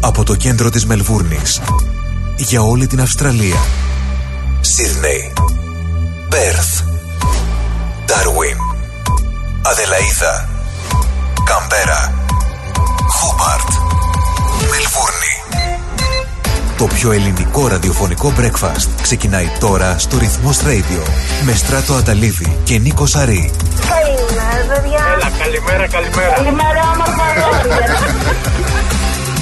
Από το κέντρο της Μελβούρνης, για όλη την Αυστραλία, Σίδνεϊ, Πέρθ, Ντάρουιν, Αδελαίδα, Καμπέρα, Χόμπαρτ, Μελβούρνη. Το πιο ελληνικό ραδιοφωνικό breakfast ξεκινάει τώρα στο Rhythmos Radio με Στράτο Αταλίδη και Νίκο Σαρή. Καλημέρα, παιδιά. Έλα, καλημέρα, καλημέρα. Καλημέρα, όμορφα.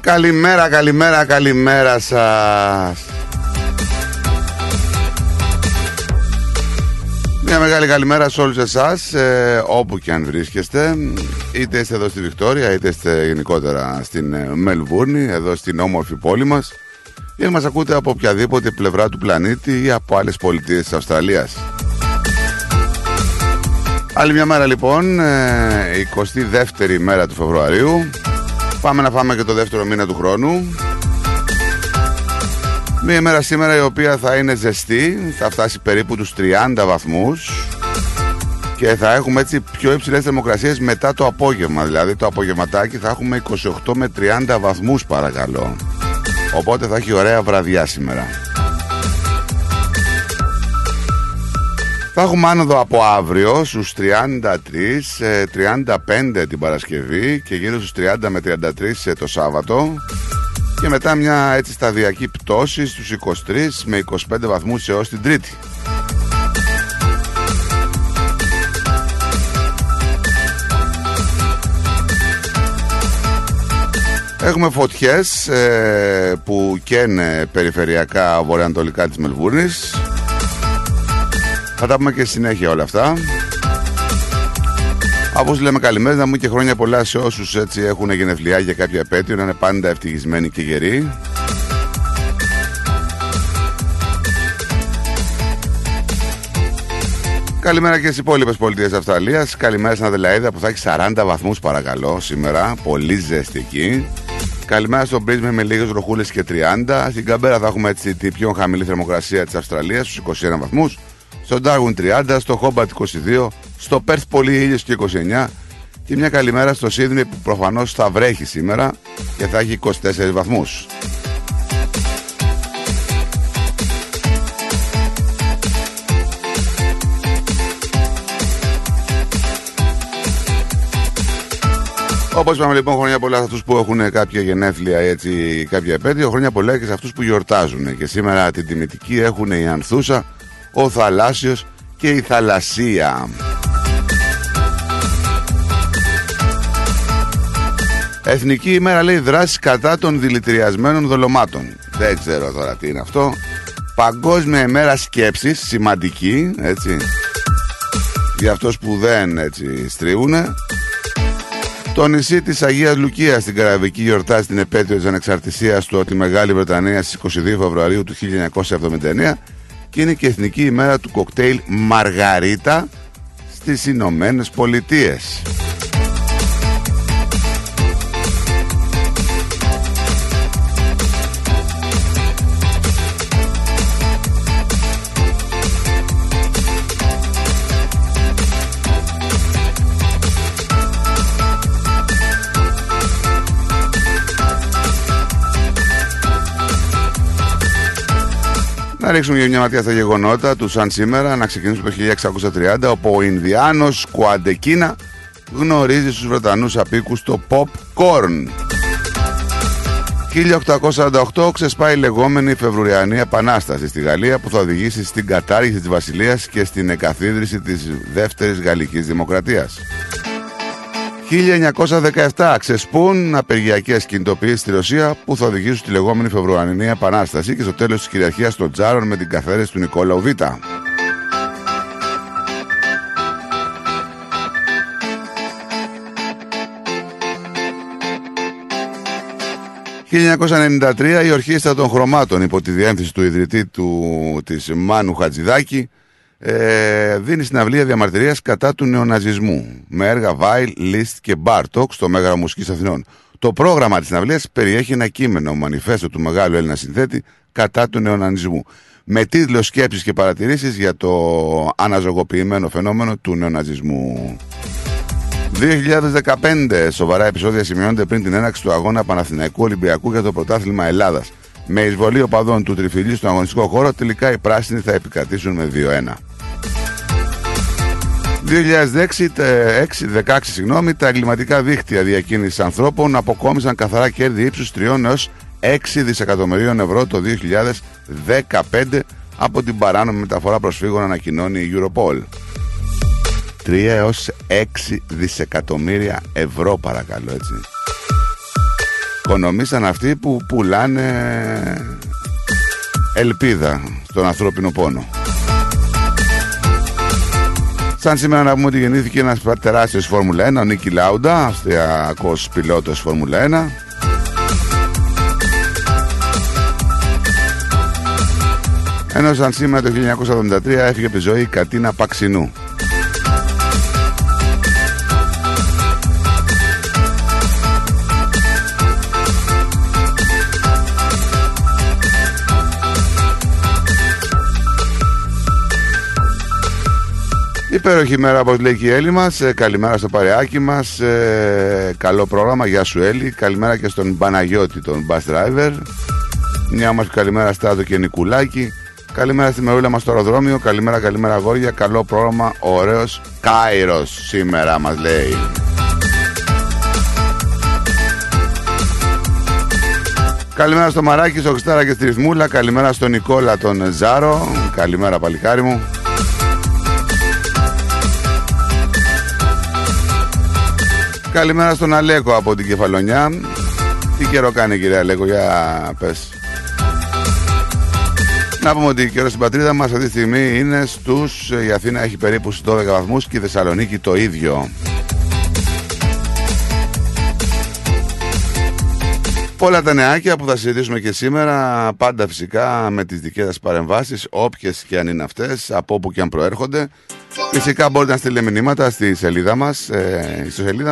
Καλημέρα, καλημέρα, καλημέρα σας. Μια μεγάλη καλημέρα σε όλους εσάς, όπου και αν βρίσκεστε. Είτε είστε εδώ στη Βικτόρια, είτε είστε γενικότερα στην Μελβούρνη, εδώ στην όμορφη πόλη μας, ή αν μας ακούτε από οποιαδήποτε πλευρά του πλανήτη ή από άλλες πολιτείες της Αυστραλίας. Άλλη μια μέρα λοιπόν, 22η μέρα του Φεβρουαρίου. Πάμε να φάμε και το δεύτερο μήνα του χρόνου. Μία μέρα σήμερα η οποία θα είναι ζεστή. Θα φτάσει περίπου τους 30 βαθμούς. Και θα έχουμε έτσι πιο υψηλές θερμοκρασίες μετά το απόγευμα. Δηλαδή το απογευματάκι θα έχουμε 28 με 30 βαθμούς παρακαλώ. Οπότε θα έχει ωραία βραδιά σήμερα. Θα έχουμε άνοδο από αύριο στους 33, 35 την Παρασκευή και γύρω στους 30 με 33 το Σάββατο και μετά μια έτσι σταδιακή πτώση στους 23 με 25 βαθμούς έως την Τρίτη. Έχουμε φωτιές που καίνε περιφερειακά βορειοανατολικά της Μελβούρνης. Θα τα πούμε και συνέχεια όλα αυτά. Από όσους λέμε καλημέρα, να μου και χρόνια πολλά σε όσους έτσι έχουν γενεθλιά για κάποια επέτειο, να είναι πάντα ευτυχισμένοι και γεροί. Καλημέρα και στις υπόλοιπες πολιτείες της Αυστραλίας. Καλημέρα στην Αδελαίδα που θα έχει 40 βαθμούς παρακαλώ σήμερα. Πολύ ζέστη εκεί. Καλημέρα στον Πρίσμε με λίγες ροχούλες και 30. Στην Καμπέρα θα έχουμε έτσι την πιο χαμηλή θερμοκρασία της Αυστραλίας, στους 21 βαθμούς. Στον Ντάργουν 30, στο Χόμπαρτ 22, στο Πέρθ πολύ ήλιος και 29 και μια καλημέρα στο Σίδνεϊ που προφανώς θα βρέχει σήμερα και θα έχει 24 βαθμούς. Όπως είπαμε λοιπόν, χρόνια πολλά σε αυτούς που έχουν κάποια γενέθλια ή κάποια επέτειο, χρόνια πολλά και σε αυτούς που γιορτάζουν και σήμερα την τιμητική έχουν η Ανθούσα, ο Θαλάσσιος και η Θαλασσία. Εθνική ημέρα λέει δράση κατά των δηλητηριασμένων δολωμάτων. Δεν ξέρω τώρα τι είναι αυτό. Παγκόσμια ημέρα σκέψης, σημαντική, έτσι. Για αυτούς που δεν έτσι στρίβουνε. Το νησί της Αγίας Λουκίας στην Καραβική γιορτάζει την επέτειο της ανεξαρτησίας του από τη Μεγάλη Βρετανία στις 22 Φεβρουαρίου του 1979. Και είναι και εθνική ημέρα του κοκτέιλ Μαργαρίτα στις Ηνωμένες Πολιτείες. Να ρίξουμε για μια ματιά στα γεγονότα του σαν σήμερα, να ξεκινήσουμε το 1630, όπου ο Ινδιάνος Κουαντεκίνα γνωρίζει στους Βρετανούς απίκους το popcorn. 1848 ξεσπάει η λεγόμενη Φεβρουριανή Επανάσταση στη Γαλλία που θα οδηγήσει στην κατάργηση της βασιλείας και στην εκαθίδρυση της δεύτερης γαλλικής δημοκρατίας. 1917 ξεσπούν απεργιακές κινητοποιήσεις στη Ρωσία που θα οδηγήσουν τη λεγόμενη Φεβρουαρινή Επανάσταση και στο τέλος της κυριαρχίας των Τζάρων με την καθαίρεση του Νικόλαου Β. Το 1993 η Ορχήστρα των Χρωμάτων υπό τη διεύθυνση του ιδρυτή της Μάνου Χατζηδάκη δίνει συναυλία διαμαρτυρίας κατά του νεοναζισμού με έργα Βάιλ, Λίστ και Μπάρτοκ στο Μέγαρο Μουσικής Αθηνών. Το πρόγραμμα της συναυλίας περιέχει ένα κείμενο μανιφέστο του μεγάλου Έλληνα συνθέτη κατά του νεοναζισμού με τίτλο «Σκέψεις και παρατηρήσεις για το αναζωογοποιημένο φαινόμενο του νεοναζισμού». 2015 σοβαρά επεισόδια σημειώνονται πριν την έναρξη του αγώνα Παναθηναϊκού Ολυμπιακού για το πρωτάθλημα Ελλάδας. Με εισβολή οπαδών του Τριφυλλή στον αγωνιστικό χώρο, τελικά οι πράσινοι θα επικρατήσουν με 2-1. 2016, τα εγκληματικά δίκτυα διακίνησης ανθρώπων αποκόμισαν καθαρά κέρδη ύψους 3 έως 6 δισεκατομμυρίων ευρώ το 2015 από την παράνομη μεταφορά προσφύγων, ανακοινώνει η Europol. 3 έως 6 δισεκατομμύρια ευρώ, παρακαλώ, έτσι. Οικονομήσαν αυτοί που πουλάνε ελπίδα στον ανθρώπινο πόνο. Σαν σήμερα να πούμε ότι γεννήθηκε ένας τεράστιος Φόρμουλα 1, ο Νίκη Λάουντα, αυστριακός πιλότος Φόρμουλα 1. Ενώ σαν σήμερα το 1973 έφυγε από τη ζωή η Κατίνα Παξινού. Υπέροχη μέρα, όπως λέει και η Έλλη μας. Καλημέρα στο παρεάκι μας. Καλό πρόγραμμα, γεια σου Έλλη. Καλημέρα και στον Παναγιώτη, τον bus driver. Μια μας καλημέρα Στράτο και Νικουλάκη. Καλημέρα στη Μερούλα μας στο αεροδρόμιο. Καλημέρα, καλημέρα αγόρια. Καλό πρόγραμμα, ωραίος Κάιρος σήμερα, μας λέει. Καλημέρα στο Μαράκι, στο Χριστάρα και στη Ρυθμούλα. Καλημέρα στον Νικόλα, τον Ζάρο. Καλημέρα, παλικάρι μου. Καλημέρα στον Αλέκο από την Κεφαλονιά. Τι καιρό κάνει, κύριε Αλέκο, για πες. Να πούμε ότι καιρό στην πατρίδα μας αυτή τη στιγμή είναι στους... Η Αθήνα έχει περίπου στους 12 βαθμούς και η Θεσσαλονίκη το ίδιο. Πολλά τα νεάκια που θα συζητήσουμε και σήμερα, πάντα φυσικά με τις δικές σας παρεμβάσεις, όποιες και αν είναι αυτές, από όπου και αν προέρχονται. Φυσικά μπορείτε να στείλετε μηνύματα στη σελίδα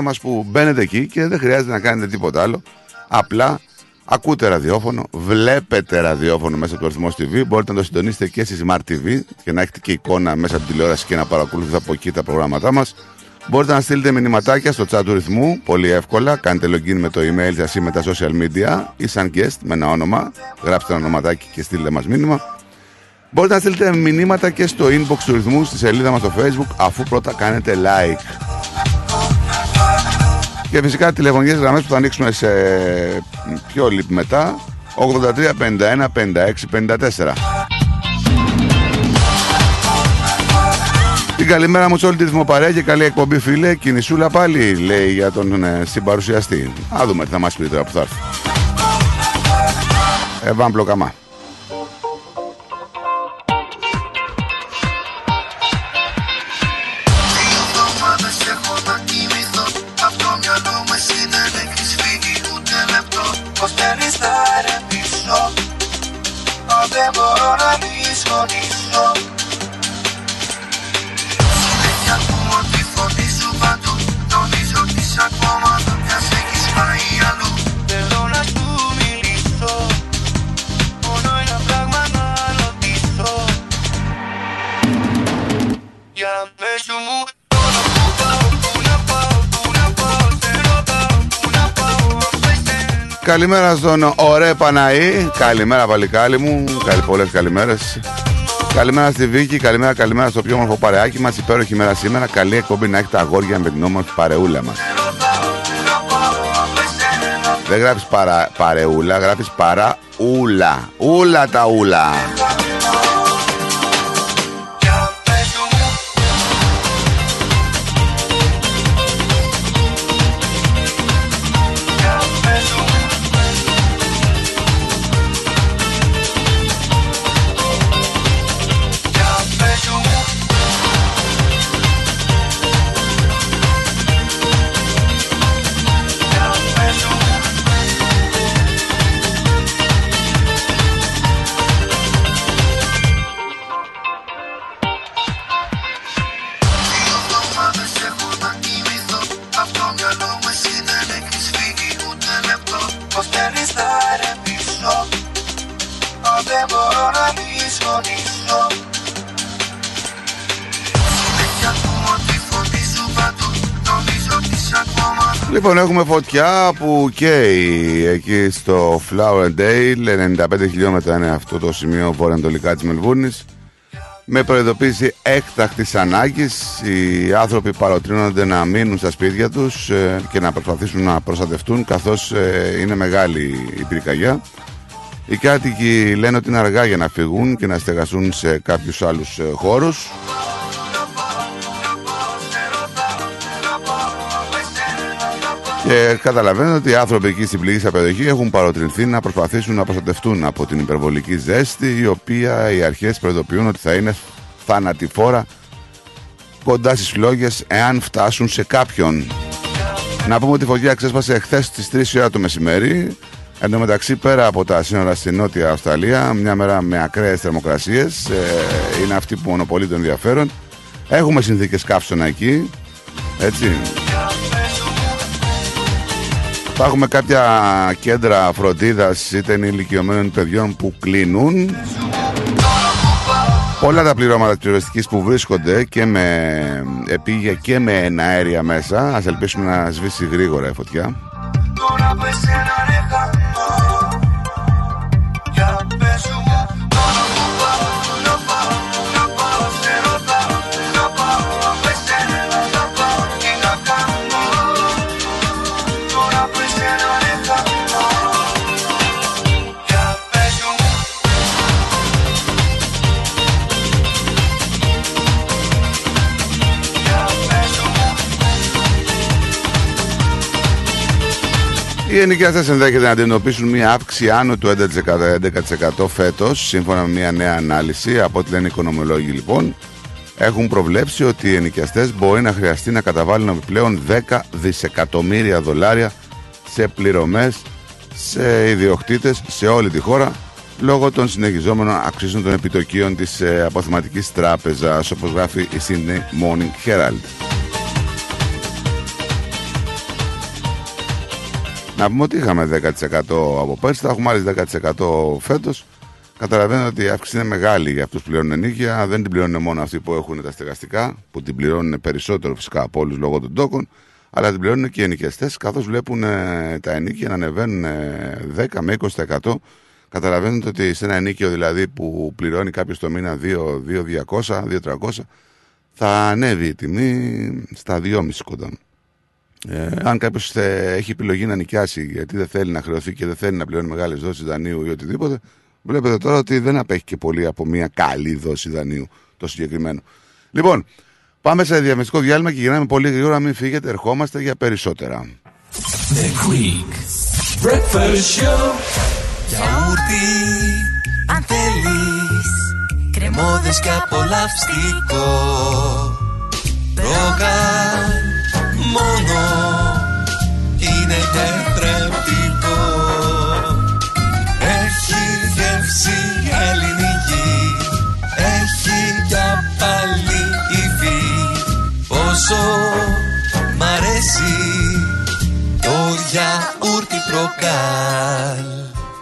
μας, που μπαίνετε εκεί και δεν χρειάζεται να κάνετε τίποτα άλλο. Απλά ακούτε ραδιόφωνο, βλέπετε ραδιόφωνο μέσα από το Rhythmos TV, μπορείτε να το συντονίσετε και στη Smart TV και να έχετε και εικόνα μέσα από τη τηλεόραση και να παρακολουθείτε από εκεί τα προγράμματά μας. Μπορείτε να στείλετε μηνυματάκια στο chat του ρυθμού, πολύ εύκολα. Κάντε login με το email σας ή με τα social media ή σαν guest με ένα όνομα. Γράψτε ένα ονοματάκι και στείλτε μας μήνυμα. Μπορείτε να στείλετε μηνύματα και στο inbox του ρυθμού, στη σελίδα μας στο Facebook, αφού πρώτα κάνετε like. Και φυσικά τηλεφωνικές γραμμές που θα ανοίξουμε σε πιο λίγο μετά, 83 51 56 54. Την καλημέρα μου σε όλη τη ρυθμοπαρέα και καλή εκπομπή, φίλε. Κινησούλα πάλι, λέει για τον συμπαρουσιαστή. Α, δούμε τι θα μας πει τώρα που θα έρθει. Ευάμπλο καμά. Καλημέρα στον ωραίο Παναή. Καλημέρα, παλικάλι μου. Πολλές καλημέρες. Καλημέρα στη Βίκη. Καλημέρα στο πιο όμορφο παρεάκι μας. Υπέροχη ημέρα σήμερα. Καλή εκπομπή να έχει τα αγόρια με την όμορφη παρεούλα μας. Δεν γράφεις παρεούλα, γράφεις παραούλα. Ούλα τα ούλα. δεν μπορώ να δυσκολήσω. Λοιπόν, έχουμε φωτιά που καίει εκεί στο Flowerdale, 95 χιλιόμετρα είναι αυτό το σημείο βορειοανατολικά της Μελβούρνης, με προειδοποίηση έκτακτης ανάγκης. Οι άνθρωποι παροτρύνονται να μείνουν στα σπίτια τους και να προσπαθήσουν να προστατευτούν, καθώς είναι μεγάλη η πυρκαγιά. Οι κάτοικοι λένε ότι είναι αργά για να φύγουν και να στεγαστούν σε κάποιους άλλους χώρους. Και καταλαβαίνετε ότι οι άνθρωποι εκεί στην πληγή στα περιοχή έχουν παροτρινθεί να προσπαθήσουν να προστατευτούν από την υπερβολική ζέστη, η οποία οι αρχές προειδοποιούν ότι θα είναι θανατηφόρα κοντά στις φλόγες εάν φτάσουν σε κάποιον. Να πούμε ότι η φωτιά ξέσπασε εχθές στις 3 ώρα το μεσημέρι. Εν τω μεταξύ, πέρα από τα σύνορα στη Νότια Αυστραλία, μια μέρα με ακραίες θερμοκρασίες, είναι αυτή που μονοπολεί το ενδιαφέρον. Έχουμε συνθήκες καύσωνα εκεί, έτσι. Θα έχουμε κάποια κέντρα φροντίδας είτε είναι ηλικιωμένων παιδιών που κλείνουν. Όλα τα πληρώματα της πυροσβεστικής που βρίσκονται και με επίγεια και με εναέρια μέσα. Ας ελπίσουμε να σβήσει γρήγορα η φωτιά. Οι ενοικιαστές ενδέχεται να αντιμετωπίσουν μία αύξηση άνω του 11% φέτος, σύμφωνα με μία νέα ανάλυση. Από ό,τι λένε οι οικονομολόγοι, λοιπόν, έχουν προβλέψει ότι οι ενοικιαστές μπορεί να χρειαστεί να καταβάλουν επιπλέον $10 δισεκατομμύρια σε πληρωμές σε ιδιοκτήτες σε όλη τη χώρα, λόγω των συνεχιζόμενων αυξήσεων των επιτοκίων της αποθεματικής τράπεζας, όπως γράφει η Sydney Morning Herald. Να πούμε ότι είχαμε 10% από πέρσι, θα έχουμε άλλες 10% φέτος. Καταλαβαίνετε ότι η αύξηση είναι μεγάλη για αυτούς που πληρώνουν ενίκεια. Δεν την πληρώνουν μόνο αυτοί που έχουν τα στεγαστικά, που την πληρώνουν περισσότερο φυσικά από όλους λόγω των τόκων, αλλά την πληρώνουν και οι ενοικιαστές, καθώς βλέπουν τα ενίκια να ανεβαίνουν 10 με 20%. Καταλαβαίνετε ότι σε ένα ενίκιο δηλαδή που πληρώνει κάποιος το μήνα 2.200-2.300, θα ανέβει η τιμή στα 2,5 κοντά. Αν κάποιος έχει επιλογή να νοικιάσει γιατί δεν θέλει να χρεωθεί και δεν θέλει να πληρώνει μεγάλες δόσεις δανείου ή οτιδήποτε, βλέπετε τώρα ότι δεν απέχει και πολύ από μια καλή δόση δανείου το συγκεκριμένο. Λοιπόν, πάμε σε διαφημιστικό διάλειμμα και γυρνάμε πολύ γρήγορα. Μην φύγετε, ερχόμαστε για περισσότερα. The Greek Breakfast Show. Γιαούρτι, αν θέλεις, κρεμόδες και απολαυστικό. Ρόγαν μόνο είναι τετρεπτικό. Έχει γεύση ελληνική, έχει για πάλι υφή. Πόσο μ' αρέσει το γιαούρτι προκάλ.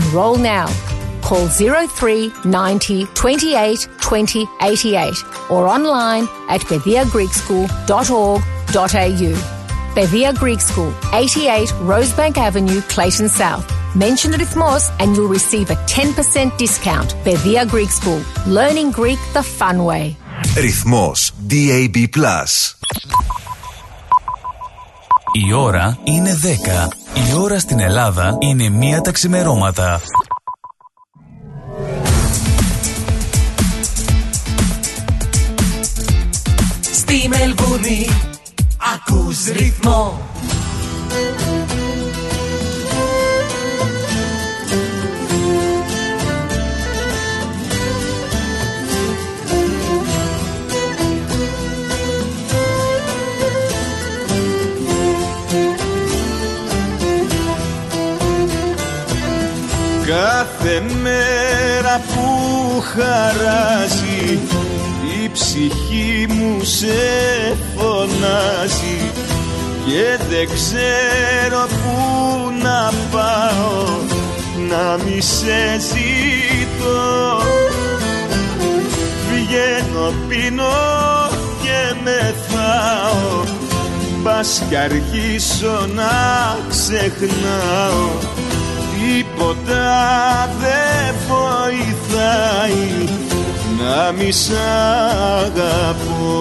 Enroll now. Call 0390 28 20 88 or online at beviagreekschool.org.au. Bevia Greek School, 88 Rosebank Avenue, Clayton South. Mention Rhythmos and you'll receive a 10% discount. Bevia Greek School, learning Greek the fun way. Rhythmos DAB+. Η ώρα είναι 10. Η ώρα στην Ελλάδα είναι 1 τα ξημερώματα. Στη Μελβούρνη ακούς ρυθμό. χαράζει, η ψυχή μου σε φωνάζει και δεν ξέρω πού να πάω να μη σε ζητώ. Βγαίνω, πίνω και μεθάω, μπας κι αρχίσω να ξεχνάω. Τίποτα δεν βοηθάει να μη σ' αγαπώ.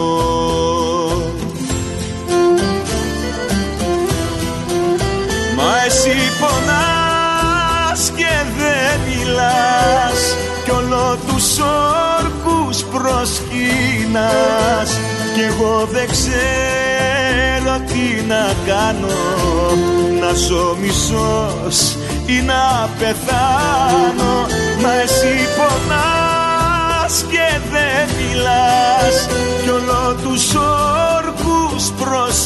Μα εσύ πονάς και δεν μιλάς κι όλο τους όρκους προσκυνάς κι εγώ δεν ξέρω τι να κάνω, να ζω μισός ή να πεθάνω. Μα εσύ πονάς και δεν μιλάς κι όλο τους όρκους προσκυνάς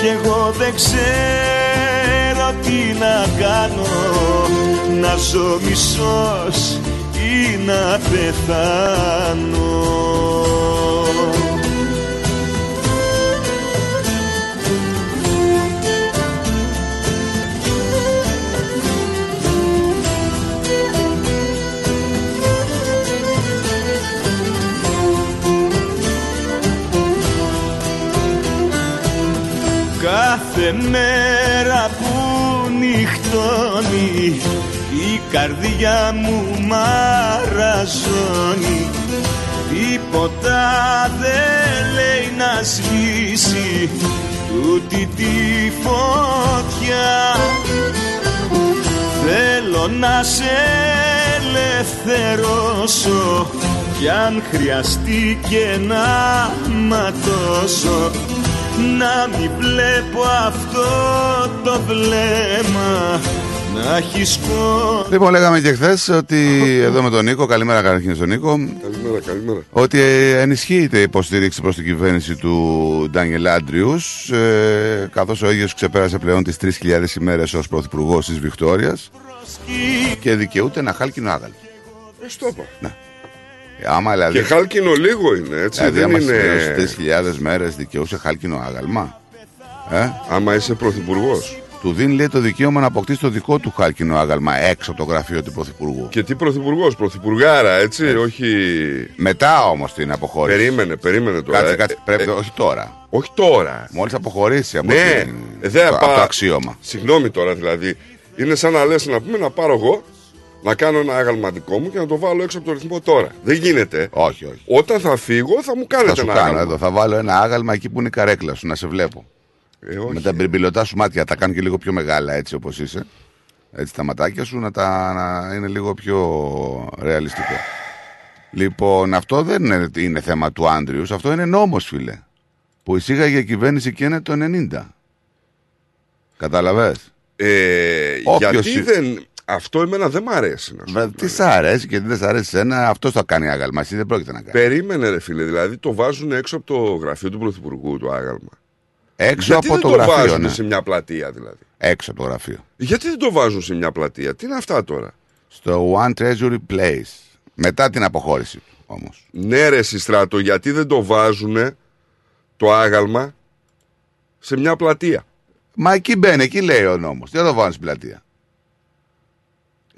κι εγώ δεν ξέρω τι να κάνω, να ζω μισός ή να πεθάνω. Κάθε μέρα που νυχτώνει η καρδιά μου μαραζώνει, τίποτα δεν λέει να σβήσει τούτη τη φωτιά. Θέλω να σε ελευθερώσω κι αν χρειαστεί και να ματώσω, να μην βλέπω αυτό το βλέμμα να έχει σκοτεινό. Λοιπόν, λέγαμε και χθες ότι εδώ με τον Νίκο, καλημέρα καταρχήν στον Νίκο. Καλημέρα, καλημέρα. Ότι ενισχύεται η υποστήριξη προς την κυβέρνηση του Ντάνιελ Άντριους, καθώς ο ίδιος ξεπέρασε πλέον τις 3.000 ημέρες ως πρωθυπουργός της Βικτόριας και δικαιούται ένα χάλκινο άγαλμα. Δηλαδή, και χάλκινο λίγο είναι, έτσι. Δηλαδή, άμα σε 3.000 μέρες δικαιούσε χάλκινο άγαλμα. Άμα είσαι πρωθυπουργός. Του δίνει, λέει, το δικαίωμα να αποκτήσει το δικό του χάλκινο άγαλμα έξω από το γραφείο του πρωθυπουργού. Και τι πρωθυπουργός, πρωθυπουργάρα, έτσι, όχι. Μετά όμως την αποχώρηση. Περίμενε τώρα. Κάτσε, πρέπει. Όχι τώρα. Όχι τώρα. Μόλις αποχωρήσει από το αξίωμα. Συγγνώμη τώρα, δηλαδή. Είναι σαν να λες να πούμε να πάρω εγώ, να κάνω ένα άγαλμα δικό μου και να το βάλω έξω από το ρυθμό τώρα. Δεν γίνεται. Όχι, όχι. Όταν θα φύγω, θα μου κάνετε ένα άγαλμα. Εδώ θα βάλω ένα άγαλμα εκεί που είναι η καρέκλα σου, να σε βλέπω. Με τα μπριμπιλωτά σου μάτια, τα κάνω και λίγο πιο μεγάλα, έτσι όπως είσαι. Έτσι τα ματάκια σου να είναι λίγο πιο ρεαλιστικό. Λοιπόν, αυτό δεν είναι θέμα του Άντριους. Αυτό είναι νόμος, φίλε. Που εισήγαγε η κυβέρνηση και είναι το 90. Καταλαβες. Γιατί δεν. Αυτό εμένα δεν μ' αρέσει. Τι σ' αρέσει και τι δεν σ' αρέσει εσένα, αυτό θα κάνει άγαλμα. Εσύ δεν πρόκειται να κάνει. Περίμενε, ρε φίλε, δηλαδή το βάζουν έξω από το γραφείο του πρωθυπουργού το άγαλμα. Έξω γιατί από το γραφείο. Γιατί δεν το βάζουν σε μια πλατεία, δηλαδή. Έξω από το γραφείο. Γιατί δεν το βάζουν σε μια πλατεία, τι είναι αυτά τώρα. Στο One Treasury Place. Μετά την αποχώρηση όμως. Ναι, ρε Στράτο, γιατί δεν το βάζουν το άγαλμα σε μια πλατεία. Μα εκεί μπαίνει, εκεί λέει ο νόμος. Δεν το βάζουν στην πλατεία.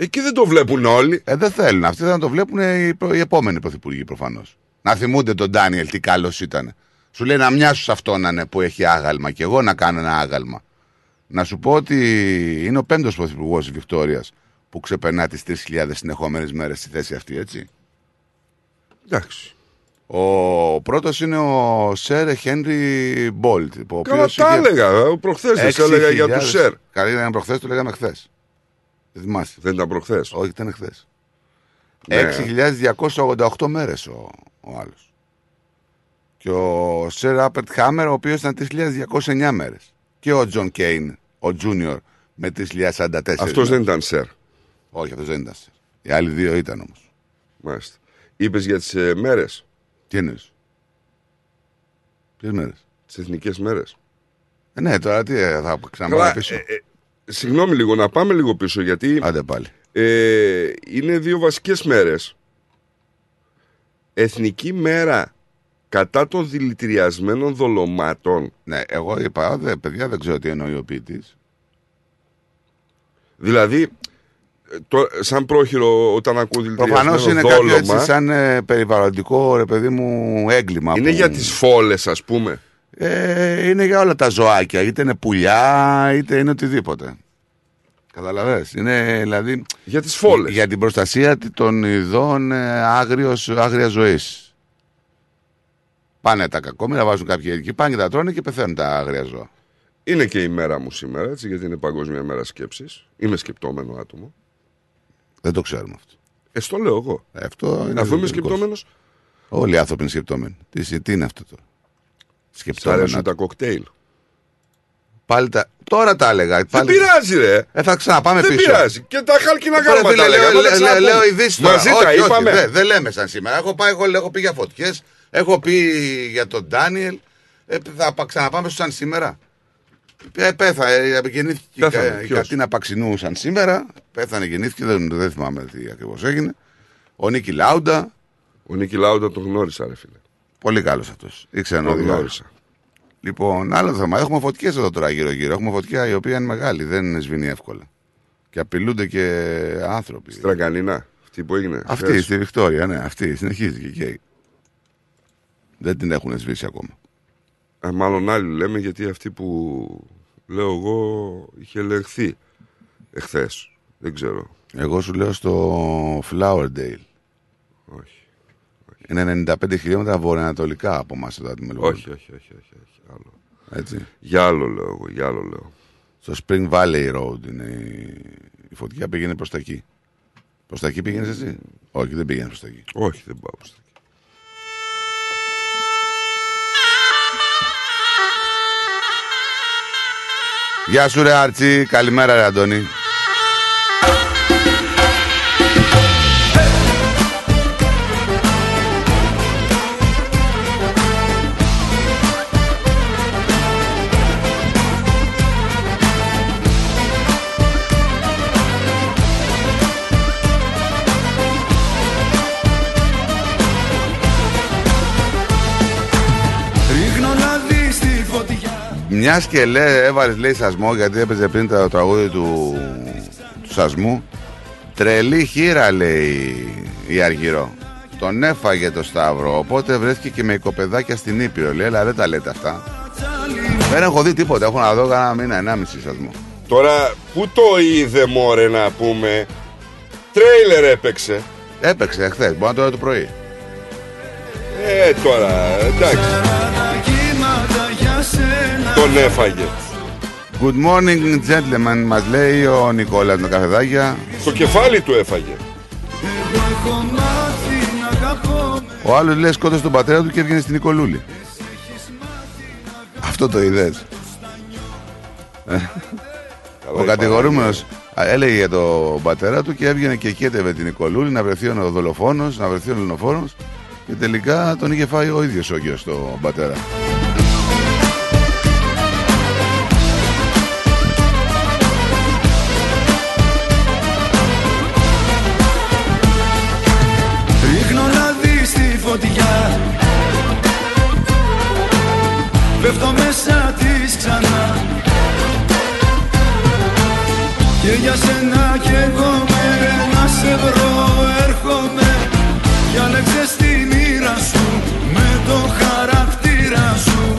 Εκεί δεν το βλέπουν όλοι. Δεν θέλουν. Αυτοί θα το βλέπουν οι επόμενοι πρωθυπουργοί προφανώς. Να θυμούνται τον Ντάνιελ τι καλός ήταν. Σου λέει να μοιάσου σε αυτόν που έχει άγαλμα και εγώ να κάνω ένα άγαλμα. Να σου πω ότι είναι ο 5ος πρωθυπουργός της Βικτόριας που ξεπερνά τις 3.000 συνεχόμενες μέρες στη θέση αυτή, έτσι. Εντάξει. Ο πρώτος είναι ο Σερ Χένρι Μπόλτ. Καλά τα έλεγα. Προχθές δεν έλεγα για του Σερ. Καλά ήταν προχθές, το λέγαμε χθες. Δεν ήταν προχθές. Όχι, ήταν χθες. Ναι. 6.288 μέρες ο άλλος. Και ο Σερ Ράπερτ Χάμερ, ο οποίος ήταν 3.209 μέρες. Και ο Τζον Κέιν, ο Τζούνιορ, με 3.044. Αυτός δεν ήταν Σερ. Όχι, αυτός δεν ήταν Σερ. Οι άλλοι δύο ήταν όμως. Μάλιστα. Είπες για τις μέρες. Τι εννοείς? Ποιες μέρες? Τις εθνικές μέρες. Ναι, τώρα τι θα ξαναπάμε πίσω. Συγγνώμη λίγο, να πάμε λίγο πίσω γιατί. Άντε πάλι. είναι δύο βασικές μέρες. Εθνική μέρα κατά των δηλητηριασμένων δολωμάτων. Ναι, εγώ είπα, παιδιά, δεν ξέρω τι εννοεί ο ποιητής. Δηλαδή, σαν πρόχειρο, όταν ακούω δηλητηριασμένο δόλωμα... Προφανώς είναι κάτι έτσι σαν περιβαλλοντικό, ρε παιδί μου, έγκλημα. Είναι που... για τις φόλες, ας πούμε. Είναι για όλα τα ζωάκια, είτε είναι πουλιά, είτε είναι οτιδήποτε. Καταλαβαίνεις, είναι δηλαδή... Για τις φόλες. Για την προστασία των ειδών άγριας ζωής. Πάνε τα κακόμοιρα, βάζουν κάποια ειδική, πάνε και τα τρώνε και πεθαίνουν τα άγρια ζώα. Είναι και η μέρα μου σήμερα, έτσι, γιατί είναι Παγκόσμια Μέρα Σκέψης. Είμαι σκεπτόμενο άτομο. Δεν το ξέρουμε αυτό. Στο λέω εγώ. Αφού είμαι σκεπτόμενος. Όλοι οι άνθρωποι είναι σκεπτόμενοι. Τι είναι αυτό τώρα. Σ' αρέσουν τα κοκτέιλ. Πάλι τα... Τώρα τα έλεγα. Πάλι... Δεν πειράζει, ρε. Θα ξαναπάμε πίσω. Δεν πειράζει. Και τα χάλκινα γάλματα τα έλεγα. Λέω ειδήσεις τώρα. Μαζί τα είπαμε. Δεν λέμε σαν σήμερα. Έχω πει για φωτιές. Έχω πει για τον Ντάνιελ. Θα ξαναπάμε σαν σήμερα. Γεννήθηκε η Κατίνα Παξινού σαν σήμερα. Πέθανε, γεννήθηκε. Δεν θυμάμαι τι ακριβώς έγινε. Ο Νίκη Λάουντα. Ο Νίκη Λάουντα τον γνώρισα, ρε φίλε. Πολύ καλός αυτός. Ήξερα να Λοιπόν, άλλο θέμα. Έχουμε φωτιές εδώ τώρα γύρω-γύρω. Έχουμε φωτιά η οποία είναι μεγάλη, δεν σβήνει εύκολα. Και απειλούνται και άνθρωποι. Στραγγαλίνα, αυτή που έγινε. Αυτή, στη Βικτόρια, ναι, αυτή συνεχίζει και δεν την έχουν σβήσει ακόμα. Μάλλον άλλοι λέμε, γιατί αυτή που λέω εγώ είχε ελεγχθεί εχθές. Δεν ξέρω. Εγώ σου λέω στο Flowerdale. Όχι. Είναι 95 χιλιόμετρα βορειοανατολικά από εμάς εδώ τη Μελβούρνη. Όχι. Άλλο. Έτσι. Για άλλο λέω εγώ, Στο Spring Valley Road είναι η φωτιά, πήγαινε προς τα εκεί. Προς τα εκεί πήγαινες εσύ? Όχι, δεν πήγαινε προς τα εκεί. Όχι, δεν πάω προς τα εκεί. Γεια σου ρε Άρτσι, καλημέρα ρε Αντώνη. Μιας και έβαλες σασμό, γιατί έπαιζε πριν το τραγούδι του σασμού. Τρελή χείρα, λέει η Αργυρό. Τον έφαγε το Σταύρο, οπότε βρέθηκε και με οικοπεδάκια στην Ήπειρο. Λέει, αλλά δεν τα λέτε αυτά. Δεν έχω δει τίποτα, έχω να δω κανένα μήνα, 1,5 σασμό. Τώρα, πού το είδε μωρέ να πούμε? Τρέιλερ έπαιξε. Έπαιξε χθες, μπορεί να το είδε το πρωί. Τώρα, εντάξει. Τον έφαγε. Good morning gentlemen, μας λέει ο Νικόλας με καφεδάκια. Στο κεφάλι του έφαγε. Ο άλλος λέει σκότωσε τον πατέρα του και έβγαινε στην Νικολούλη. Αυτό το είδες? Ο κατηγορούμενος έλεγε για τον πατέρα του και έβγαινε και κέτευε την Νικολούλη να βρεθεί ο δολοφόνος, να βρεθεί ο λινοφόρος, και τελικά τον είχε φάει ο ίδιος όγκιος τον πατέρα. Πέφτω μέσα της ξανά. Και για σένα κι εγώ να σε βρω έρχομαι. Κι άλλαξες τη μοίρα σου με το χαρακτήρα σου.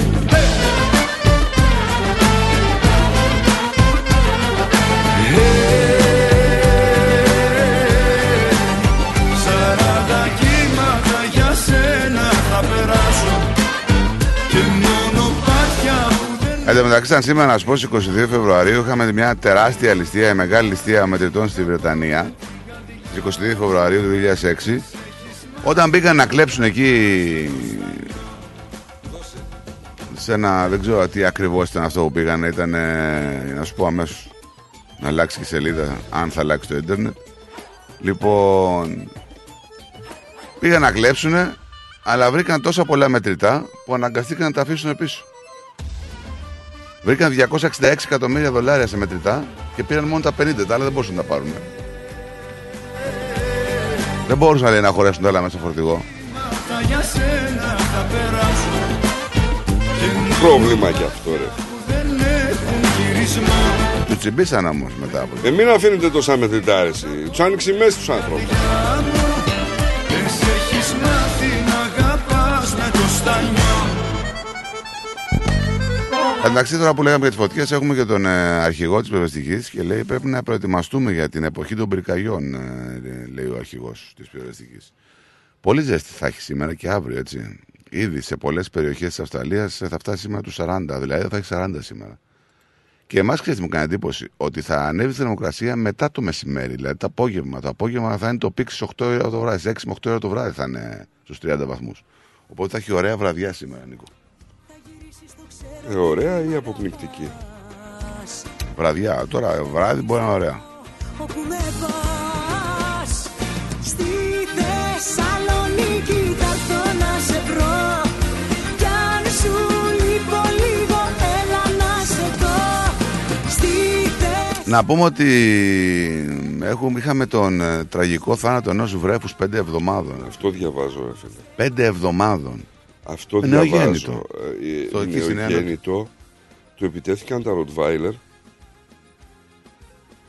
Εν τω μεταξύ, σαν σήμερα να σου πω, στις 22 Φεβρουαρίου είχαμε μια τεράστια ληστεία, η μεγάλη ληστεία μετρητών στη Βρετανία, στις 22 Φεβρουαρίου του 2006, όταν μπήκαν να κλέψουν εκεί σε ένα, δεν ξέρω τι ακριβώς ήταν αυτό που πήγαν, ήταν, να σου πω αμέσως, να αλλάξει η σελίδα, αν θα αλλάξει το ίντερνετ. Λοιπόν, πήγαν να κλέψουν, αλλά βρήκαν τόσα πολλά μετρητά που αναγκαστήκαν να τα αφήσουν πίσω. Βρήκαν $266 εκατομμύρια σε μετρητά και πήραν μόνο τα 50, τα άλλα δεν μπορούσαν να τα πάρουν. Δεν μπορούσαν, λέει, να χωρέσουν όλα μέσα στο φορτηγό. Πρόβλημα κι αυτό, ρε. Του τσιμπήσαν όμως μετά από... Μην αφήνετε τόσα μετρητάρεση. Τους άνοιξε η μέση τους ανθρώπους. Εντάξει, τώρα που λέγαμε για τις φωτιές, έχουμε και τον αρχηγό της πυροσβεστικής και λέει πρέπει να προετοιμαστούμε για την εποχή των πυρκαγιών, λέει ο αρχηγός της πυροσβεστικής. Πολύ ζέστη θα έχει σήμερα και αύριο, έτσι. Ήδη σε πολλές περιοχές της Αυστραλίας θα φτάσει σήμερα τους 40, δηλαδή θα έχει 40 σήμερα. Και εμάς, ξέρετε, μου κάνει εντύπωση ότι θα ανέβει στη θερμοκρασία μετά το μεσημέρι, δηλαδή το απόγευμα. Το απόγευμα θα είναι το πικ στις 8 ώρα το βράδυ, 6 με 8 ώρα το βράδυ θα είναι στους 30 βαθμούς. Οπότε θα έχει ωραία βραδιά σήμερα, Νίκο. Ωραία ή αποπνικτική? Βραδιά, τώρα βράδυ μπορεί να είναι ωραία. Όπου με πας, στη Θεσσαλονίκη θα έρθω να σε βρω. Κι αν σου λείπω λίγο, έλα να σε δω. Να πούμε ότι είχαμε τον τραγικό θάνατο ενός βρέφους 5 εβδομάδων. Αυτό διαβάζω, έφερε. 5 εβδομάδων. Αυτό διαβάζω. Νεογέννητο. Του επιτέθηκαν τα Ροτβάιλερ.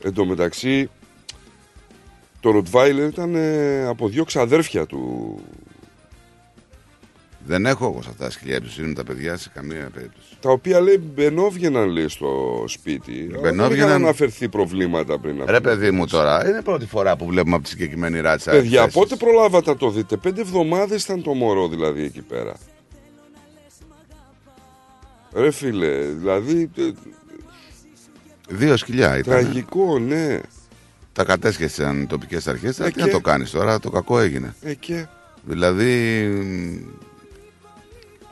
Εν τω μεταξύ, το Ροτβάιλερ ήταν από 2 ξαδέρφια του. Δεν έχω εγώ σε αυτά τα σκυλιά, είναι τα παιδιά σε καμία περίπτωση. Τα οποία, λέει, μπαινόβγαιναν, λέει, στο σπίτι. Δεν είχαν αναφερθεί προβλήματα πριν. Ρε παιδί μου, τώρα είναι πρώτη φορά που βλέπουμε από τη συγκεκριμένη ράτσα. Παιδιά, πότε προλάβατε να το δείτε? 5 εβδομάδες ήταν το μωρό, δηλαδή, εκεί πέρα. Ρε φίλε, δηλαδή 2 σκυλιά ήταν. Τραγικό, ναι. Τα κατέσχεσαν οι τοπικές αρχές. Τι να το κάνεις τώρα, το κακό έγινε. Δηλαδή...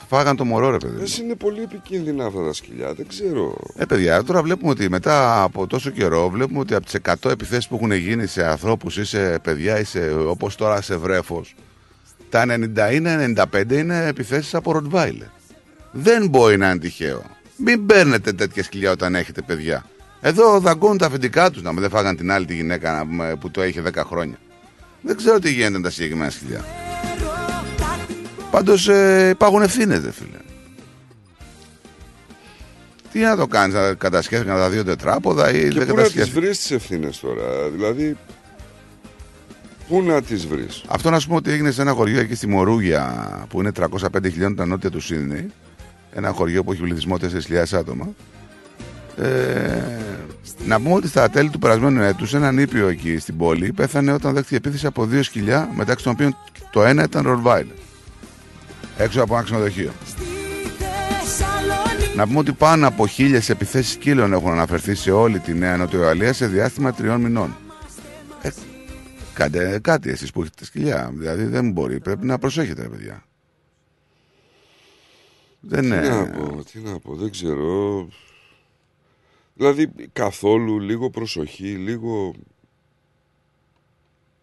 φάγαν το μωρό, ρε παιδί. Εσύ είναι πολύ επικίνδυνα αυτά τα σκυλιά, δεν ξέρω. Παιδιά, τώρα βλέπουμε ότι μετά από τόσο καιρό, βλέπουμε ότι από τις 100 επιθέσεις που έχουν γίνει σε ανθρώπους ή σε παιδιά ή σε, όπως τώρα, σε βρέφος, τα 90 είναι, 95 είναι επιθέσεις από Ροτβάιλερ. Δεν μπορεί να είναι τυχαίο. Μην παίρνετε τέτοια σκυλιά όταν έχετε παιδιά. Εδώ δαγκώνουν τα αφεντικά τους, να μην φάγαν την άλλη τη γυναίκα που το είχε 10 χρόνια. Δεν ξέρω τι γίνεται τα συγκεκριμένα σκυλιά. Πάντως υπάρχουν ευθύνες, δε φίλε. Τι να το κάνεις, να κατασχέσεις να τα 2 τετράποδα ή δεν κατασχέσεις. Και πού να τις βρεις τις ευθύνες τώρα, δηλαδή πού να τις βρεις? Αυτό να σου πούμε ότι έγινε σε ένα χωριό εκεί στη Μορούγια, που είναι 305 χιλιόμετρα νότια του Σίδνεϊ. Ένα χωριό που έχει πληθυσμό 4.000 άτομα. Να πούμε ότι στα τέλη του περασμένου έτους, έναν ήπιο εκεί στην πόλη πέθανε όταν δέχτηκε επίθεση από 2 σκυλιά, μεταξύ των οποίων το ένα ήταν Ροτβάιλερ. Έξω από ένα ξενοδοχείο. Να πούμε ότι πάνω από 1.000 επιθέσεις σκύλων έχουν αναφερθεί σε όλη τη Νέα Νότια Ουαλία σε διάστημα 3 μηνών. Κάντε κάτι εσείς που έχετε σκυλιά. Δηλαδή δεν μπορεί. Πρέπει να προσέχετε, παιδιά. Τι να πω, δεν ξέρω. Δηλαδή καθόλου, λίγο προσοχή, λίγο...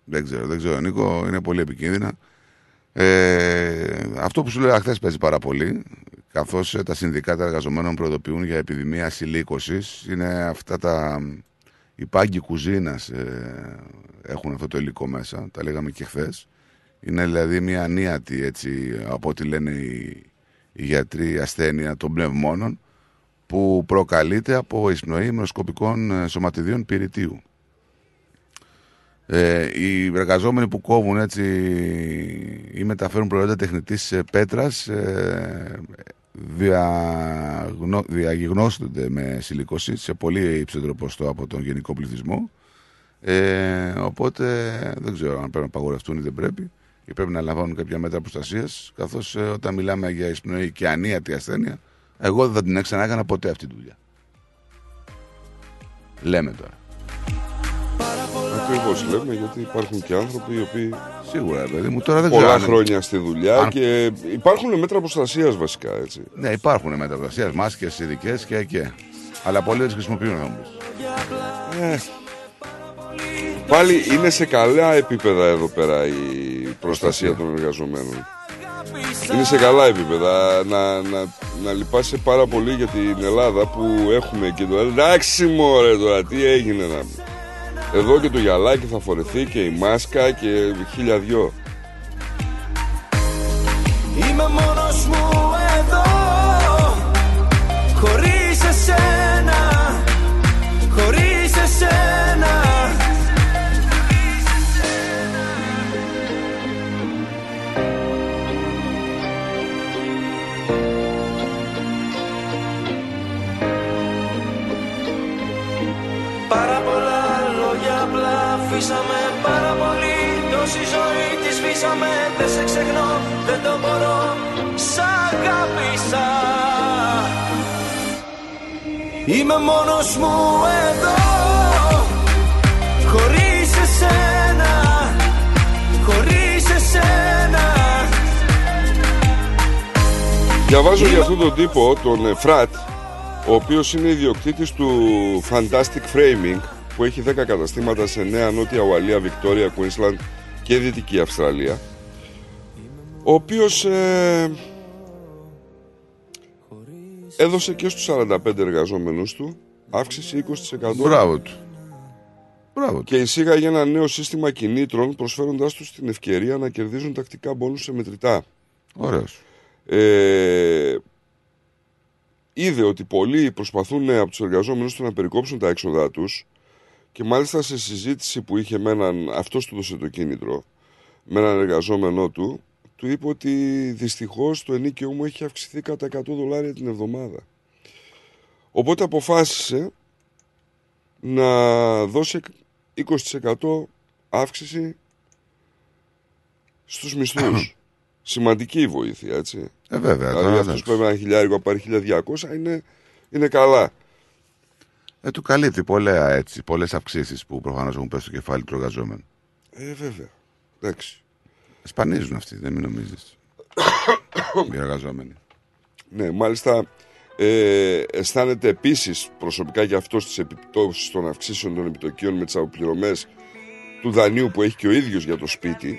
Δεν ξέρω, Νίκο, είναι πολύ επικίνδυνα. Αυτό που σου λέω χθες παίζει πάρα πολύ, καθώς τα συνδικάτα εργαζομένων προειδοποιούν για επιδημία σιλίκωσης. Είναι αυτά τα... οι πάγκοι κουζίνας έχουν αυτό το υλικό μέσα, τα λέγαμε και χθες. Είναι δηλαδή μια ανίατη, έτσι, από ό,τι λένε οι γιατροί, ασθένεια των πνευμόνων, που προκαλείται από εισπνοή μικροσκοπικών σωματιδίων πυρητίου. Οι εργαζόμενοι που κόβουν, έτσι, ή μεταφέρουν προϊόντα τεχνητής πέτρας διαγιγνώστονται με σιλίκωση σε πολύ υψηλότερο ποστό από τον γενικό πληθυσμό, οπότε δεν ξέρω αν πρέπει να απαγορευτούν ή δεν πρέπει, ή πρέπει να λαμβάνουν κάποια μέτρα προστασίας, καθώς όταν μιλάμε για εισπνοή και ανίατη ασθένεια, εγώ δεν θα την ξαναέκανα ποτέ αυτή τη δουλειά, λέμε τώρα. Ακριβώς λέμε, γιατί υπάρχουν και άνθρωποι οι οποίοι σίγουρα, παιδί μου, τώρα δεν πολλά ξέρω, χρόνια στη δουλειά και υπάρχουν μέτρα προστασίας βασικά, έτσι. Ναι, υπάρχουν μέτρα προστασίας, μάσκες ειδικές και. Αλλά πολλοί δεν τις χρησιμοποιούν, όμως. Πάλι είναι σε καλά επίπεδα εδώ πέρα η προστασία των εργαζομένων. Είναι σε καλά επίπεδα. Να λυπάσαι πάρα πολύ για την Ελλάδα που έχουμε και το... Εντάξει μωρέ τώρα, τι έγινε να Εδώ και το γυαλάκι θα φορεθεί και η μάσκα και χίλια δυο. Είμαι μόνος μου εδώ, χωρίς εσένα, χωρίς εσένα. Πάρα πολλά λόγια απλά φύσαμε, πάρα πολύ τόση ζωή τη σβήσαμε. Δεν σε ξεχνώ, δεν το μπορώ, σ' αγάπησα. Είμαι μόνος μου εδώ, χωρίς εσένα, χωρίς εσένα. Διαβάζω για αυτόν τον τύπο, τον Εφράτ, ο οποίος είναι ιδιοκτήτης του Fantastic Framing, που έχει 10 καταστήματα σε Νέα Νότια Ουαλία, Βικτόρια, Κουίνσλαντ και Δυτική Αυστραλία, ο οποίος έδωσε και στους 45 εργαζόμενους του αύξηση 20%. Μπράβο του. Μπράβο. Και εισήγαγε ένα νέο σύστημα κινήτρων, προσφέροντάς τους την ευκαιρία να κερδίζουν τακτικά μπόνους σε μετρητά. Ωραίος. Είδε ότι πολλοί προσπαθούν από τους εργαζόμενους του να περικόψουν τα έξοδά τους, και μάλιστα σε συζήτηση που είχε με έναν, αυτός του έδωσε το κίνητρο, με έναν εργαζόμενό του, του είπε ότι δυστυχώς το ενίκαιό μου έχει αυξηθεί κατά $100 την εβδομάδα. Οπότε αποφάσισε να δώσει 20% αύξηση στους μισθούς. Σημαντική η βοήθεια, έτσι. Βέβαια. Δηλαδή αυτός που έπαιρνε $1,000 πάρει $1,200, είναι καλά. Του καλύπτει πολλές αυξήσεις που προφανώς έχουν πέσει στο κεφάλι του εργαζόμενου. Βέβαια. Εντάξει. Σπανίζουν αυτοί, δεν μην νομίζεις. Οι εργαζόμενοι. Ναι, μάλιστα αισθάνεται επίσης προσωπικά για αυτό τις επιπτώσεις των αυξήσεων των επιτοκίων με τις αποπληρωμές του δανείου που έχει και ο ίδιος για το σπίτι.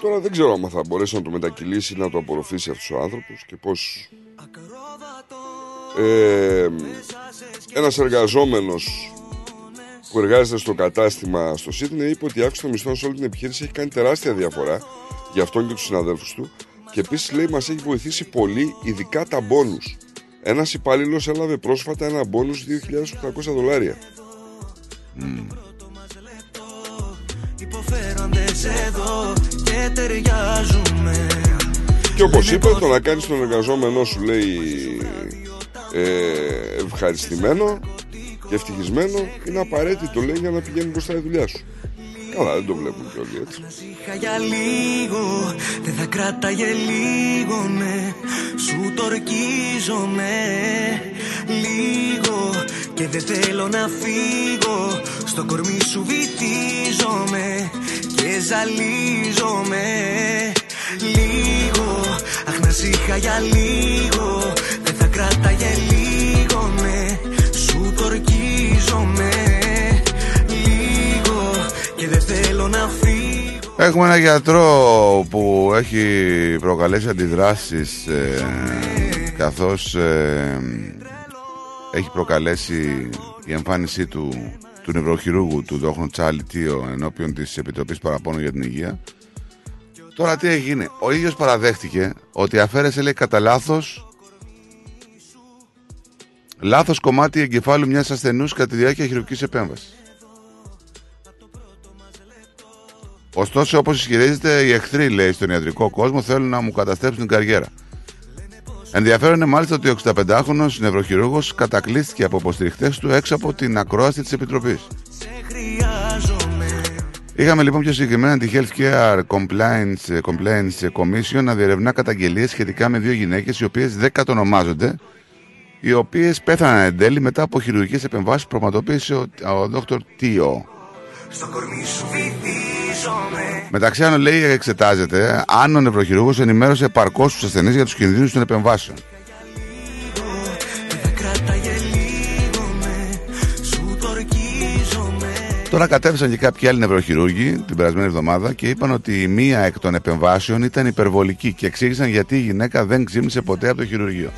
Τώρα δεν ξέρω αν θα μπορέσει να το μετακυλήσει, να το απορροφήσει αυτούς ο άνθρωπος και πώς. Ένας εργαζόμενος που εργάζεται στο κατάστημα στο Σίδνεϊ είπε ότι η αύξηση των μισθών σε όλη την επιχείρηση έχει κάνει τεράστια διαφορά για αυτόν και τους συναδέλφους του, και επίσης λέει μας έχει βοηθήσει πολύ, ειδικά τα μπόνους. Ένας υπάλληλος έλαβε πρόσφατα ένα μπόνους $2,800. Και όπως είπε, το να κάνεις τον εργαζόμενό σου, λέει, ευχαριστημένο και ευτυχισμένο είναι απαραίτητο, λέει, για να πηγαίνει μπροστά η δουλειά σου. Καλά, δεν το βλέπουν και όλοι έτσι. Δεν θα κράταγε λίγο, ναι, σου τορκίζομαι λίγο και δεν θέλω να φύγω, στο κορμί σου βυθίζομαι και ζαλίζομαι λίγο, αχ να σ' είχα για λίγο, δεν θα κράταγε λίγο, ναι, σου τορκίζομαι λίγο και δεν θέλω να φύγω. Έχουμε ένα γιατρό που έχει προκαλέσει αντιδράσεις καθώς έχει προκαλέσει η εμφάνισή του νευροχειρούργου του Δόχνου Τσάλι Τίο ενώπιον της Επιτροπής Παραπώνου για την Υγεία. Τώρα τι έχει γίνει? Ο ίδιος παραδέχτηκε ότι αφαίρεσε, λέει, κατά λάθος κομμάτι εγκεφάλου μιας ασθενούς κατά τη διάρκεια χειρουργικής επέμβασης. Ωστόσο, όπως ισχυρίζεται, οι εχθροί, λέει, στον ιατρικό κόσμο θέλουν να μου καταστρέψουν την καριέρα. Ενδιαφέρον είναι μάλιστα ότι ο 65χρονος νευροχειρούργος κατακλείστηκε από υποστηριχτές του έξω από την ακρόαση της Επιτροπής. Είχαμε λοιπόν πιο συγκεκριμένα τη Health Care Compliance Commission να διερευνά καταγγελίες σχετικά με δύο γυναίκες, οι οποίες δεν κατονομάζονται, οι οποίες πέθαναν εν τέλει μετά από χειρουργικές επεμβάσεις που πραγματοποίησε ο Δόκτωρ Τίο. Μεταξύ άλλων, λέει, εξετάζεται αν ο νευροχειρούργος ενημέρωσε επαρκώς τους ασθενείς για τους κινδύνους των επεμβάσεων. Τώρα κατέφθασαν και κάποιοι άλλοι νευροχειρούργοι την περασμένη εβδομάδα και είπαν ότι η μία εκ των επεμβάσεων ήταν υπερβολική και εξήγησαν γιατί η γυναίκα δεν ξύμνησε ποτέ από το χειρουργείο.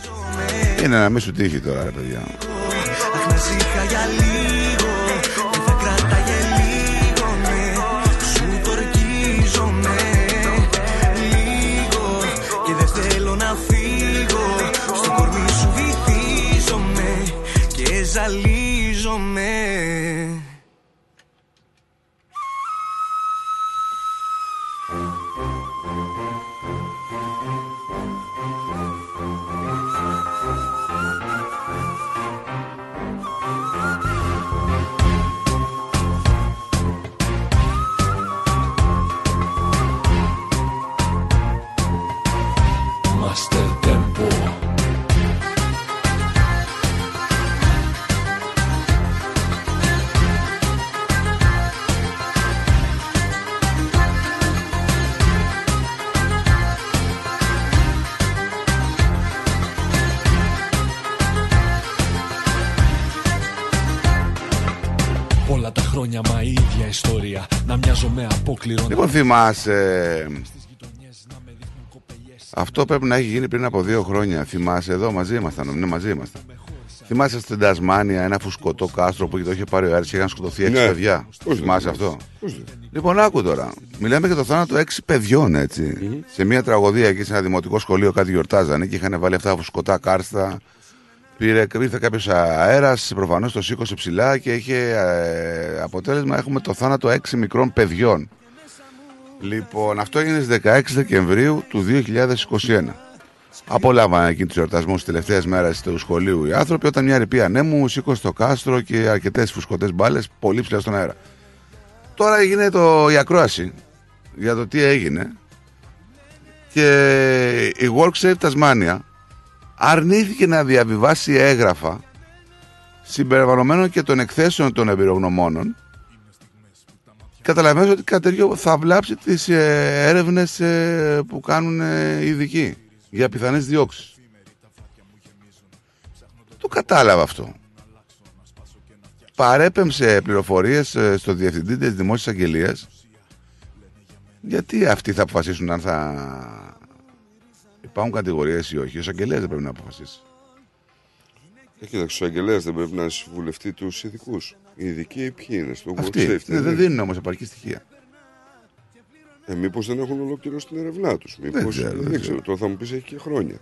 Είναι να μην σου τύχει τώρα, ρε παιδιά. χρόνια, μα η ίδια ιστορία. Να μοιάζω με απόκληρο. Λοιπόν, θυμάσαι. Αυτό πρέπει να έχει γίνει πριν από 2 χρόνια. Θυμάσαι, εδώ μαζί ήμασταν. Ναι, μαζί ήμασταν. Θυμάσαι στην Τασμάνια ένα φουσκωτό κάστρο που το είχε πάρει ο Άρης και είχαν σκοτωθεί 6 παιδιά. Θυμάσαι αυτό. Λοιπόν, άκου τώρα. Μιλάμε για το θάνατο 6 παιδιών, έτσι. Σε μια τραγωδία εκεί σε ένα δημοτικό σχολείο κάτι γιορτάζανε και είχαν βάλει αυτά τα φουσκωτά κάρστα. Ήρθε κάποιο αέρα, προφανώς το σήκωσε ψηλά και είχε αποτέλεσμα έχουμε το θάνατο 6 μικρών παιδιών. Λοιπόν, αυτό έγινε στις 16 Δεκεμβρίου του 2021. Απολάβανε εκείνου του εορτασμού τις τελευταίες μέρες του σχολείου οι άνθρωποι, όταν μια ρηπή ανέμου σήκωσε το κάστρο και αρκετές φουσκωτές μπάλες πολύ ψηλά στον αέρα. Τώρα έγινε η ακρόαση για το τι έγινε και η WorkSafe Tasmania αρνήθηκε να διαβιβάσει έγγραφα συμπεριλαμβανομένων και των εκθέσεων των εμπειρογνωμόνων. Καταλαβαίνεις ότι κάτι τέτοιο θα βλάψει τις έρευνες που κάνουν ειδικοί για πιθανές διώξεις. Το κατάλαβα αυτό. Παρέπεμψε πληροφορίες στο Διευθυντή της Δημόσιας Αγγελίας, γιατί αυτοί θα αποφασίσουν αν θα υπάρχουν κατηγορίες ή όχι. Ο Αγγελέας δεν πρέπει να αποφασίσει. Κοίταξε, ο Αγγελέας δεν πρέπει να είναι συμβουλευτεί τους ειδικούς. Οι ειδικοί ποιοι είναι στο WhatsApp. Δεν δίνουν όμως επαρκή στοιχεία. Μήπως δεν έχουν ολοκληρώσει την ερευνά τους. Δεν ξέρω. Τώρα θα μου πεις έχει και χρόνια.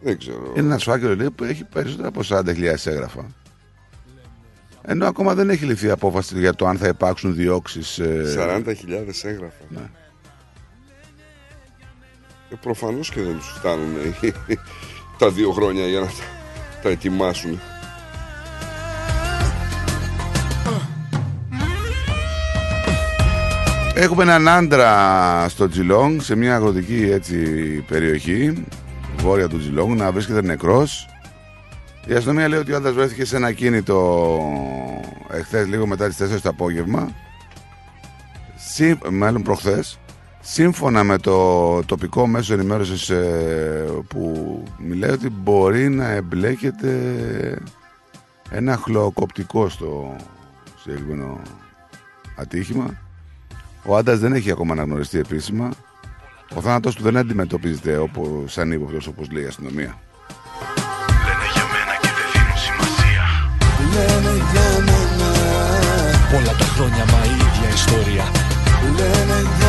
Δεν ξέρω. Είναι ένας φάκελος, λέει, που έχει περισσότερα από 40.000 έγγραφα. Ενώ ακόμα δεν έχει ληφθεί απόφαση για το αν θα υπάρξουν διώξεις. 40.000 έγγραφα. Ναι. Προφανώς και δεν τους φτάνουν τα 2 χρόνια για να τα ετοιμάσουν. Έχουμε έναν άντρα στο Τζιλόγκ, σε μια αγροτική έτσι περιοχή, βόρεια του Τζιλόγκ, να βρίσκεται νεκρός. Η αστυνομία λέει ότι ο άντρας βρέθηκε σε ένα κίνητο εχθές λίγο μετά τις 4 το απόγευμα, μάλλον προχθές. Σύμφωνα με το τοπικό μέσο ενημέρωσης που μιλάει ότι μπορεί να εμπλέκεται ένα χλωκοπτικό στο συγκεκριμένο ατύχημα. Ο άντρας δεν έχει ακόμα αναγνωριστεί επίσημα. Ο θάνατος του δεν αντιμετωπίζεται σαν ύποπτος όπως λέει η αστυνομία. Λένε για μένα και δεν δίνουν σημασία. Λένε για μένα. Πολλά τα χρόνια μα η ίδια ιστορία. Λένε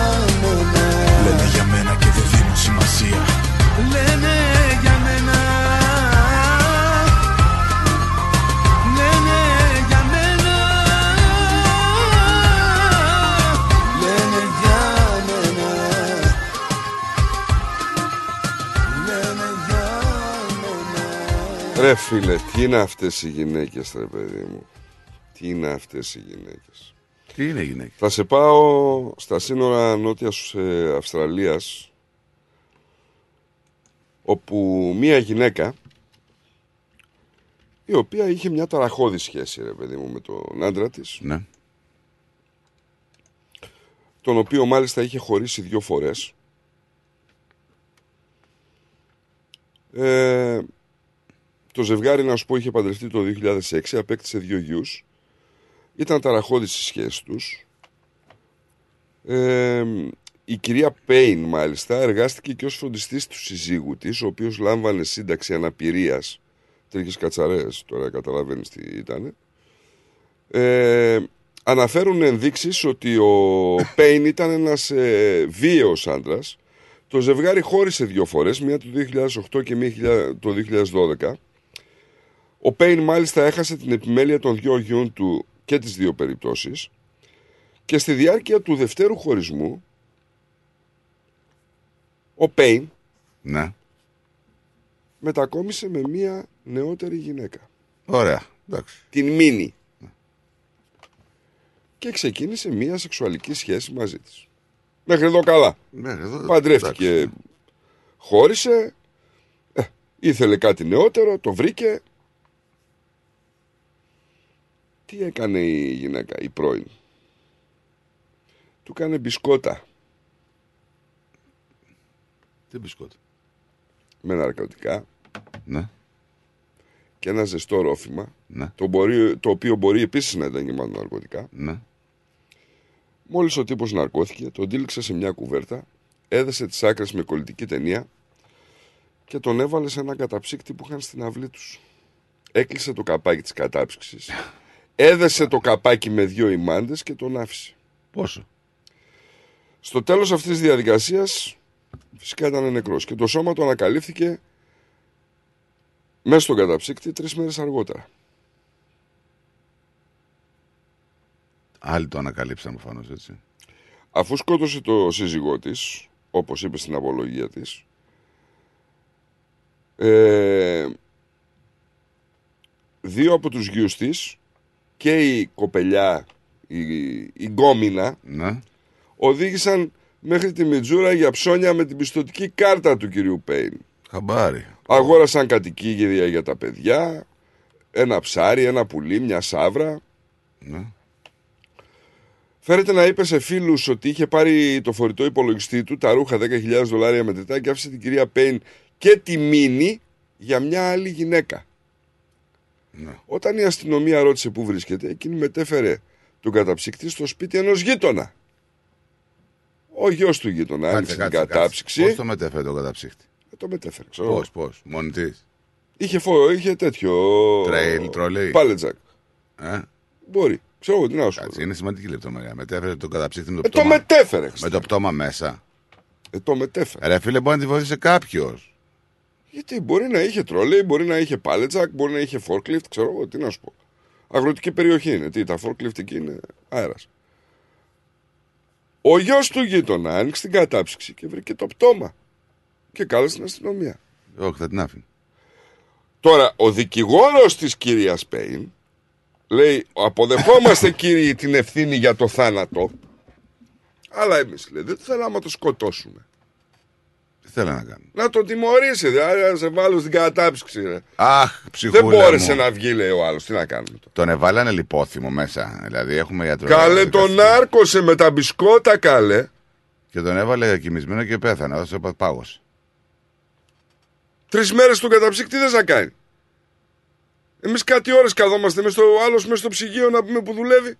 για μένα. Λένε για μένα και δεν δίνουν σημασία. Λένε για μένα. Ρε φίλε, τι είναι αυτές οι γυναίκες, ρε παιδί μου. Τι είναι αυτές οι γυναίκες. Τι είναι οι γυναίκες. Θα σε πάω στα σύνορα νότιας Αυστραλίας, όπου μία γυναίκα, η οποία είχε μια ταραχώδη σχέση, ρε παιδί μου, με τον άντρα της. Ναι. Τον οποίο μάλιστα είχε χωρίσει 2 φορές. Το ζευγάρι, να σου πω, είχε παντρευτεί το 2006, απέκτησε 2 γιους. Ήταν ταραχώδης η σχέση τους. Η κυρία Πέιν, μάλιστα, εργάστηκε και ως φροντιστής του συζύγου της, ο οποίος λάμβανε σύνταξη αναπηρίας, τρίχες κατσαρές, τώρα καταλαβαίνεις τι ήταν. Αναφέρουν ενδείξεις ότι ο Πέιν ήταν ένας βίαιος άντρας. Το ζευγάρι χώρισε 2 φορές, μία το 2008 και μία το 2012. Ο Πέιν μάλιστα έχασε την επιμέλεια των 2 γιών του και τις 2 περιπτώσεις και στη διάρκεια του δευτέρου χωρισμού ο Πέιν μετακόμισε με μία νεότερη γυναίκα. Ωραία, εντάξει. Την Μίνη. Ναι. Και ξεκίνησε μία σεξουαλική σχέση μαζί της. Μέχρι εδώ καλά. Παντρεύτηκε, εντάξει. Χώρισε, ήθελε κάτι νεότερο, το βρήκε. Τι έκανε η γυναίκα, η πρώην? Του κάνε μπισκότα. Τι μπισκότα? Με ναρκωτικά. Ναι. και ένα ζεστό ρόφημα, ναι, το οποίο μπορεί επίσης να ήταν γεμάτο ναρκωτικά. Ναι. Μόλις ο τύπος ναρκώθηκε, τον τύλιξε σε μια κουβέρτα, έδεσε τις άκρες με κολλητική ταινία και τον έβαλε σε ένα καταψύκτη που είχαν στην αυλή τους. Έκλεισε το καπάκι της κατάψυξης, έδεσε το καπάκι με δύο ημάντες και τον άφησε. Πόσο? Στο τέλος αυτής της διαδικασίας φυσικά ήταν νεκρός και το σώμα του ανακαλύφθηκε μέσα στον καταψύκτη 3 μέρες αργότερα. Άλλοι το ανακαλύψαν προφανώς, έτσι. Αφού σκότωσε το σύζυγό της, όπως είπε στην απολογία της, δύο από τους γιους της και η κοπελιά, η γκόμινα, ναι, οδήγησαν μέχρι τη Μιτζούρα για ψώνια με την πιστωτική κάρτα του κυρίου Πέιν. Χαμπάρι. Αγόρασαν κατοικίδια για τα παιδιά, ένα ψάρι, ένα πουλί, μια σαύρα. Ναι. Φέρεται να είπε σε φίλους ότι είχε πάρει το φορητό υπολογιστή του, τα ρούχα, $10,000 μετρητά και άφησε την κυρία Πέιν και τη μήνη για μια άλλη γυναίκα. Ναι. Όταν η αστυνομία ρώτησε πού βρίσκεται, εκείνη μετέφερε τον καταψυκτή στο σπίτι ενός γείτονα. Ο γιος του γείτονα άνοιξε την κατάψυξη. Πώς το μετέφερε τον καταψύκτη? Το μετέφερε. Πώς, μόνη της. Είχε τέτοιο. Τρέιλ, τρολέι. Πάλετζακ. Μπορεί. Ξέρω εγώ τι να σου πω. Είναι σημαντική λεπτομέρεια. Μετέφερε τον καταψύκτη με το πτώμα. Το μετέφερε. Με το πτώμα μέσα. Το μετέφερε. Ρε φίλε, μπορεί να τη βοηθήσει κάποιος. Γιατί μπορεί να είχε τρολέι, μπορεί να είχε πάλετζακ, μπορεί να είχε forklift, ξέρω εγώ τι να σου πω. Αγροτική περιοχή είναι. Τι, τα forklift εκεί είναι αέρα. Ο γιος του γείτονα άνοιξε την κατάψυξη και βρήκε το πτώμα και κάλεσε την αστυνομία. Όχι, θα την άφηνε. Τώρα, ο δικηγόρος της κυρίας Πέιν λέει: αποδεχόμαστε κύριοι την ευθύνη για το θάνατο, αλλά εμείς, λέει, δεν θέλαμε να το σκοτώσουμε. Τι θέλαμε να κάνουμε? Να τον τιμωρήσει, δηλαδή να σε βάλω στην κατάψυξη, ρε. Αχ, ψυχούλα. Δεν μπόρεσε μου να βγει, λέει ο άλλος. Τι να κάνουμε τώρα? Τον εβάλανε λιπόθυμο μέσα. Δηλαδή έχουμε γιατρό. Καλέ, τον άρκωσε με τα μπισκότα, καλέ. Και τον έβαλε κοιμισμένο και πέθανε. Δώσε πάγος. 3 μέρες του καταψύκτη δεν θα κάνει. Εμείς κάτι ώρες καθόμαστε με στο άλλο μέσα στο ψυγείο να πούμε που δουλεύει.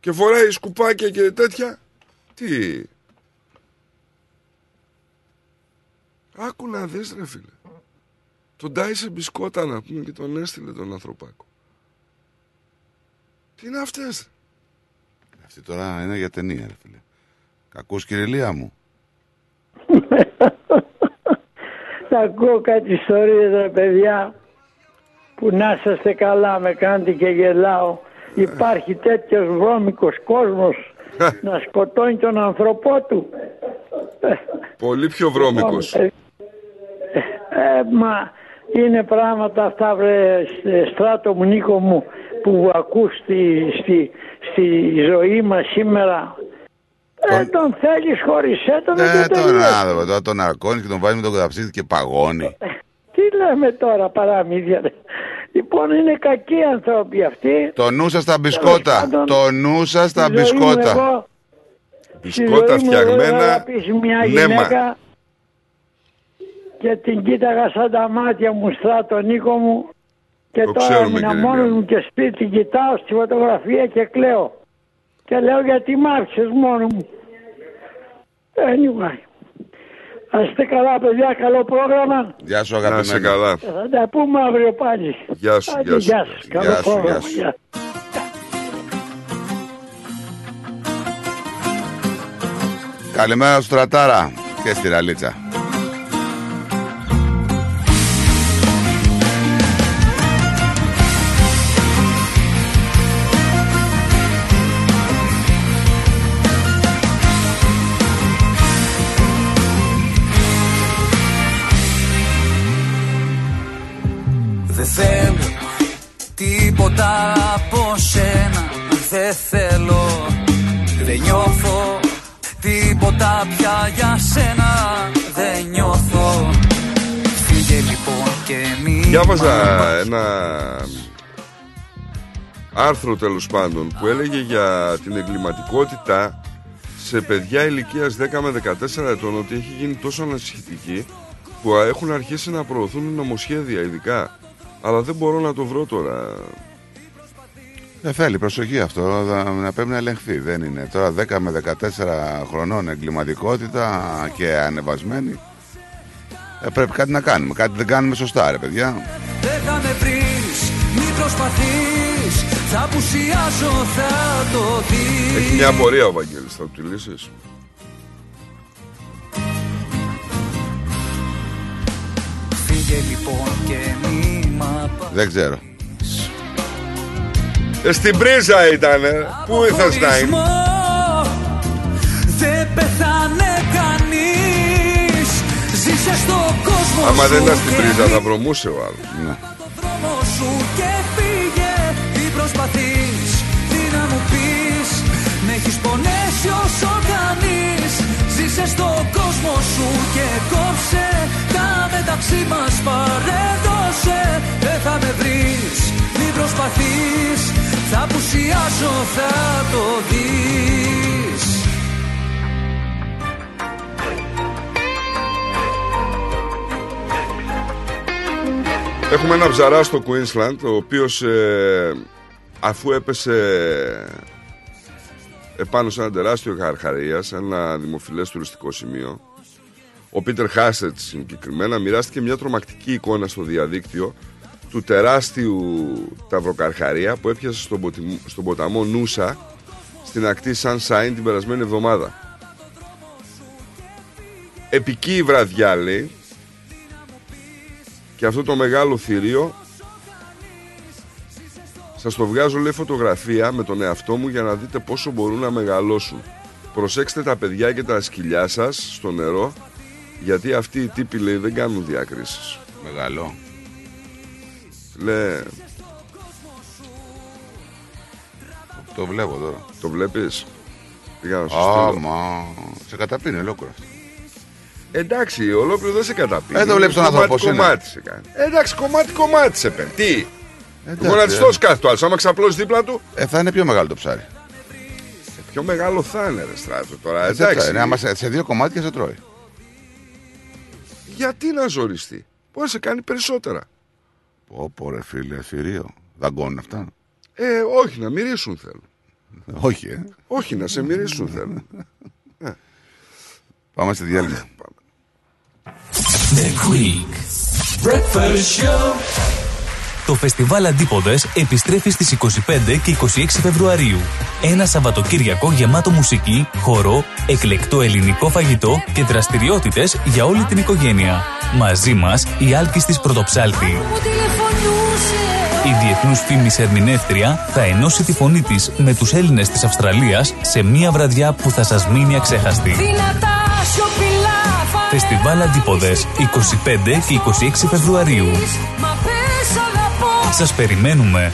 Και φοράει σκουπάκια και τέτοια. Τι. Άκου να δεις, ρε φίλε. Τον τάισε μπισκότα να πούμε και τον έστειλε τον ανθρωπάκο. Τι είναι αυτές? Αυτή τώρα είναι για ταινία, ρε φίλε. Κακούς, κυριλία μου. Θα ακούω κάτι ιστορίες, ρε παιδιά. Που να είσαστε καλά, με κάνετε και γελάω. Υπάρχει τέτοιος βρώμικος κόσμος να σκοτώνει τον ανθρωπό του. Πολύ πιο βρώμικος. Μα είναι πράγματα αυτά, βρε Στράτο μου, Νίκο μου, που ακούς στη ζωή μας σήμερα. Τον θέλεις χωρίς έτον και τελείως. Τώρα τον αρκώνεις και τον βάζεις με τον καταψύκτη και παγώνει. Τι λέμε τώρα παραμύθια? Λοιπόν, είναι κακοί ανθρώποι αυτοί. Το νου σας στα μπισκότα. Το νου σας στα μπισκότα. Μπισκότα φτιαγμένα, νέμα. Και την κοίταγα σαν τα μάτια μου, Στράτο, Νίκο μου. Και το τώρα ήμουν μόνος μου και σπίτι, κοιτάω στη φωτογραφία και κλαίω. Και λέω γιατί μ' άφησες μόνο μου. Anyway. Ας είστε καλά, παιδιά, καλό πρόγραμμα. Γεια σου, αγαπημένα. Να είσαι καλά. Θα τα πούμε αύριο πάλι. Γεια σου, γεια σου. Καλό πρόγραμμα. Καλημέρα στο Τρατάρα και στη Ραλίτσα. Δεν θέλω τίποτα από σένα, δεν θέλω, δεν νιώθω τίποτα πια για σένα, δεν νιώθω. Φύγε λοιπόν και μη. Διάβαζα ένα άρθρο, τέλος πάντων, που έλεγε για την εγκληματικότητα σε παιδιά ηλικίας 10 με 14 ετών, ότι έχει γίνει τόσο ανασυχητική που έχουν αρχίσει να προωθούν νομοσχέδια ειδικά, αλλά δεν μπορώ να το βρω τώρα. Δεν θέλει προσοχή αυτό, να πρέπει να ελεγχθεί. Δεν είναι τώρα 10 με 14 χρονών εγκληματικότητα και ανεβασμένη. Πρέπει κάτι να κάνουμε, κάτι δεν κάνουμε σωστά ρε παιδιά. Δεν θα με βρεις, μην προσπαθείς, θα απουσιάζω, θα το δεις. Έχει μια απορία ο Βαγγέλης, θα του τη λύσεις. Φύγε λοιπόν και μη μ' απαντήσεις. Δεν ξέρω. Στην πρίζα ήτανε, πού ήθελες να είναι. Δεν πεθάνε κανείς, ζήσε στον κόσμο. Άμα δεν ήταν στην πρίζα θα βρωμούσε ο άλλος. Ναι. Θα απουσιάζω, θα το δεις. Έχουμε ένα ψαρά στο Queensland, ο οποίος αφού έπεσε επάνω σε ένα τεράστιο καρχαρία, σε ένα δημοφιλές τουριστικό σημείο, ο Πίτερ Χάσετ συγκεκριμένα μοιράστηκε μια τρομακτική εικόνα στο διαδίκτυο του τεράστιου ταυροκαρχαρία που έπιασε στον ποταμό Νούσα στην ακτή Sunshine την περασμένη εβδομάδα. Επική η βραδιά λέει, και αυτό το μεγάλο θηρίο σας το βγάζω λέει φωτογραφία με τον εαυτό μου για να δείτε πόσο μπορούν να μεγαλώσουν. Προσέξτε τα παιδιά και τα σκυλιά σας στο νερό, γιατί αυτοί οι τύποι λέει δεν κάνουν διακρίσεις. Μεγάλο. Λε... Το βλέπω τώρα. Το βλέπεις? Πήγα να σου στείλω. Άμα... Σε καταπίνει ολόκληρο αυτό. Εντάξει, ολόκληρο δεν σε καταπίνει. Το βλέπεις τον άνθρωπο πως είναι. Εντάξει, κομμάτι σε παίρνει. Τι? Γονατιστός κάθε το άλλο. Άμα ξαπλώσει δίπλα του θα είναι πιο μεγάλο το ψάρι. Πιο μεγάλο θα είναι ρε Στράτο τώρα. Εντάξει. Άμα σε δύο κομμάτια σε τρώει. Γιατί να ζοριστεί? Μπορεί να σε κάνει περισσότερα. Όπο ρε φίλε, θηρίο. Δαγκώνουν αυτά. Όχι, να μυρίσουν θέλουν. Όχι, όχι, να σε μυρίσουν θέλουν. Πάμε στη διάλειμμα. Το Φεστιβάλ Αντίποδες επιστρέφει στις 25 και 26 Φεβρουαρίου. Ένα Σαββατοκύριακο γεμάτο μουσική, χορό, εκλεκτό ελληνικό φαγητό και δραστηριότητες για όλη την οικογένεια. Μαζί μας η Άλκηστη Πρωτοψάλτη. Η διεθνούς φήμης ερμηνεύτρια θα ενώσει τη φωνή της με τους Έλληνες της Αυστραλίας σε μια βραδιά που θα σας μείνει αξέχαστη. Φεστιβάλ Αντίποδες 25 και 26 Φεβρουαρίου. Σας περιμένουμε.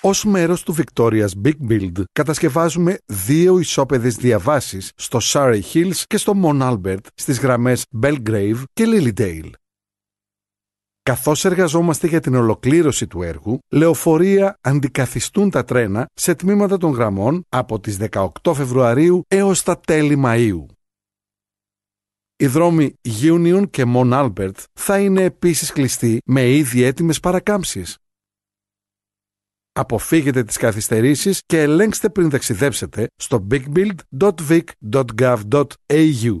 Ως μέρος του Victoria's Big Build, κατασκευάζουμε δύο ισόπεδες διαβάσεις στο Surrey Hills και στο Mount Albert στις γραμμές Belgrave και Lilydale. Καθώς εργαζόμαστε για την ολοκλήρωση του έργου, λεωφορεία αντικαθιστούν τα τρένα σε τμήματα των γραμμών από τις 18 Φεβρουαρίου έως τα τέλη Μαΐου. Οι δρόμοι Union και Mount Albert θα είναι επίσης κλειστοί με ήδη έτοιμες παρακάμψεις. Αποφύγετε τις καθυστερήσεις και ελέγξτε πριν ταξιδέψετε στο bigbuild.vic.gov.au.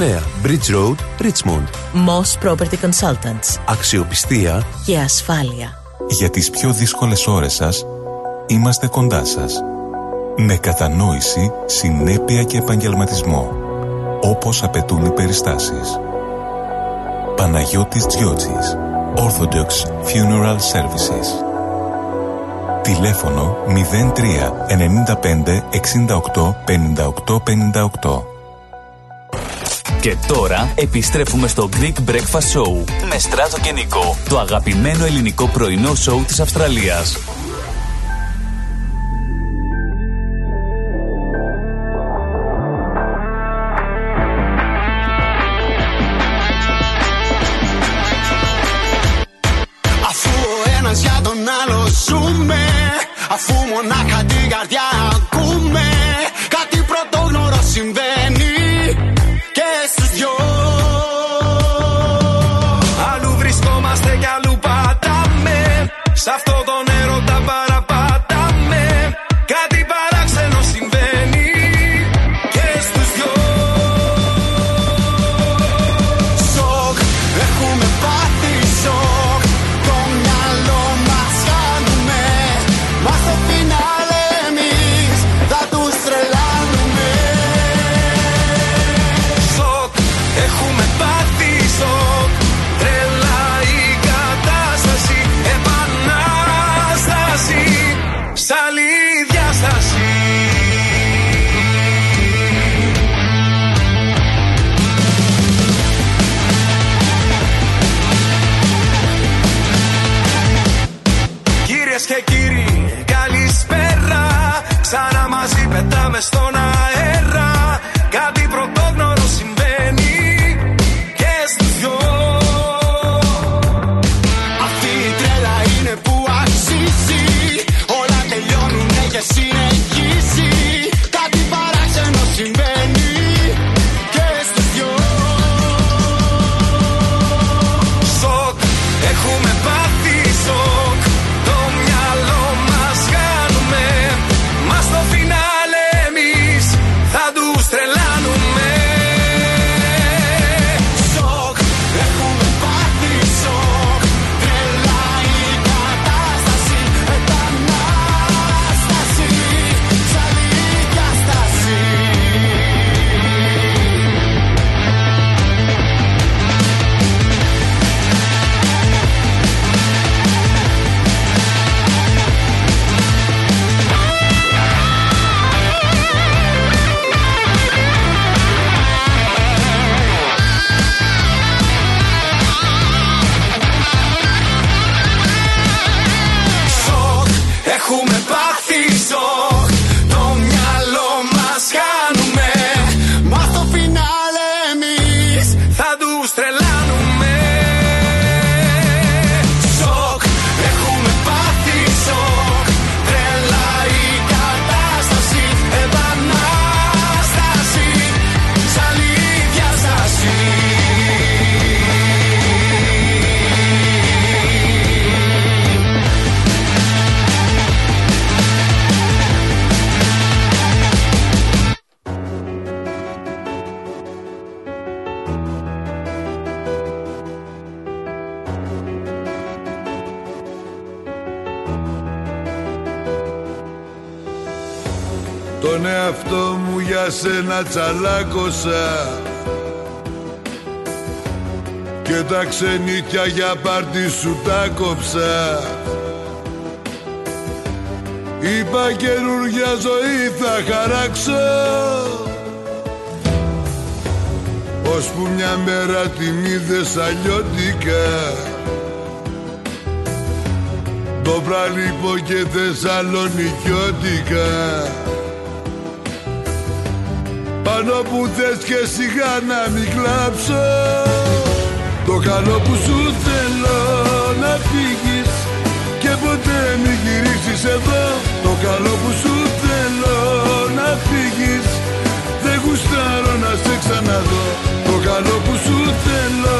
429 Bridge Road, Richmond. Moss Property Consultants. Αξιοπιστία και ασφάλεια. Για τις πιο δύσκολες ώρες σας, είμαστε κοντά σας. Με κατανόηση, συνέπεια και επαγγελματισμό, όπως απαιτούν οι περιστάσεις. Παναγιώτης Τζιότσης, Orthodox Funeral Services. Τηλέφωνο 03 95 68 58 58. Και τώρα επιστρέφουμε στο Greek Breakfast Show με Στράτο και Νίκο, το αγαπημένο ελληνικό πρωινό σοου της Αυστραλίας. Αφού ο ένας για τον άλλο ζούμε, αφού μονάχα την καρδιά ακούμε, κάτι πρωτόγνωρο συμβαίνει. Αλλού βρισκόμαστε κι αλλού πατάμε. Σ' αυτό τον έρωτα παραπατάμε. Κάτι παράξενο συμβαίνει και στους δυο. Σοκ, έχουμε πάθει σοκ. Το μυαλό μας χάνουμε. Μα στο φινάλε εμείς θα τους τρελάνουμε. Σοκ, έχουμε πάθει σοκ. Τρελά η κατάσταση. Επανάσταση. Σ' άλλη διάσταση. Κυρίες και κύριοι, καλησπέρα. Ξανά μαζί πετάμε στον αέρα. Κάτι πρωτόγνωρο συμβαίνει και στους δυο. Αυτή η τρέλα είναι που αξίζει. Όλα τελειώνουνε και συνεχίζει. Κάτι παράξενο συμβαίνει και στους δυο. Σοκ, έχουμε πάθει σοκ. Το μυαλό μας χάνουμε. Μα στο φινάλε εμείς θα τους τρελάνουμε. Σοκ, έχουμε πάθει σοκ. Τρελά η κατάσταση. Επανάσταση. Σ' άλλη διάσταση. Σοκ, έχουμε πάθει σοκ. Το μυαλό μας χάνουμε. Μα στο φινάλε εμείς θα τους τρελάνουμε. Σοκ, έχουμε πάθει σοκ. Τρελά η κατάσταση. Επανάσταση. Σ' άλλη διάσταση. Τον εαυτό μου για σένα τσαλάκωσα και τα ξενύχια για πάρτι σου τα κόψα. Είπα καινούργια ζωή θα χαράξω, ώσπου μια μέρα την είδες αλλιώτικα. Το πράλυπο και θεσσαλονικιώτικα. Πάνω που θες και σιγά να μην κλάψω. Το καλό που σου θέλω να φύγεις και ποτέ μην γυρίσεις εδώ. Το καλό που σου θέλω να φύγεις, δεν γουστάρω να σε ξαναδώ. Το καλό που σου θέλω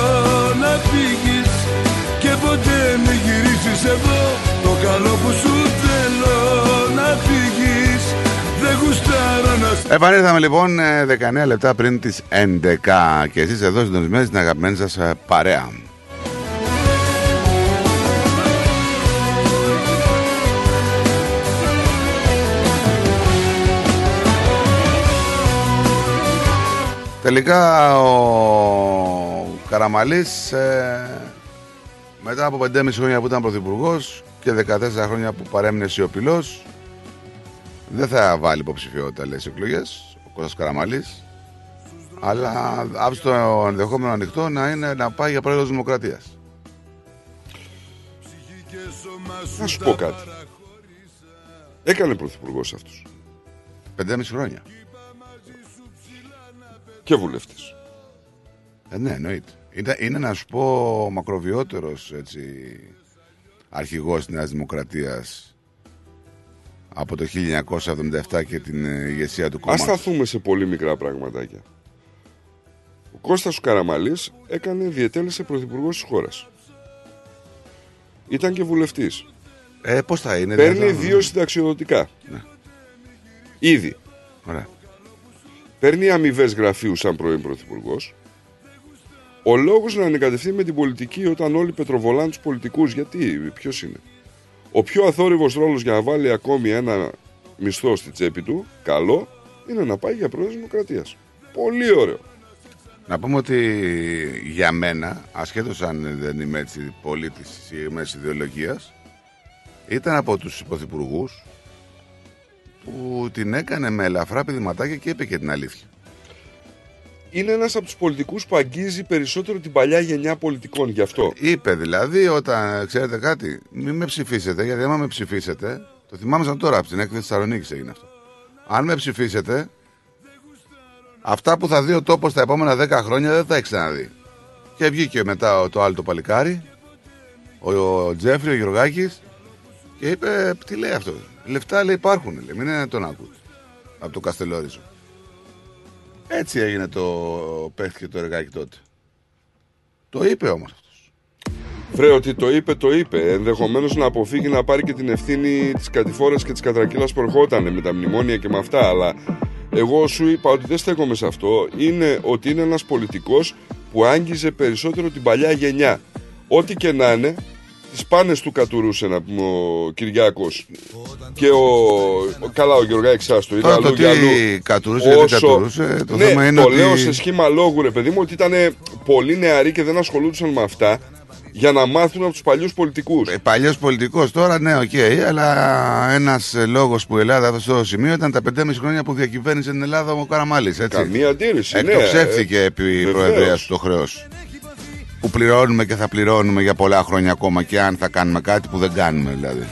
να φύγεις και ποτέ μην γυρίσεις εδώ. Το καλό που σου θέλω να φύγεις. Επανήλθαμε λοιπόν 19 λεπτά πριν τις 11 και εσείς εδώ συντονισμένοι στην αγαπημένη σας παρέα. Τελικά ο Καραμανλής μετά από 5,5 χρόνια που ήταν πρωθυπουργός και 14 χρόνια που παρέμεινε σιωπηλός, δεν θα βάλει υποψηφιότητα λέει στις εκλογές ο Κώστας Καραμανλής, αλλά άφησε το ενδεχόμενο ανοιχτό να πάει για πρόεδρος Δημοκρατίας. Να σου πω κάτι. Έκανε πρωθυπουργός αυτός 5,5 χρόνια και βουλευτής. Ναι, εννοείται. Είναι να σου πω μακροβιότερος έτσι, αρχηγός της Νέας Δημοκρατίας από το 1977 και την ηγεσία του κόμματος. Ας σταθούμε σε πολύ μικρά πραγματάκια. Ο Κώστας Καραμανλής διετέλεσε πρωθυπουργός της χώρας. Ήταν και βουλευτής. Πώς θα είναι? Παίρνει δηλαδή, 2 συνταξιοδοτικά. Ναι. Ήδη. Ωραία. Παίρνει αμοιβές γραφείου σαν πρώην πρωθυπουργός. Ο λόγος να ανεκατευθεί με την πολιτική όταν όλοι πετροβολάνε τους πολιτικούς, γιατί, ποιος είναι? Ο πιο αθόρυβος ρόλος για να βάλει ακόμη ένα μισθό στη τσέπη του, καλό, είναι να πάει για πρόεδρος Δημοκρατίας. Πολύ ωραίο. Να πούμε ότι για μένα, ασχέτως αν δεν είμαι έτσι πολίτης ή μέσης ιδεολογίας, ήταν από τους πρωθυπουργούς που την έκανε με ελαφρά πηδηματάκια και είπε και την αλήθεια. Είναι ένας από τους πολιτικούς που αγγίζει περισσότερο την παλιά γενιά πολιτικών γι' αυτό. Είπε δηλαδή όταν, ξέρετε κάτι, μην με ψηφίσετε, γιατί άμα με ψηφίσετε, το θυμάμαι σαν τώρα, στην έκθεση Θεσσαλονίκης έγινε αυτό. Αν με ψηφίσετε, αυτά που θα δει ο τόπος τα επόμενα 10 χρόνια δεν θα έχει ξαναδεί. Και βγήκε μετά το άλλο το παλικάρι, ο Τζέφρι, ο Γιωργάκης, και είπε, τι λέει αυτό? Λεφτά λέει υπάρχουν, λέει, μην είναι τον ακούτε από το Καστελόριζο. Έτσι έγινε το Πέρθ και το Εργάκι τότε. Το είπε όμως αυτός. Βρε, ότι το είπε. Ενδεχομένως να αποφύγει να πάρει και την ευθύνη της κατηφόρας και της κατρακύλας που ερχότανε με τα μνημόνια και με αυτά. Αλλά εγώ σου είπα ότι δεν στέκομαι σε αυτό. Είναι ότι είναι ένας πολιτικός που άγγιζε περισσότερο την παλιά γενιά. Ό,τι και να είναι, τις πάνες του κατουρούσε να πούμε ο Κυριάκος και καλά ο Γιωργάκης άστο. Τώρα το τι κατουρούσε, όσο... κατουρούσε το, ναι, θέμα είναι το ότι... λέω σε σχήμα λόγου ρε παιδί μου, ότι ήταν πολύ νεαροί και δεν ασχολούνταν με αυτά για να μάθουν από τους παλιούς πολιτικούς. Παλιός πολιτικός τώρα, ναι, οκ, αλλά ένας λόγος που η Ελλάδα έφτασε στο σημείο ήταν τα 5,5 χρόνια που διακυβέρνησε την Ελλάδα ο Καραμανλής, έτσι. Καμία αντίρρηση, ναι. Εκτοξεύθηκε επί προεδρίας του το χρέος. Που πληρώνουμε και θα πληρώνουμε για πολλά χρόνια ακόμα, και αν θα κάνουμε κάτι που δεν κάνουμε δηλαδή.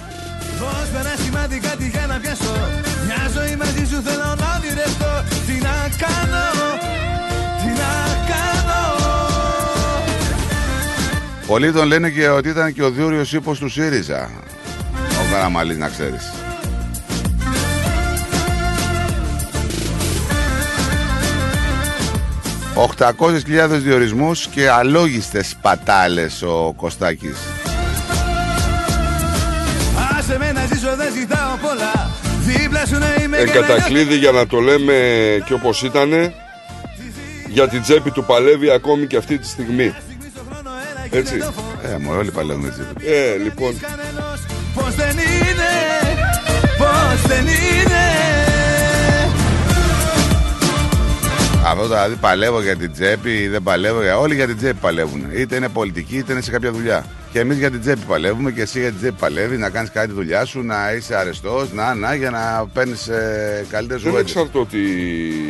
Πολλοί τον λένε και ότι ήταν και ο διούριος ύπος του ΣΥΡΙΖΑ ο Καραμανλής, να ξέρεις. $800,000 διορισμούς και αλόγιστες σπατάλες ο Κωστάκης. Κατακλείδη, για να το λέμε και όπως ήτανε, για την τσέπη του παλεύει ακόμη και αυτή τη στιγμή. Έτσι. Μωρέ, όλοι παλεύουν έτσι. Λοιπόν. Πώς δεν είναι. Αυτό δηλαδή, παλεύω για την τσέπη ή δεν παλεύω, όλοι για την τσέπη παλεύουν. Είτε είναι πολιτική είτε είναι σε κάποια δουλειά. Και εμείς για την τσέπη παλεύουμε και εσύ για την τσέπη παλεύεις, να κάνεις κάτι δουλειά σου, να είσαι αρεστός, για να παίρνεις καλύτερες δουλειές. Δεν εξαρτώ ότι...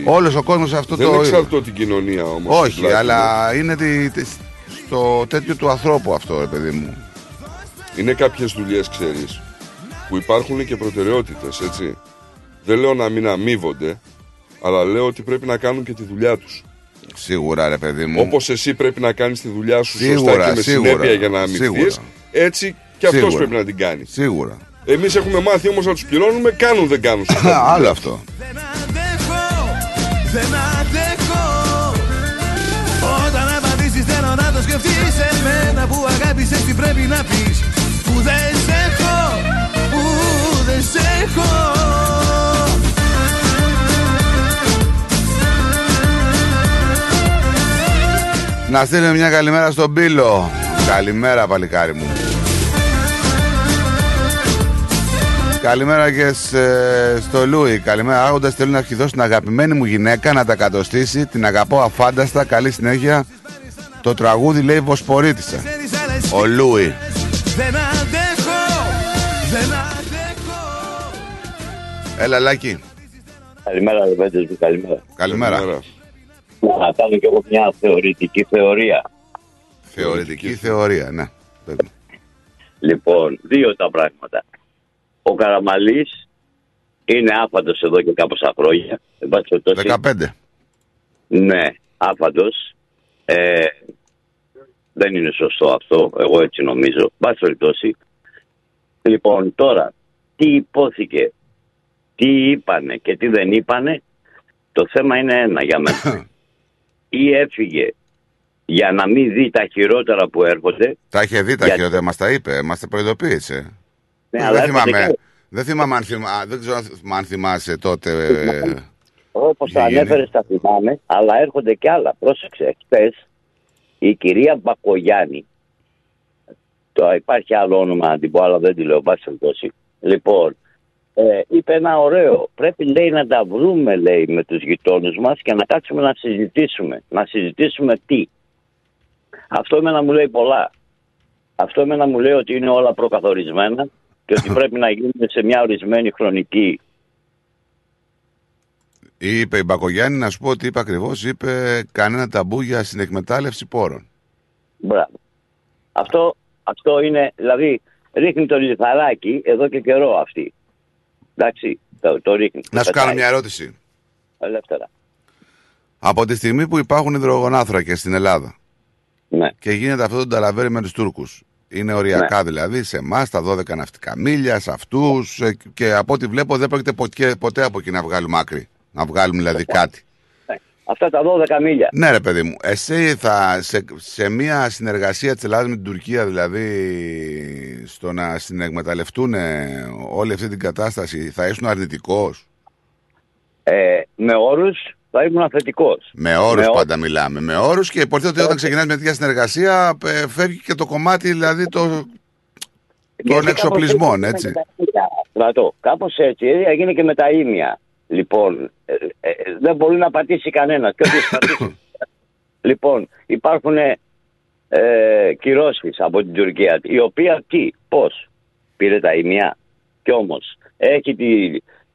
Όλος ο κόσμος αυτό δεν το... Δεν εξαρτώ την κοινωνία όμως. Όχι, δηλαδή, αλλά είναι στο τέτοιο του ανθρώπου αυτό, ρε παιδί μου. Είναι κάποιες δουλειές, ξέρεις, που υπάρχουν και προτεραιότητες, έτσι. Δεν λέω να μην αμείβονται, αλλά λέω ότι πρέπει να κάνουν και τη δουλειά τους. Σίγουρα, ρε παιδί μου. Όπως εσύ πρέπει να κάνεις τη δουλειά σου σωστά και με συνέπεια για να αμυνθείς, έτσι και αυτός πρέπει να την κάνει. Σίγουρα. Εμείς έχουμε μάθει όμως να τους πληρώνουμε, κάνουν δεν κάνουν. Άλλο αυτό. Δεν αντέχω. Όταν απαντήσεις θέλω να το σκεφτείς. Εμένα που αγάπησες τι πρέπει να πεις. Που δεν σ' έχω. Να στείλουμε μια καλημέρα στον Πύλο. Καλημέρα, παλικάρι μου. Καλημέρα και στο Λούι. Καλημέρα. Άγοντας, θέλω να ευχηθώ στην αγαπημένη μου γυναίκα να τα κατοστήσει. Την αγαπώ αφάνταστα. Καλή συνέχεια. Το τραγούδι λέει Βοσπορίτησα. Ο Λούι. Έλα, Λάκη. Καλημέρα, Λεβέντες μου. Καλημέρα. Καλημέρα. Να κάνω κι εγώ μια θεωρητική θεωρία. Θεωρητική θεωρία, ναι. Λοιπόν, δύο τα πράγματα. Ο Καραμανλής είναι άφαντος εδώ και κάποια χρόνια. 15. Ναι, άφαντος. Δεν είναι σωστό αυτό, εγώ έτσι νομίζω. Λοιπόν, τώρα, τι υπόθηκε, τι είπανε και τι δεν είπανε, το θέμα είναι ένα για μένα. Ή έφυγε για να μην δει τα χειρότερα που έρχονται. Τα είχε δει τα χειρότερα, μας τα είπε, μας τα προειδοποίησε. Ναι, δεν θυμάμαι, και... δεν ξέρω αν θυμάσαι τότε. Όπως τα ανέφερες τα θυμάμαι, αλλά έρχονται και άλλα. Πρόσεξε, χτες η κυρία Μπακογιάννη, το υπάρχει άλλο όνομα να την πω, αλλά δεν τη λέω, λοιπόν, είπε ένα ωραίο, πρέπει λέει να τα βρούμε λέει με τους γειτόνους μας και να κάτσουμε να συζητήσουμε. Να συζητήσουμε τι. Αυτό εμένα μου λέει πολλά. Αυτό εμένα μου λέει ότι είναι όλα προκαθορισμένα και ότι πρέπει να γίνουν σε μια ορισμένη χρονική. Είπε η Μπακογιάννη, να σου πω ότι είπε ακριβώς, είπε κανένα ταμπού για συνεκμετάλλευση πόρων. Μπράβο. Αυτό είναι, δηλαδή ρίχνει το λιθαράκι εδώ και καιρό αυτή. Εντάξει, το ρίχνει. Να σου κάνω μια ερώτηση. Ελεύθερα. Από τη στιγμή που υπάρχουν υδρογονάνθρακες στην Ελλάδα, ναι, και γίνεται αυτό το ταλαβέρι με τους Τούρκους, είναι οριακά, ναι, δηλαδή σε εμάς, τα 12 ναυτικά μίλια, σε αυτούς, και από ό,τι βλέπω δεν πρόκειται ποτέ από εκεί να βγάλουμε άκρη. Να βγάλουμε δηλαδή κάτι. Ναι. Αυτά τα 12 μίλια. Ναι, ρε παιδί μου, εσύ θα σε μια συνεργασία της Ελλάδας με την Τουρκία, δηλαδή στο να συνεκμεταλλευτούν όλη αυτή την κατάσταση, θα ήσουν αρνητικός? Με όρους θα ήμουν θετικός. Με όρους πάντα μιλάμε. Με όρους, και υποθέτω ότι όταν ξεκινάς με τέτοια συνεργασία φεύγει και το κομμάτι δηλαδή των εξοπλισμών, έτσι. Κάπως έτσι, έγινε και με τα ήμια. Λοιπόν, δεν μπορεί να πατήσει κανένας. Λοιπόν, υπάρχουν κυρώσεις από την Τουρκία, η οποία τι, πώς, πήρε τα ήμια. Κι όμως έχει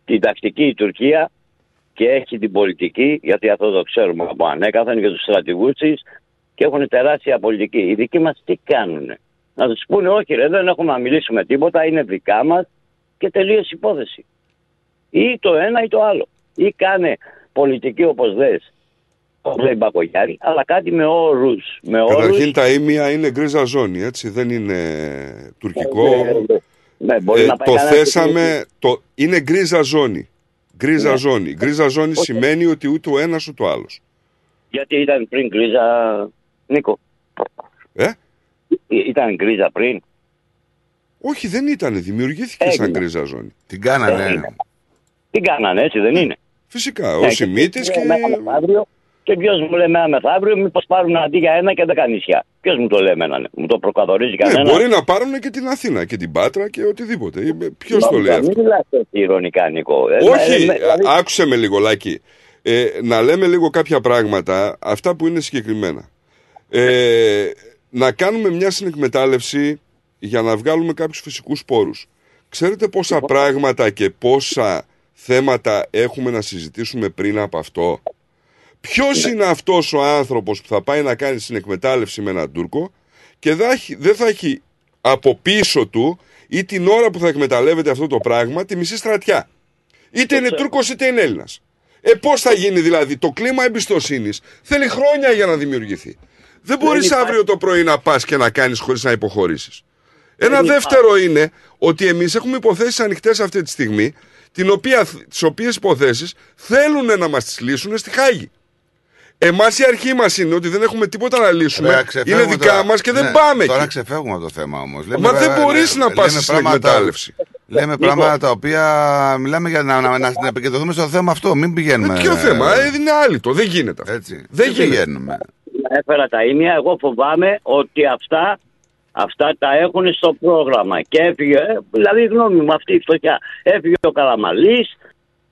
την τακτική η Τουρκία και έχει την πολιτική, γιατί αυτό το ξέρουμε από ανέκαθεν, και τους στρατηγούς της, και έχουν τεράστια πολιτική. Οι δικοί μας τι κάνουνε? Να τους πούνε όχι ρε, δεν έχουμε να μιλήσουμε τίποτα, είναι δικά μας και τελείως υπόθεση. Ή το ένα ή το άλλο. Ή κάνε πολιτική όπως δες, όπως λέει Μπακογιάρη, αλλά κάτι με όρους. Καταρχήν τα ήμια είναι γκρίζα ζώνη, έτσι, δεν είναι τουρκικό. Το θέσαμε, είναι γκρίζα ζώνη. Γκρίζα, ναι, ζώνη. Γκρίζα ζώνη σημαίνει ότι ούτε ο ένας ούτε ο άλλος. Γιατί ήταν πριν γκρίζα, Νίκο? Ήταν γκρίζα πριν? Όχι, δεν ήταν. Δημιουργήθηκε σαν γκρίζα ζώνη. Την κάνανε. Τι κάνανε, έτσι δεν είναι? Φυσικά, ο Σιμίτης και... Και ποιος μου λέει μένα μεθαύριο, μήπως πάρουν αντί για ένα και 10 νησιά. Ποιος μου το λέει εμένα, ναι, μου το προκαθορίζει κανένα? Ναι, μπορεί να πάρουν και την Αθήνα και την Πάτρα και οτιδήποτε. Ποιος το λέει αυτό? Μην μιλάς έτσι ειρωνικά, Νίκο. Όχι, άκουσε με λίγο, Λάκη. Να λέμε λίγο κάποια πράγματα, αυτά που είναι συγκεκριμένα. Να κάνουμε μια συνεκμετάλλευση για να βγάλουμε κάποιους φυσικούς πόρους. Ξέρετε πόσα πράγματα και πόσα θέματα έχουμε να συζητήσουμε πριν από αυτό? Ποιος είναι αυτός ο άνθρωπος που θα πάει να κάνει συνεκμετάλλευση με έναν Τούρκο και δεν θα έχει από πίσω του, ή την ώρα που θα εκμεταλλεύεται αυτό το πράγμα, τη μισή στρατιά? Είτε είναι Τούρκος είτε είναι Έλληνας. Πώς θα γίνει δηλαδή? Το κλίμα εμπιστοσύνης θέλει χρόνια για να δημιουργηθεί. Δεν μπορείς αύριο το πρωί να πας και να κάνεις χωρίς να υποχωρήσεις. Ένα δεύτερο είναι ότι εμείς έχουμε υποθέσεις ανοιχτές αυτή τη στιγμή, τις οποίες υποθέσεις θέλουν να μας τις λύσουν στη Χάγη. Εμάς η αρχή μας είναι ότι δεν έχουμε τίποτα να λύσουμε, είναι δικά μας και δεν πάμε τώρα εκεί. Τώρα ξεφεύγουμε το θέμα όμως. Μα δεν μπορείς να πας στην εκμετάλλευση. Λέμε πράγματα τα οποία μιλάμε για να επικεντρωθούμε στο θέμα αυτό, μην πηγαίνουμε. Ποιο θέμα, είναι άλυτο, δεν γίνεται αυτό. Δεν πηγαίνουμε. Έφερα τα ήμια, εγώ φοβάμαι ότι αυτά Αυτά τα έχουν στο πρόγραμμα. Και έφυγε, δηλαδή γνώμη μου αυτή η φτωχιά, έφυγε ο Καραμανλής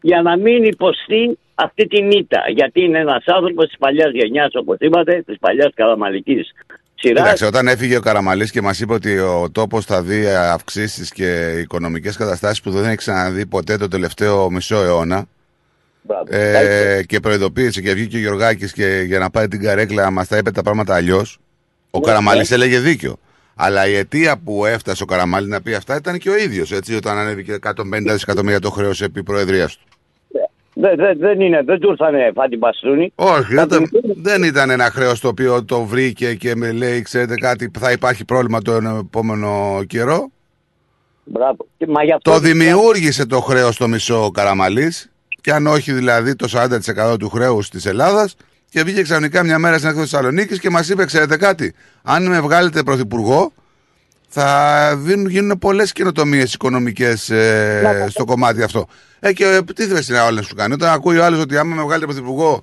για να μην υποστεί αυτή την ήττα. Γιατί είναι ένας άνθρωπος της παλιάς γενιάς, όπως είπατε, της παλιάς καραμανλικής σειράς. Κοιτάξτε, όταν έφυγε ο Καραμανλής και μας είπε ότι ο τόπος θα δει αυξήσεις και οικονομικές καταστάσεις που δεν έχει ξαναδεί ποτέ το τελευταίο μισό αιώνα, και προειδοποίησε και βγήκε ο Γιωργάκης και για να πάρει την καρέκλα μας τα είπε τα πράγματα αλλιώς, ο Καραμανλής έλεγε δίκιο. Αλλά η αιτία που έφτασε ο Καραμανλής να πει αυτά ήταν και ο ίδιος, έτσι, όταν ανέβηκε 150 δισεκατομμύρια το χρέος επί προεδρίας του. Δεν του ήρθανε φάτι μπαστούνι. Όχι, δεν ήταν ένα χρέος το οποίο το βρήκε και με λέει, ξέρετε κάτι, θα υπάρχει πρόβλημα τον επόμενο καιρό. Μπράβο. Το δημιούργησε το χρέος το μισό ο Καραμανλής, και αν όχι δηλαδή το 40% του χρέους της Ελλάδας. Και βγήκε ξαφνικά μια μέρα στην έκθεση Θεσσαλονίκη και μας είπε: ξέρετε κάτι, αν με βγάλετε πρωθυπουργό, θα γίνουν πολλές καινοτομίες οικονομικές στο κομμάτι αυτό. Και τι θες να όλες σου κάνει. Όταν ακούει ο άλλος ότι άμα με βγάλετε πρωθυπουργό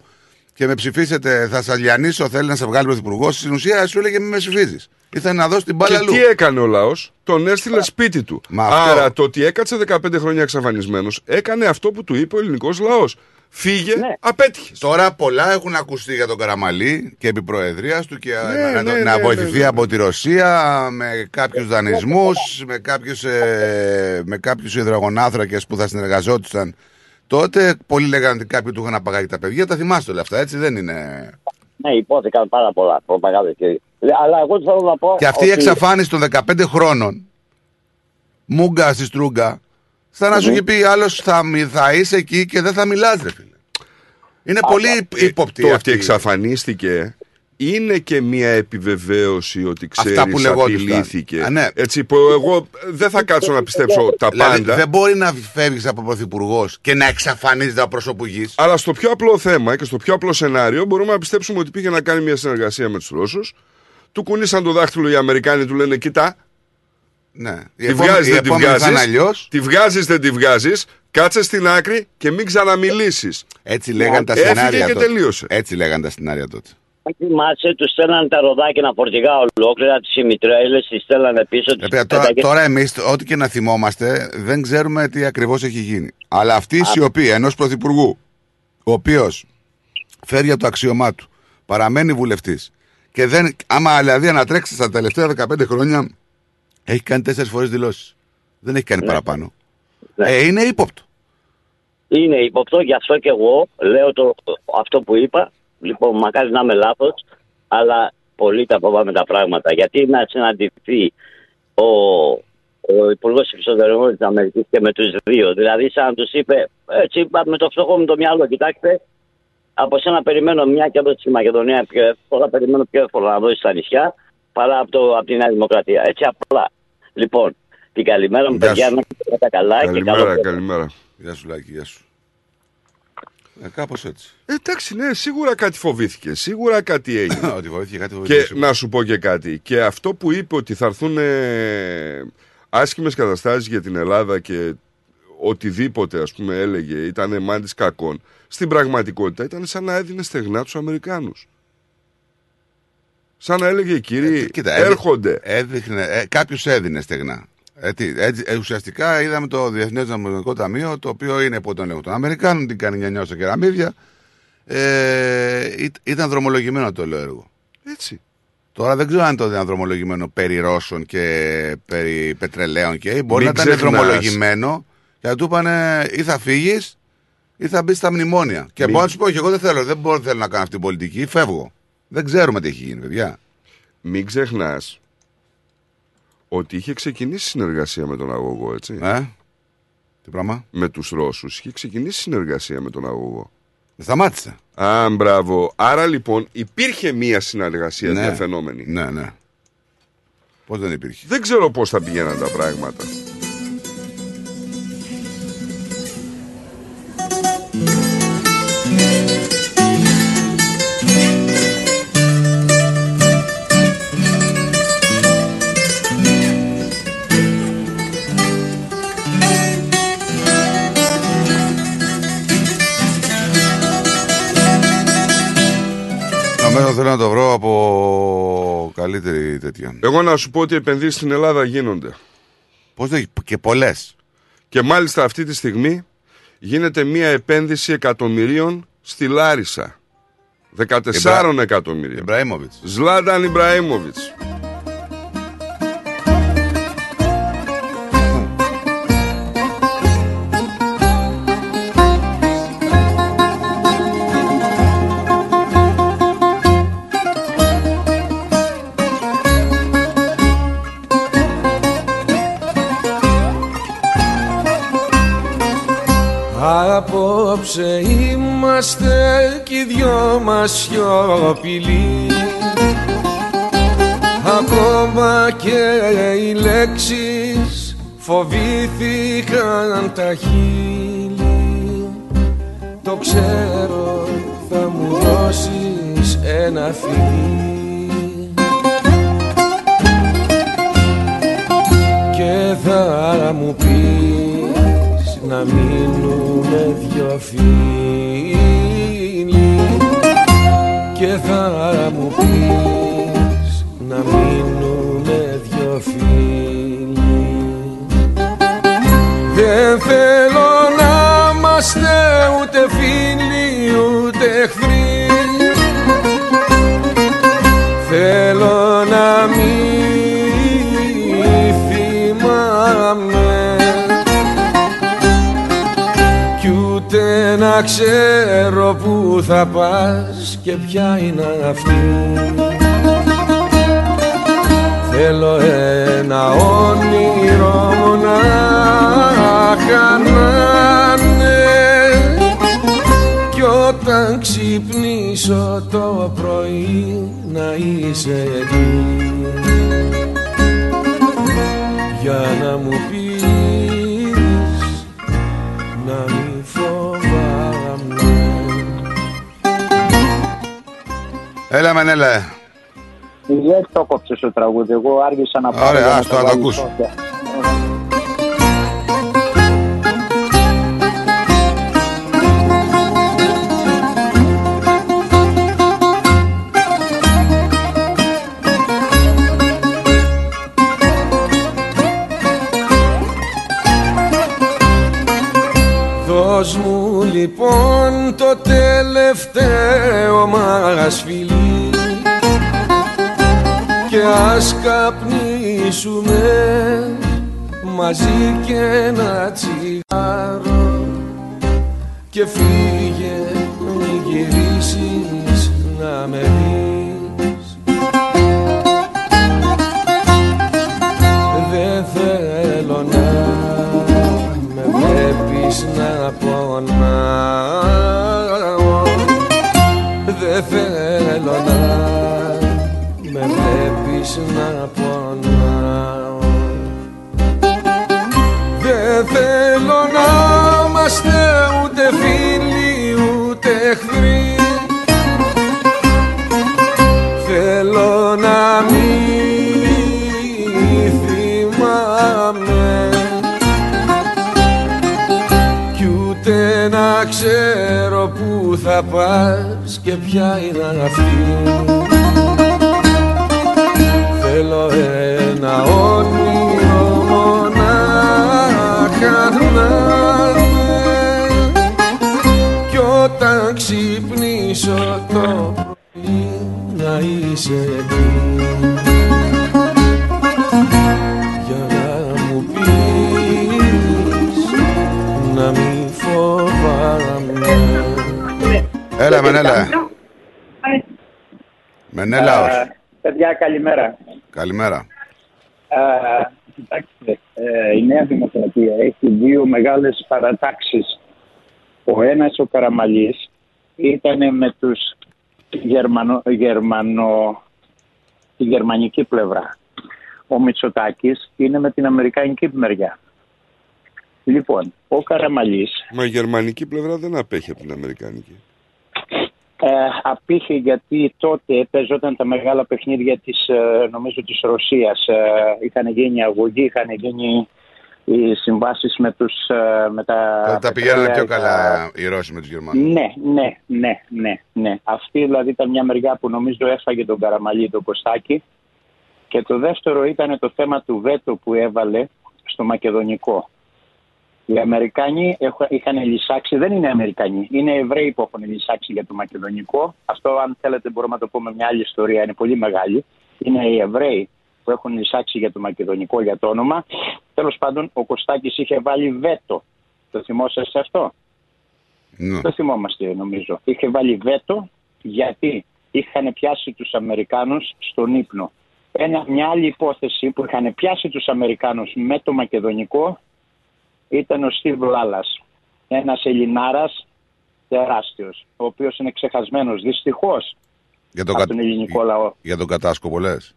και με ψηφίσετε, θα σας λιανίσω, θέλει να σε βγάλει πρωθυπουργό, στην ουσία σου έλεγε: μην με ψηφίζεις. Ήθελε να δώσει την μπάλα αλλού. Και τι έκανε ο λαός, τον έστειλε σπίτι του. Άρα το ότι έκατσε 15 χρόνια εξαφανισμένος, έκανε αυτό που του είπε ο ελληνικός λαός. Φύγε, ναι. Απέτυχε. Τώρα πολλά έχουν ακουστεί για τον Καραμανλή και επί προεδρίας του και να βοηθηθεί από τη Ρωσία με κάποιους δανεισμούς, με κάποιους υδρογονάνθρακες που θα συνεργαζόντουσαν τότε. Πολλοί λέγανε ότι κάποιοι του είχαν απαγάγει τα παιδιά. Τα θυμάστε όλα αυτά, έτσι δεν είναι. Ναι, υπόθηκαν πάρα πολλά προπαγάνδες. Αλλά εγώ θέλω να πω. Και αυτή η εξαφάνιση των 15 χρόνων, μούγκα στη στρούγκα. Θα να σου είχε πει άλλος θα είσαι εκεί και δεν θα μιλάς, ρε φίλε. Είναι πολύ ύποπτη. Το ότι εξαφανίστηκε είναι και μια επιβεβαίωση ότι ξέρεις, απειλήθηκε. Έτσι, που εγώ δεν θα κάτσω να πιστέψω τα πάντα. Δηλαδή, δεν μπορεί να φεύγεις από πρωθυπουργός και να εξαφανίζεται από προσώπου γης. Αλλά στο πιο απλό θέμα και στο πιο απλό σενάριο μπορούμε να πιστέψουμε ότι πήγε να κάνει μια συνεργασία με τους Ρώσους. Του κουνήσαν το δάχτυλο οι Αμερικάνοι, του λένε κοιτά. Ναι. Τη βγάζεις, δεν τη βγάζεις. Τη βγάζεις, δεν τη βγάζεις. Κάτσε στην άκρη και μην ξαναμιλήσεις. Έτσι λέγανε τα σενάρια τότε. Έτσι λέγανε τα σενάρια τότε. Αν θυμάσαι, τους στέλνανε τα ροδάκινα φορτηγά ολόκληρα, τις ημιτρέλες, τις στέλνανε πίσω. Τώρα εμείς, ό,τι και να θυμόμαστε, δεν ξέρουμε τι ακριβώς έχει γίνει. Αλλά αυτή η σιωπή ενός πρωθυπουργού, ο οποίος φέρει από το αξίωμά του, παραμένει βουλευτής και δεν, άμα δηλαδή ανατρέξει στα τελευταία 15 χρόνια. Έχει κάνει 4 φορές δηλώσεις. Δεν έχει κάνει παραπάνω. Ναι. Είναι ύποπτο. Είναι ύποπτο, γι' αυτό και εγώ λέω αυτό που είπα. Λοιπόν, μακάρι να είμαι λάθος, αλλά πολύ τα φοβάμαι τα πράγματα. Γιατί να συναντηθεί ο Υπουργός Εξωτερικών της Αμερικής και με τους δύο. Δηλαδή, σαν να τους είπε, έτσι με το φτωχό μου το μυαλό, κοιτάξτε, από σένα περιμένω μια και από τη Μακεδονία πιο εύκολα, περιμένω πιο εύκολα να δώσεις τα νησιά. Παρά από τη Νέα Δημοκρατία. Έτσι απλά. Λοιπόν, την καλημέρα μου, παιδιά, να είστε τα καλά. Καλημέρα. Γεια σου, Λάκη, γεια σου. Κάπως έτσι. Εντάξει, ναι, σίγουρα κάτι φοβήθηκε. Σίγουρα κάτι έγινε. Ότι φοβήθηκε, κάτι φοβήθηκε. Και να σου πω και κάτι. Και αυτό που είπε ότι θα έρθουν άσχημες καταστάσεις για την Ελλάδα και οτιδήποτε, ας πούμε, έλεγε, ήταν μάντης κακών. Στην πραγματικότητα ήταν σαν να έδινε στεγνά τους Αμερικάνους. Σαν να έλεγε οι κύριοι, κοίτα, έρχονται. Κάποιος έδινε στεγνά. Ουσιαστικά είδαμε το Διεθνές Νομισματικό Ταμείο, το οποίο είναι υπό τον έλεγχο των Αμερικάνων, την κάνει νιανιά στα κεραμίδια. Ήταν δρομολογημένο το έργο. Έτσι. Τώρα δεν ξέρω αν το ήταν δρομολογημένο περί Ρώσων και περί πετρελαίων. Μπορεί να ήταν δρομολογημένο και να του είπανε ή θα φύγεις ή θα μπεις στα μνημόνια. Και μπορώ να σου πω, εγώ δεν θέλω να κάνω αυτή την πολιτική, φεύγω. Δεν ξέρουμε τι έχει γίνει, παιδιά. Μην ξεχνάς ότι είχε ξεκινήσει συνεργασία με τον αγωγό, έτσι. Τι πράγμα? Με τους Ρώσους είχε ξεκινήσει συνεργασία με τον αγωγό. Σταμάτησε. Α, μπράβο. Άρα λοιπόν υπήρχε μία συνεργασία διαφαινόμενη. Ναι. Πώς δεν υπήρχε? Δεν ξέρω πώς θα πηγαίναν τα πράγματα. Αναμένω, θέλω να το βρω από καλύτερη τέτοια. Εγώ να σου πω ότι οι επενδύσεις στην Ελλάδα γίνονται. Πώς το... Και πολλές. Και μάλιστα αυτή τη στιγμή γίνεται μια επένδυση εκατομμυρίων στη Λάρισα. 14 εκατομμύρια. Ιμπραήμοβιτς. Ζλάταν Ιμπραήμοβιτς. Απόψε είμαστε κι οι δυο μας σιωπηλοί. Ακόμα και οι λέξεις φοβήθηκαν τα χείλη. Το ξέρω, θα μου δώσεις ένα φιλί και θα μου πεις να μείνω με δυο φίλοι και θα μου πεις να μείνουμε δυο φίλοι. Δεν θέλω να είμαστε ούτε φίλοι ούτε εχθροί. Θέλω να μην θυμάμαι να ξέρω που θα πας και ποια είναι αυτή. Θέλω ένα όνειρο μονάχα να είναι κι όταν ξυπνήσω το πρωί να είσαι εκεί για να μου πεις να μην. Έλα Μανέλα. Δεν το κόψες το τραγούδι, εγώ άργησα να πάρω. Ωραία, ας το ακούσω. Δώσ' μου λοιπόν το τελευταίο μας φιλί και ας καπνίσουμε μαζί και ένα τσιγάρο και φύγε μην γυρίσεις να με δεις. Δεν θέλω να να πονάω, δεν θέλω να με βλέπεις να πονάω. Δεν θέλω να είμαστε ούτε φίλοι ούτε εχθροί. Θέλω να μην θυμάμαι να ξέρω που θα πας και ποια είναι αυτή. Θέλω ένα όνειρο μονάχα να είναι κι όταν ξυπνήσω το πρωί να είσαι εκεί. Έλα Μενέλα. Μενέλα ως. Παιδιά καλημέρα. Καλημέρα. Κοιτάξτε, η Νέα Δημοκρατία έχει δύο μεγάλες παρατάξεις. Ο ένας ο Καραμανλής ήταν με τους τη γερμανική πλευρά. Ο Μητσοτάκης είναι με την αμερικανική μεριά. Λοιπόν, ο Καραμανλής... Μα η γερμανική πλευρά δεν απέχει από την αμερικανική. Απήχε γιατί τότε παίζονταν τα μεγάλα παιχνίδια της, νομίζω της Ρωσίας. Είχαν γίνει αγωγή, είχαν γίνει οι συμβάσεις με τα πηγαίνανε πιο καλά οι Ρώσοι με τους Γερμανούς. Ναι. Αυτή δηλαδή ήταν μια μεριά που νομίζω έφαγε τον Καραμανλή, τον Κωστάκη. Και το δεύτερο ήταν το θέμα του βέτο που έβαλε στο μακεδονικό. Οι Αμερικάνοι είχαν λυσάξει, δεν είναι Αμερικανοί, είναι Εβραίοι που έχουν λυσάξει για το μακεδονικό. Αυτό, αν θέλετε, μπορούμε να το πούμε μια άλλη ιστορία, είναι πολύ μεγάλη. Είναι οι Εβραίοι που έχουν λυσάξει για το μακεδονικό, για το όνομα. Τέλος πάντων, ο Κωστάκης είχε βάλει βέτο. Το θυμόσαστε αυτό? Ναι. Το θυμόμαστε, νομίζω. Είχε βάλει βέτο γιατί είχαν πιάσει τους Αμερικάνους στον ύπνο. Μια άλλη υπόθεση που είχαν πιάσει τους Αμερικάνους με το μακεδονικό ήταν ο Στίβ Λάλλας, ένας Ελληνάρας τεράστιος, ο οποίος είναι ξεχασμένος δυστυχώς από τον ελληνικό λαό. Για τον κατάσκοπο λες?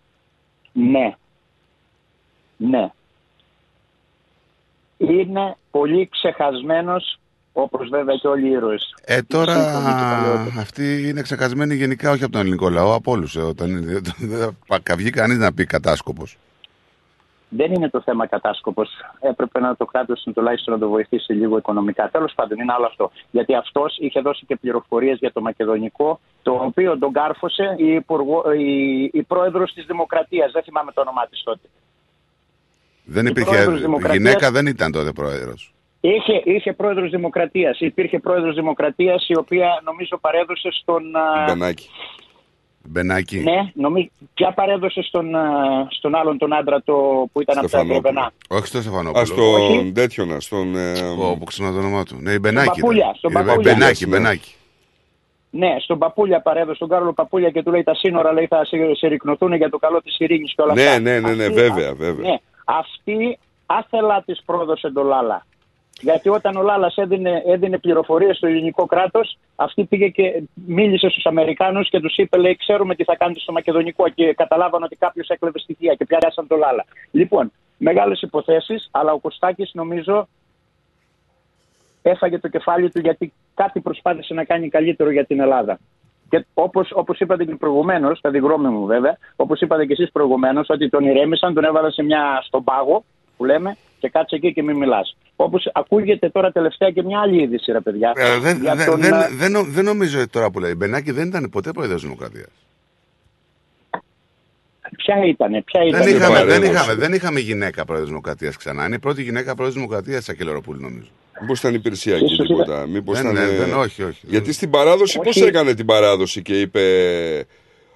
Ναι. Είναι πολύ ξεχασμένος, όπως βέβαια και όλοι οι ήρωες. Τώρα αυτοί είναι ξεχασμένοι γενικά, όχι από τον ελληνικό λαό, από όλους. Δεν θα βγει κανείς να πει κατάσκοπος. Δεν είναι το θέμα κατάσκοπος. Έπρεπε να το κράτος τουλάχιστον να το βοηθήσει λίγο οικονομικά. Τέλος πάντων, είναι άλλο αυτό. Γιατί αυτός είχε δώσει και πληροφορίες για το μακεδονικό, το οποίο τον κάρφωσε η πρόεδρος της Δημοκρατίας. Δεν θυμάμαι το όνομά της τότε. Δεν υπήρχε γυναίκα, δεν ήταν τότε πρόεδρος. Είχε πρόεδρος Δημοκρατίας. Υπήρχε πρόεδρος Δημοκρατίας, η οποία νομίζω παρέδωσε στον Μπενάκη. Ναι, νομίζω. Πια παρέδωσε στον άλλον τον άντρα που ήταν από τα Ευρωπαϊκά. Όχι στο Στεφανόπουλο. Στον τέτοιον, στον. Όπου ξανά το όνομά του. Ναι, Μπενάκη. Ναι, στον Παπούλια παρέδωσε, τον Κάρλο Παπούλια, και του λέει τα σύνορα, λέει, θα συρρυκνωθούν για το καλό της ειρήνης και όλα αυτά. Ναι, βέβαια. Ναι, αυτή άθελα της πρόδωσε τον Λάλα. Γιατί όταν ο Λάλλας έδινε πληροφορίες στο ελληνικό κράτος, αυτή πήγε και μίλησε στους Αμερικάνους και τους είπε, λέει, ξέρουμε τι θα κάνετε στο μακεδονικό, και καταλάβανε ότι κάποιος έκλεβε στοιχεία και πιάσαν τον Λάλλα. Λοιπόν, μεγάλες υποθέσεις, αλλά ο Κωστάκης νομίζω έφαγε το κεφάλι του, γιατί κάτι προσπάθησε να κάνει καλύτερο για την Ελλάδα. Και όπως είπατε και προηγουμένως, κατά τη γνώμη μου βέβαια, όπως είπατε και εσείς προηγουμένως, ότι τον ηρέμησαν, τον έβαλαν στον πάγο που λέμε, και κάτσε εκεί και μην μιλάς. Όπως ακούγεται τώρα τελευταία και μια άλλη είδηση, ρε παιδιά. Δεν νομίζω ότι τώρα που λέει Μπενάκη δεν ήταν ποτέ πρόεδρος της Δημοκρατίας. Ποια ήτανε. Δεν είχαμε γυναίκα πρόεδρος της Δημοκρατίας ξανά. Είναι η πρώτη γυναίκα πρόεδρος της Δημοκρατίας, Σακελεροπούλου, νομίζω. Μήπως ήταν υπηρεσιακή τίποτα. Όχι. Γιατί στην παράδοση, πώς έκανε την παράδοση και είπε.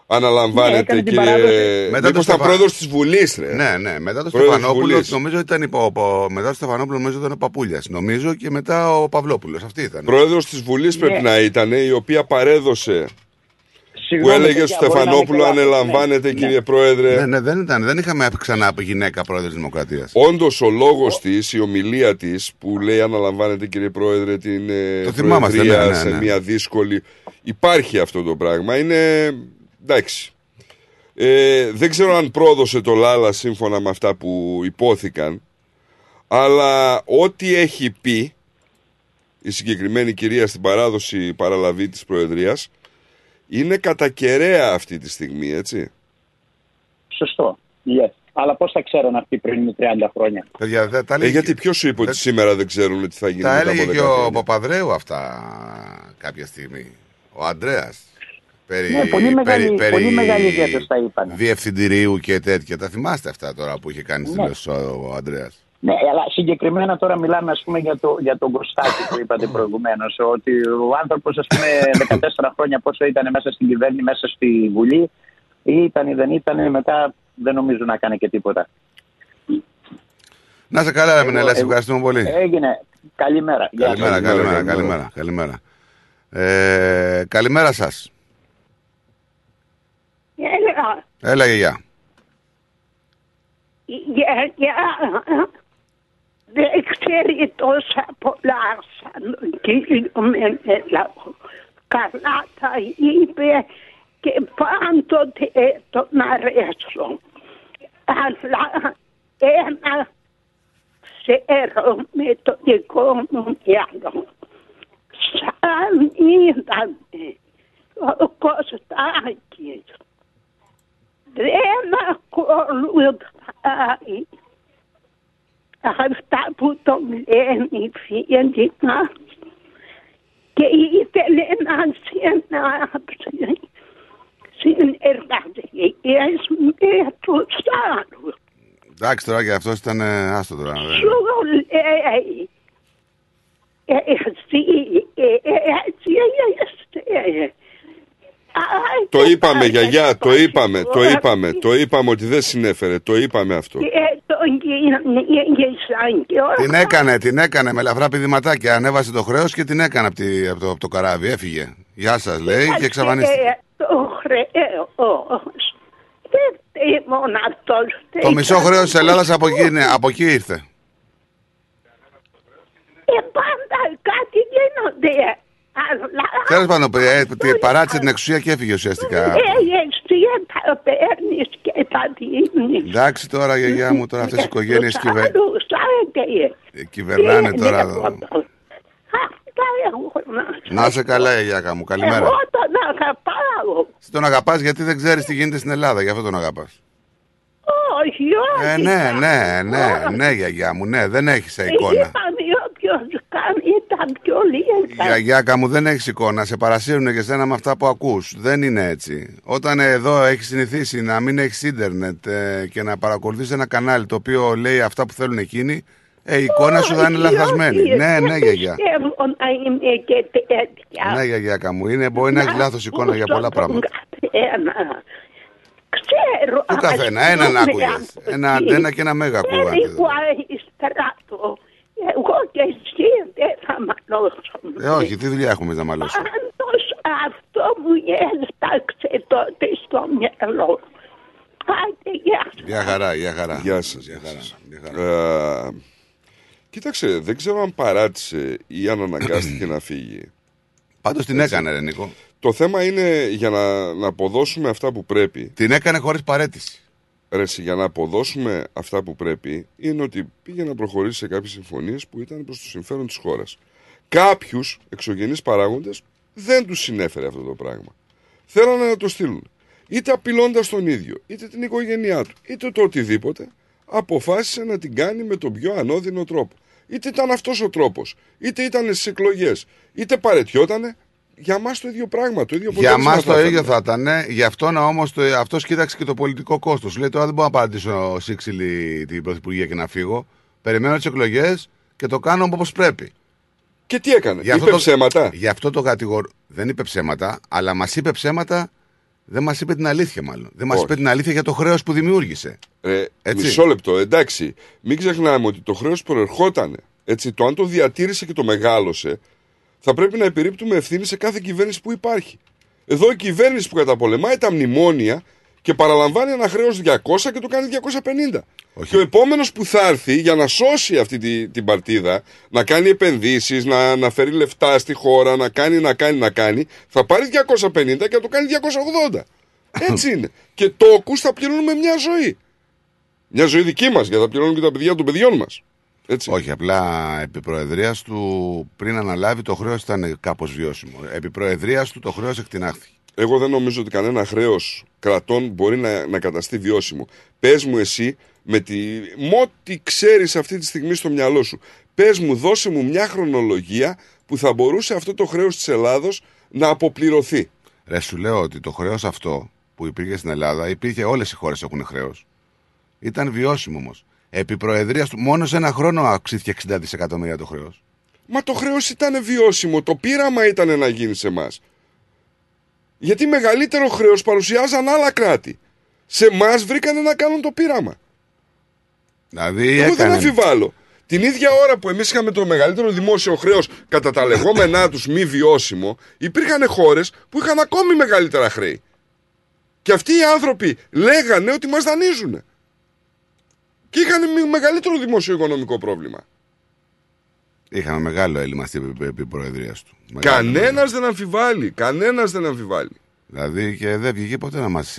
Αναλαμβάνεται, ναι, κύριε. Μετά το πρόεδρος της Βουλής, ρε. Ναι, μετά το Στεφανόπουλο νομίζω ήταν ο Παπούλιας. Νομίζω, και μετά ο Παυλόπουλος. Αυτή ήταν. Πρόεδρος της Βουλής πρέπει να ήταν, η οποία παρέδωσε. Συγγνώμη, που έλεγε στο Στεφανόπουλο, αναλαμβάνεται, κύριε Πρόεδρε. Δεν είχαμε ξανά γυναίκα πρόεδρος της Δημοκρατίας. Όντως ο λόγος της, η ομιλία της που λέει, αναλαμβάνεται, κύριε Πρόεδρε, την Προεδρία σε μια δύσκολη. Υπάρχει αυτό το πράγμα. Είναι. Εντάξει, δεν ξέρω αν πρόδωσε το Λάλα σύμφωνα με αυτά που υπόθηκαν, αλλά ό,τι έχει πει η συγκεκριμένη κυρία στην παράδοση παραλαβή της Προεδρίας είναι κατά κεραία αυτή τη στιγμή, έτσι. Σωστό, yes. Αλλά πώς θα ξέρουν αυτοί πριν 30 χρόνια. Γιατί ποιος σου είπε ότι σήμερα δεν ξέρουν ότι θα γίνει. Τα έλεγε και ο Παπαδρέου αυτά κάποια στιγμή, ο Ανδρέας. Πολύ μεγάλη ηγέτες τα είπαν. Διευθυντηρίου και τέτοια. Τα θυμάστε αυτά τώρα που είχε κάνει στην Λεσσό ο Ανδρέας. Ναι, αλλά συγκεκριμένα τώρα μιλάμε, ας πούμε, για τον Κωστάκη που είπατε προηγουμένως. Ότι ο άνθρωπος, ας πούμε, 14 χρόνια πόσο ήταν μέσα στην κυβέρνηση, μέσα στη Βουλή, ήταν ή δεν ήταν, μετά δεν νομίζω να κάνει και τίποτα. Να σε καλά, Μενέλα, σε ευχαριστούμε πολύ. Έγινε. Καλημέρα. Καλημέρα σας. Έλα, γεια. Γιαγιά, δεν ξέρει τόσα πολλά σαν τον κύριο Μενέλαο. Καλά τα είπε και πάντοτε τον αρέσω. Αλλά ένα ξέρω με το δικό μου μυαλό. Σαν ήταν ο Κωστάκης. Δεν ακολουθάει αυτά που τον λένε οι φίλοι μας και ήθελε να συνάψει συνεργασίες με τους άλλους. Εντάξει τώρα και αυτός ήταν άστο τώρα. Σου λέει εσύ είστε. Το είπαμε γιαγιά, το είπαμε ότι δεν συνέφερε, το είπαμε αυτό. Την έκανε με ελαφρά πηδηματάκια, ανέβασε το χρέος και την έκανε από το καράβι, έφυγε. Γεια σας λέει και εξαφανίστηκε. Το χρέος, το μισό χρέος της Ελλάδας από εκεί ήρθε. Πάντα κάτι γίνονται. Τέλος πάντων, παράτησε την εξουσία και έφυγε ουσιαστικά. Εντάξει τώρα, γιαγιά μου, τώρα αυτές οι οικογένειες κυβερνάνε τώρα. Να είσαι καλά, γιαγιά μου, καλημέρα. Εγώ τον αγαπάω. Τον αγαπάς γιατί δεν ξέρεις τι γίνεται στην Ελλάδα, γι' αυτό τον αγαπάς. Όχι, όχι. Ναι, γιαγιά μου, ναι, δεν έχεις εικόνα. Γιαγιάκα μου, δεν έχεις εικόνα. Σε παρασύρουν και σένα με αυτά που ακούς. Δεν είναι έτσι. Όταν εδώ έχεις συνηθίσει να μην έχεις ίντερνετ και να παρακολουθείς ένα κανάλι το οποίο λέει αυτά που θέλουν εκείνοι, η εικόνα σου θα είναι λαθασμένη. Ναι, γιαγιά. Ναι, γιαγιάκα μου. Μπορεί να έχεις λάθος εικόνα για πολλά πράγματα. Του καθένα, έναν άκουγες. Ένα και ένα μέγα ακούγατε. Εγώ και εσύ δεν θα μαλώσουμε. Όχι, τι δουλειά έχουμε να μαλώσουμε. Πάντως αυτό μου έφταξε τότε στο μυαλό. Άντε, γεια σας. Γεια χαρά. Γεια σας. Κοίταξε, δεν ξέρω αν παράτησε ή αν αναγκάστηκε να φύγει. Πάντως την έκανε, ρε Νίκο. Το θέμα είναι για να αποδώσουμε αυτά που πρέπει. Την έκανε χωρίς παρέτηση. Για να αποδώσουμε αυτά που πρέπει είναι ότι πήγε να προχωρήσει σε κάποιες συμφωνίες που ήταν προς το συμφέρον της χώρας. Κάποιους εξωγενείς παράγοντες δεν τους συνέφερε αυτό το πράγμα. Θέλανε να το στείλουν. Είτε απειλώντας τον ίδιο, είτε την οικογένειά του, είτε το οτιδήποτε, αποφάσισε να την κάνει με τον πιο ανώδυνο τρόπο. Είτε ήταν αυτός ο τρόπος, είτε ήταν στις εκλογές, είτε παρετιότανε. Για μας το ίδιο πράγμα, το ίδιο αποτέλεσμα. Για μας το ίδιο θα ήταν. Γι' αυτό όμως αυτός κοίταξε και το πολιτικό κόστος. Λέει τώρα δεν μπορώ να παρατήσω σύξυλη την πρωθυπουργία και να φύγω. Περιμένω τις εκλογές και το κάνω όπως πρέπει. Και τι έκανε, είπε ψέματα. Γι' αυτό το κατηγορώ. Δεν είπε ψέματα, αλλά μας είπε ψέματα. Δεν μας είπε την αλήθεια, μάλλον. Δεν μας είπε την αλήθεια για το χρέος που δημιούργησε. Μισό λεπτό, εντάξει. Μην ξεχνάμε ότι το χρέος προερχόταν. Έτσι, το αν το διατήρησε και το μεγάλωσε. Θα πρέπει να επιρρύπτουμε ευθύνη σε κάθε κυβέρνηση που υπάρχει. Εδώ η κυβέρνηση που καταπολεμάει τα μνημόνια και παραλαμβάνει ένα χρέος 200 και το κάνει 250. Όχι. Και ο επόμενος που θα έρθει για να σώσει αυτή την παρτίδα, να κάνει επενδύσεις, να φέρει λεφτά στη χώρα, να κάνει, θα πάρει 250 και θα το κάνει 280. Έτσι είναι. Και τόκους θα πληρώνουμε μια ζωή. Μια ζωή δική μας, γιατί θα πληρώνουν και τα παιδιά των παιδιών μας. Έτσι. Όχι, απλά επί προεδρίας του πριν αναλάβει το χρέος ήταν κάπως βιώσιμο. Επί προεδρίας του το χρέος εκτινάχθηκε. Εγώ δεν νομίζω ότι κανένα χρέος κρατών μπορεί να καταστεί βιώσιμο. Πες μου εσύ, με ό,τι ξέρεις αυτή τη στιγμή στο μυαλό σου, πες μου, δώσε μου μια χρονολογία που θα μπορούσε αυτό το χρέος της Ελλάδος να αποπληρωθεί. Ρε σου λέω ότι το χρέος αυτό που υπήρχε στην Ελλάδα, υπήρχε, όλες οι χώρες έχουν χρέος. Ήταν βιώσιμο όμως. Επί προεδρίας του, μόνο σε ένα χρόνο αυξήθηκε 60 δισεκατομμύρια το χρέος. Μα το χρέος ήταν βιώσιμο, το πείραμα ήταν να γίνει σε εμάς. Γιατί μεγαλύτερο χρέος παρουσιάζαν άλλα κράτη. Σε εμάς βρήκανε να κάνουν το πείραμα. Δηλαδή, εγώ δεν αμφιβάλλω. Την ίδια ώρα που εμείς είχαμε το μεγαλύτερο δημόσιο χρέος κατά τα λεγόμενά τους μη βιώσιμο, υπήρχαν χώρες που είχαν ακόμη μεγαλύτερα χρέη. Και αυτοί οι άνθρωποι λέγανε ότι μας δανείζουν. Και είχαν μεγαλύτερο δημοσιοοικονομικό πρόβλημα. Είχαμε μεγάλο έλλειμμα στην προεδρία του. Κανένας δεν αμφιβάλλει. Δηλαδή και δεν βγήκε ποτέ να μας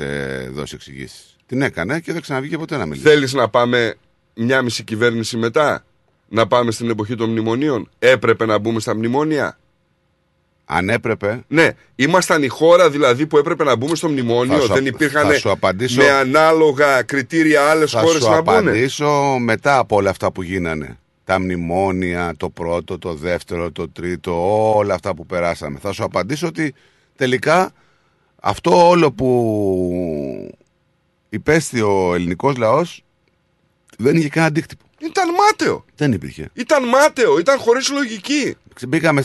δώσει εξηγήσεις. Την έκανε και δεν ξαναβγήκε ποτέ να μιλήσει. Θέλεις να πάμε μια μισή κυβέρνηση μετά, να πάμε στην εποχή των μνημονίων? Έπρεπε να μπούμε στα μνημόνια. Αν έπρεπε. Ναι, ήμασταν η χώρα δηλαδή που έπρεπε να μπούμε στο μνημόνιο. Δεν υπήρχαν με ανάλογα κριτήρια άλλες χώρες να μπουν. Θα σου απαντήσω μετά από όλα αυτά που γίνανε. Τα μνημόνια, το πρώτο, το δεύτερο, το τρίτο, όλα αυτά που περάσαμε. Θα σου απαντήσω ότι τελικά αυτό όλο που υπέστη ο ελληνικός λαός δεν είχε κανένα αντίκτυπο. Ήταν μάταιο. Δεν υπήρχε. Ήταν μάταιο, ήταν χωρίς λογική. Μπήκαμε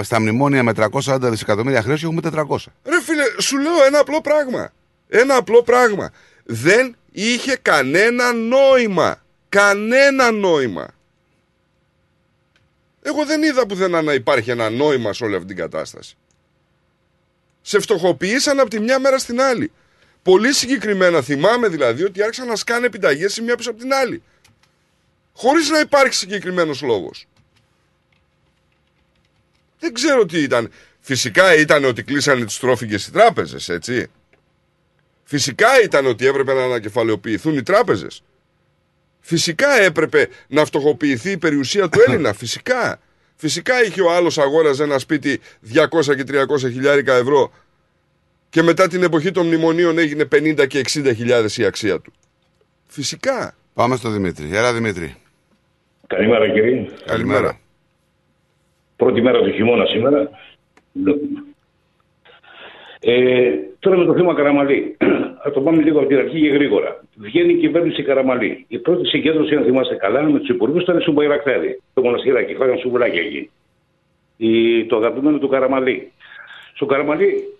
στα μνημόνια με 340 δισεκατομμύρια χρέους και έχουμε 400. Ρε φίλε, σου λέω ένα απλό πράγμα. Ένα απλό πράγμα. Δεν είχε κανένα νόημα. Κανένα νόημα. Εγώ δεν είδα πουθενά να υπάρχει ένα νόημα σε όλη αυτή την κατάσταση. Σε φτωχοποιήσαν από τη μια μέρα στην άλλη. Πολύ συγκεκριμένα θυμάμαι δηλαδή ότι άρχισαν να σκάνε επιταγές η μια πίσω από την άλλη. Χωρίς να υπάρχει συγκεκριμένος λόγος. Δεν ξέρω τι ήταν. Φυσικά ήταν ότι κλείσανε τις τρόφιγγες οι τράπεζες, έτσι. Φυσικά ήταν ότι έπρεπε να ανακεφαλαιοποιηθούν οι τράπεζες. Φυσικά έπρεπε να φτωχοποιηθεί η περιουσία του Έλληνα. Φυσικά. Φυσικά είχε ο άλλος αγόραζε ένα σπίτι 200 και 300 χιλιάρικα ευρώ και μετά την εποχή των μνημονίων έγινε 50 και 60 χιλιάδες η αξία του. Φυσικά. Πάμε στο Δημήτρη. Γεια Δημήτρη. Καλημέρα κύριε. Καλημέρα. Πρώτη μέρα του χειμώνα σήμερα. Τώρα με το θέμα Καραμανλή. Θα το πάμε λίγο από την αρχή και γρήγορα. Βγαίνει η κυβέρνηση Καραμανλή. Η πρώτη συγκέντρωση, αν θυμάστε καλά, με τους υπουργούς ήταν στον Παϊρακτάρη. Το μοναστήρακι, φάγαν σουβουλάκια εκεί. Το αγαπημένο του Καραμανλή. Στον Καραμανλή,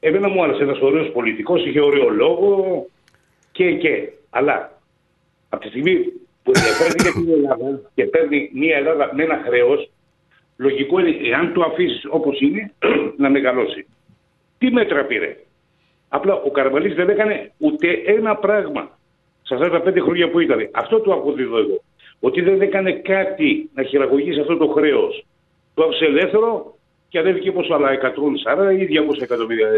εμένα μου άρεσε ένας ωραίος πολιτικός, είχε ωραίο λόγο και. Αλλά από τη στιγμή που διαφέρθηκε την Ελλάδα και παίρνει μια Ελλάδα με ένα χρέος, λογικό είναι, εάν το αφήσει όπως είναι, να μεγαλώσει. Τι μέτρα πήρε? Απλά ο Καραμανλής δεν έκανε ούτε ένα πράγμα στα 45 χρόνια που ήταν. Αυτό το αποδίδω εγώ. Ότι δεν έκανε κάτι να χειραγωγήσει αυτό το χρέος. Το άφησε ελεύθερο και ανέβηκε πόσο άλλα 140 ή 200 εκατομμύρια.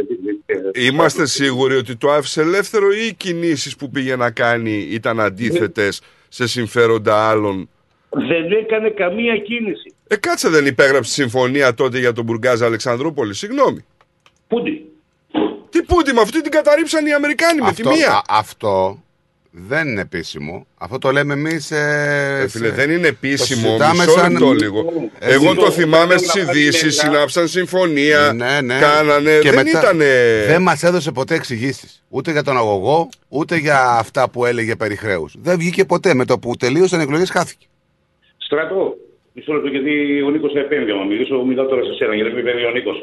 Είμαστε σίγουροι ότι το άφησε ελεύθερο ή οι κινήσεις που πήγε να κάνει ήταν αντίθετες σε συμφέροντα άλλων? Δεν έκανε καμία κίνηση. Κάτσε, δεν υπέγραψε συμφωνία τότε για τον Μπουργκάζ Αλεξανδρούπολη? Συγγνώμη. Πούντι. Τι πούντι, με αυτή την καταρρύψαν οι Αμερικάνοι με τη μία. Αυτό δεν είναι επίσημο. Αυτό το λέμε εμείς. Φίλε, δεν είναι επίσημο. Μισό λεπτό λίγο. Εγώ το θυμάμαι στις ειδήσεις, συνάψαν συμφωνία. Ναι. Κάνανε. Και δεν μετά, ήτανε. Δεν μας έδωσε ποτέ εξηγήσεις. Ούτε για τον αγωγό, ούτε για αυτά που έλεγε περί χρέους. Δεν βγήκε ποτέ. Με το που τελείωσαν οι εκλογές, χάθηκε. Στρατό. Μισό λεπτό, γιατί ο Νίκος επέμβει. Μα μιλήσω, μιλάω τώρα σε εσένα, γιατί επέμβει ο Νίκος.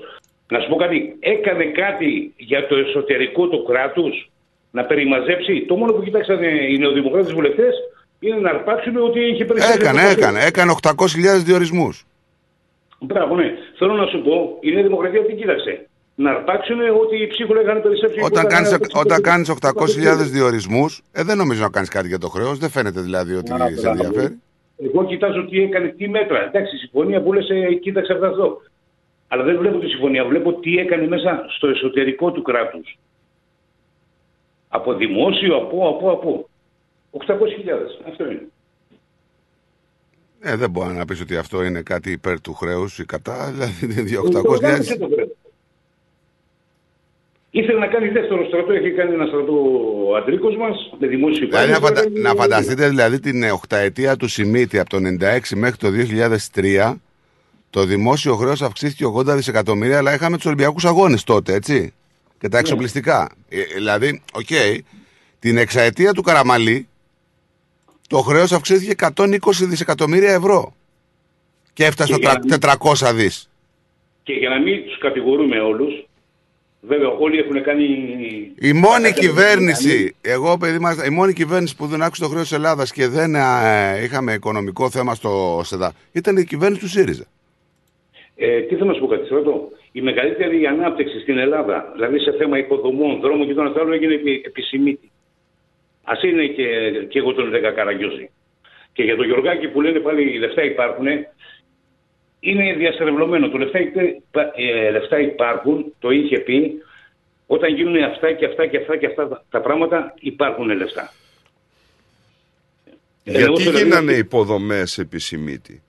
Να σου πω κάτι, έκανε κάτι για το εσωτερικό του κράτους να περιμαζέψει? Το μόνο που κοιτάξαν οι νεοδημοκράτες βουλευτές είναι να αρπάξουν ότι είχε περισσότερο. Έκανε 800.000 διορισμούς. Μπράβο, ναι. Θέλω να σου πω, η Νέα Δημοκρατία την κοίταξε. Να αρπάξουν ότι οι ψήφοι λέγανε περισσότερο. Όταν κάνεις 800.000 διορισμούς, δεν νομίζω να κάνεις κάτι για το χρέος. Δεν φαίνεται δηλαδή ότι σε ενδιαφέρει. Εγώ κοιτάζω τι έκανε, τι μέτρα. Εντάξει, συμφωνία που λες, κοίταξε αυτά εδώ. Αλλά δεν βλέπω τη συμφωνία, βλέπω τι έκανε μέσα στο εσωτερικό του κράτους. Από δημόσιο, από. 800.000, αυτό είναι. Δεν μπορεί να πεις ότι αυτό είναι κάτι υπέρ του χρέους ή κατά, δηλαδή 800.000. Ήθελε να κάνει δεύτερο στρατό, έχει κάνει ένα στρατό αντρίκος μας, με δημόσιο υπάλληλο. Να φανταστείτε δηλαδή την 8ετία του Σιμίτη, από το 96 μέχρι το 2003, το δημόσιο χρέος αυξήθηκε 80 δισεκατομμύρια, αλλά είχαμε τους Ολυμπιακούς Αγώνες τότε, έτσι. Και τα εξοπλιστικά. Δηλαδή, την εξαετία του Καραμανλή, το χρέος αυξήθηκε 120 δισεκατομμύρια ευρώ. Και έφτασε το 400 δις. Και για να μην τους κατηγορούμε όλους, βέβαια όλοι έχουν κάνει... Η μόνη κυβέρνηση, η μόνη κυβέρνηση που δεν άκουσε το χρέος της Ελλάδας και δεν είχαμε οικονομικό θέμα στο ΣΕΔΑ, ήταν η κυβέρνηση του ΣΥΡΙΖΑ. Τι θέλω να σου πω κάτι, Στρατό. Η μεγαλύτερη ανάπτυξη στην Ελλάδα, δηλαδή σε θέμα υποδομών, δρόμων και τον Αστραλό, έγινε επισημήτη. Ας είναι και εγώ τον 10 Καραγκιόζη. Και για τον Γιωργάκη που λένε πάλι οι λεφτά υπάρχουν, είναι διαστρεβλωμένο. Το λεφτά υπάρχουν, το είχε πει, όταν γίνουν αυτά και αυτά και αυτά και αυτά τα πράγματα, υπάρχουν λεφτά. Γιατί γίνανε υποδομές επισημήτη?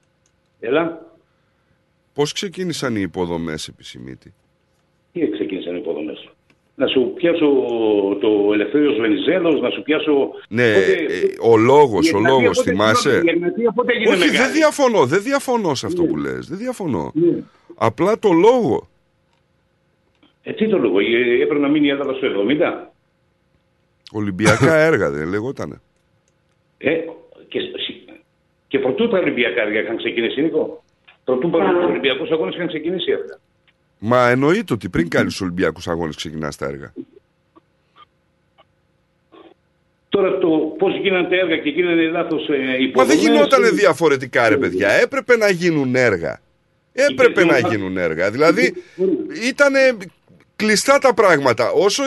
Έλα. Πώς ξεκίνησαν οι υποδομές επί Σιμίτη? Τι ξεκίνησαν οι υποδομές? Να σου πιάσω το Ελευθέριος Βενιζέλος, να σου πιάσω... Ναι, ο λόγος, θυμάσαι. Όχι, δεν διαφωνώ σε αυτό που λες. Δεν διαφωνώ. Απλά το λόγο. Τι το λόγο? Έπρεπε να μείνει η Ελλάδα στο 70. Ολυμπιακά έργα δεν λεγότανε? Και πρωτού τα Ολυμπιακά έργα είχαν ξεκινήσει, Νίκο. Πρωτού τα Ολυμπιακούς αγώνες είχαν ξεκινήσει αυτά. Μα εννοείται ότι πριν κάνεις Ολυμπιακούς αγώνες ξεκινάς τα έργα. Τώρα το πώς γίνανε τα έργα και γίνανε λάθος υποδομές... Μα δεν γινότανε διαφορετικά, ρε παιδιά. Έπρεπε να γίνουν έργα. Δηλαδή ήτανε... Κλειστά τα πράγματα. Όσο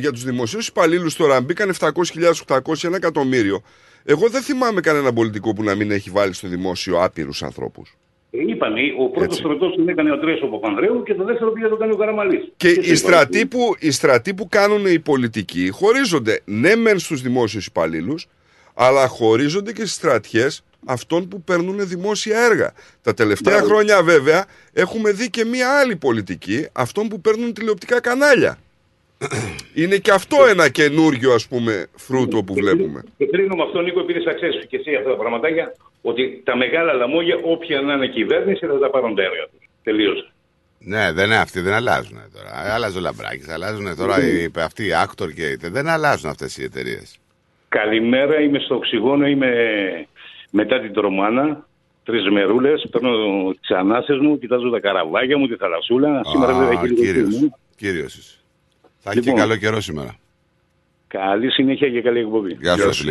για τους δημοσίους υπαλλήλους τώρα μπήκαν 700.800, 1 εκατομμύριο. Εγώ δεν θυμάμαι κανένα πολιτικό που να μην έχει βάλει στο δημόσιο άπειρους ανθρώπους. Είπανε, ο πρώτος στρατός τον έκανε ο Τρέσο Παπανδρέου και το δεύτερο πήγε τον κάνει ο Καραμανλής. Και οι στρατοί που κάνουν οι πολιτικοί χωρίζονται ναι μεν στους δημόσιους υπαλλήλους, αλλά χωρίζονται και στις στρατιές αυτών που παίρνουν δημόσια έργα. Τα τελευταία χρόνια βέβαια έχουμε δει και μία άλλη πολιτική, αυτών που παίρνουν τηλεοπτικά κανάλια. Είναι και αυτό ένα καινούριο, ας πούμε, φρούτο που βλέπουμε. Και κρίνω με αυτό, Νίκο, επειδή αξέσου και εσύ αυτά τα πραγματάκια, ότι τα μεγάλα λαμόγια, όποια να είναι κυβέρνηση, θα τα πάρουν τα έργα τους. Τελείωσε. Ναι, αυτοί δεν αλλάζουν τώρα. Αλλάζουν Λαμπράκης, αλλάζουν τώρα αυτοί οι άκτορ και δεν αλλάζουν αυτές οι εταιρείες. Καλημέρα, είμαι στο οξυγόνο, είμαι... Μετά την τρομάνα, 3 μερούλες, παίρνω τις ανάσες μου, κοιτάζω τα καραβάκια μου, τη θαλασσούλα. Σήμερα δεν έχει λίγο. Κύριος. Θα έχει και καλό καιρό σήμερα. Καλή συνέχεια και καλή εκπομπή. Γεια σας,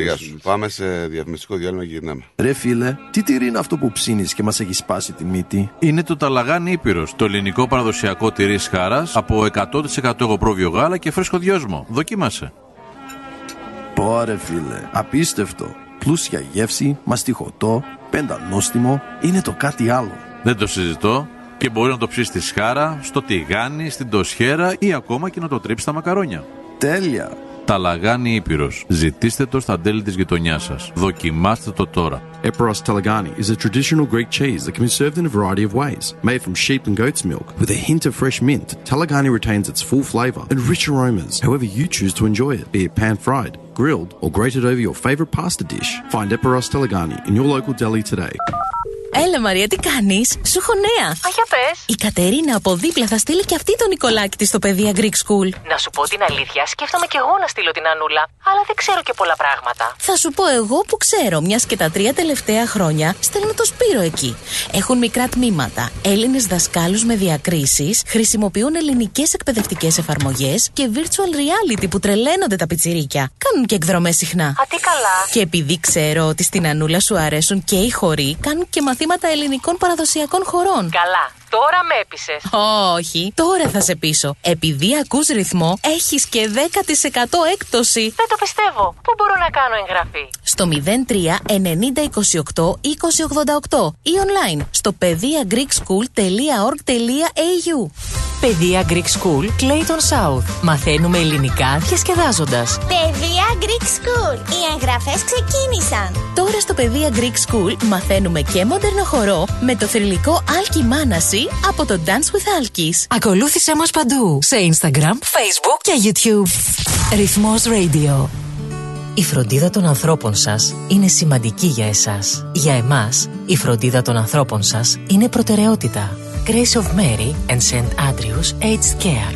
Πάμε σε διαφημιστικό διάλειμμα και γυρνάμε. Ρε φίλε, τι τυρί είναι αυτό που ψήνεις και μας έχει σπάσει τη μύτη? Είναι το Ταλαγάνι Ήπειρος, το ελληνικό παραδοσιακό τυρί σχάρας από 100% εγωπρόβιο γάλα και φρέσκο δυόσμο. Δοκίμασε. Πόρε φίλε, απίστευτο. Πλούσια γεύση, μαστιχωτό, πεντανόστιμο, είναι το κάτι άλλο. Δεν το συζητώ και μπορεί να το ψήσει στη σχάρα, στο τηγάνι, στην τοσχέρα ή ακόμα και να το τρίψει στα μακαρόνια. Τέλεια! Ταλαγάνι Ήπειρος. Ζητήστε το στα τέλη της γειτονιάς σας. Δοκιμάστε το τώρα. Eperos Talagani is a traditional Greek cheese that can be served in a variety of ways. Made from sheep and goat's milk with a hint of fresh mint, Talagani retains its full flavor and rich aromas, however you choose to enjoy it, be it pan-fried, grilled or grated over your favorite pasta dish. Find Eperos Talagani in your local deli today. Έλα Μαρία, τι κάνεις? Σου έχω νέα. Α, για πες. Η Κατερίνα από δίπλα θα στείλει και αυτή τον Νικολάκη της στο Pedia Greek School. Να σου πω την αλήθεια, σκέφτομαι και εγώ να στείλω την Ανούλα, αλλά δεν ξέρω και πολλά πράγματα. Θα σου πω εγώ που ξέρω, μιας και τα 3 τελευταία χρόνια στέλνω το Σπύρο εκεί. Έχουν μικρά τμήματα, Έλληνες δασκάλους με διακρίσεις, χρησιμοποιούν ελληνικές εκπαιδευτικές εφαρμογές και virtual reality που τρελαίνονται τα πιτσιρίκια. Κάνουν και εκδρομές συχνά. Α, τι καλά. Και επειδή ξέρω ότι στην Ανούλα σου αρέσουν και οι χοροί, κάνουν και μαθήματα ελληνικών παραδοσιακών χωρών. Καλά, τώρα με έπεισες. Όχι, τώρα θα σε πείσω. Επειδή ακούς Ρυθμό, έχεις και 10% έκπτωση. Δεν το πιστεύω. Πού μπορώ να κάνω εγγραφή? Στο 03 90 28 20 88 ή online στο pediagreekschool.org.au. Pedia Greek School, Clayton South. Μαθαίνουμε ελληνικά διασκεδάζοντας. Pedia Greek School. Οι εγγραφές ξεκίνησαν. Τώρα στο Pedia Greek School μαθαίνουμε και μοντέρνο χορό με το θρυλικό Άλκη Μάναση από το Dance with Alkis. Ακολούθησέ μας παντού σε Instagram, Facebook και YouTube. Rhythmos Radio. Η φροντίδα των ανθρώπων σας είναι σημαντική για εσάς. Για εμάς, η φροντίδα των ανθρώπων σας είναι προτεραιότητα. Grace of Mary and St. Andrews Aged Care.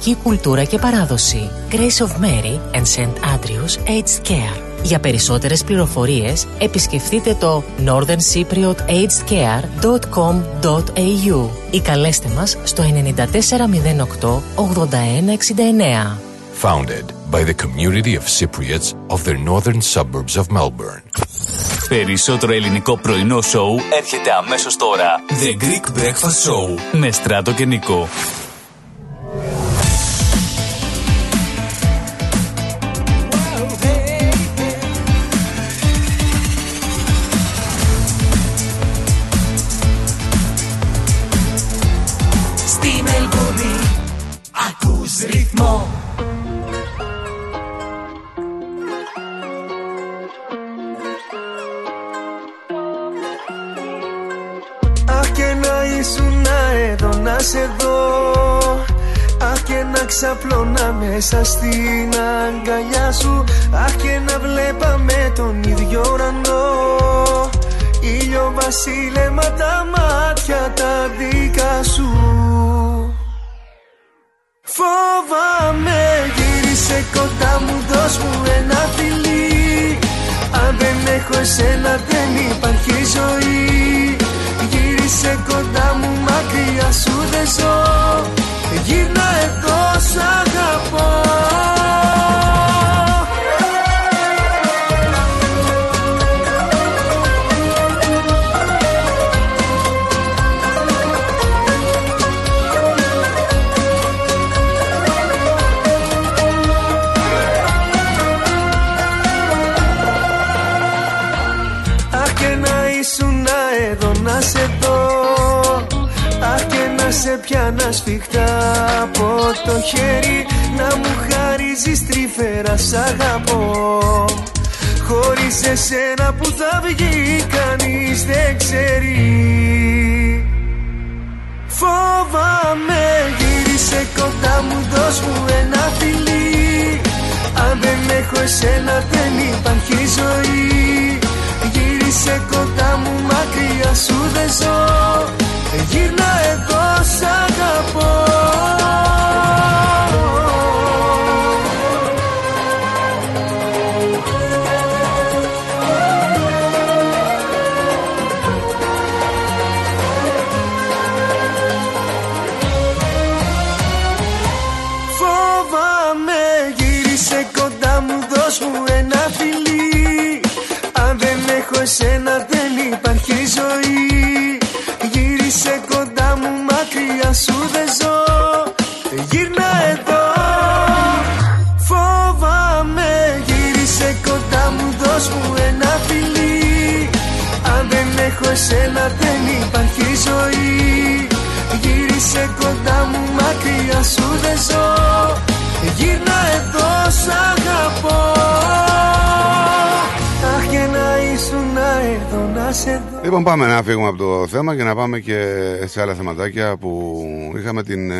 κουλτούρα και παράδοση. Grace of Mary and St. Andrews Aged Care. Για περισσότερες πληροφορίες επισκεφτείτε το northerncypriotagedcare.com.au ή καλέστε μας στο 9408 8169. Founded by the community of Cypriots of the northern suburbs of Melbourne. Περισσότερο ελληνικό πρωινό σοου έρχεται αμέσως τώρα. The Greek Breakfast Show με Στράτο και Νίκο. Στη Μελβούρνη ακούς ρυθμό. Σε δω, αχ και να ξαπλώνα μέσα στην αγκαλιά σου. Αχ και να βλέπαμε τον ίδιο ουρανό. Ήλιο βασίλεμα τα μάτια τα δικά σου. Φοβάμαι, γύρισε κοντά μου, δώσ' μου ένα φιλί. Αν δεν έχω εσένα δεν υπάρχει ζωή. Γύρισε κοντά μου, μακριά σου δεν ζω. Γύρνα εδώ, σ' αγαπώ. Σε πιάνα σφιχτά από το χέρι. Να μου χαρίζεις τρυφερά, σ' αγαπώ. Χωρίς εσένα που θα βγει κανείς δεν ξέρει. Φοβάμαι, γύρισε κοντά μου, δώσ' μου ένα φιλί. Αν δεν έχω εσένα δεν υπάρχει ζωή. Γύρισε κοντά μου, μακριά σου δεν ζω. Γύρνα εδώ, σ' αγαπώ. Φοβάμαι, γύρισε κοντά μου, δώσ' μου ένα φιλί. Αν δεν έχω εσένα δεν υπάρχει ζωή. Γύρισε κοντά μου, μακριά σου δεν ζω. Γύρνα εδώ. Φοβάμαι, γύρισε κοντά μου, δώσ' μου ένα φιλί. Αν δεν έχω εσένα δεν υπάρχει ζωή. Γύρισε κοντά μου, μακριά σου δεν ζω. Γύρνα εδώ, σ' αγαπώ. Αχ και να ήσουν εδώ, να σε. Λοιπόν, πάμε να φύγουμε από το θέμα και να πάμε και σε άλλα θεματάκια που είχαμε την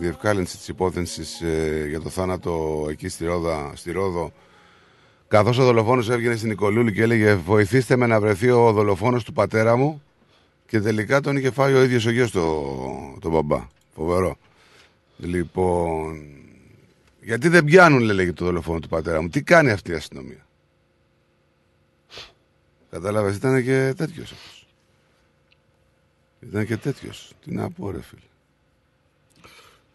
διευκάλυνση της υπόθεσης για το θάνατο εκεί στη Ρόδο, καθώς ο δολοφόνος έβγαινε στην Νικολούλη και έλεγε «Βοηθήστε με να βρεθεί ο δολοφόνος του πατέρα μου» και τελικά τον είχε φάει ο ίδιος ο γιος τον μπαμπά. Φοβερό. Λοιπόν, γιατί δεν πιάνουν, λέγει, το δολοφόνο του πατέρα μου. Τι κάνει αυτή η αστυνομία. Κατάλαβες, ήταν και τέτοιος. Τι να πω, ρε φίλε.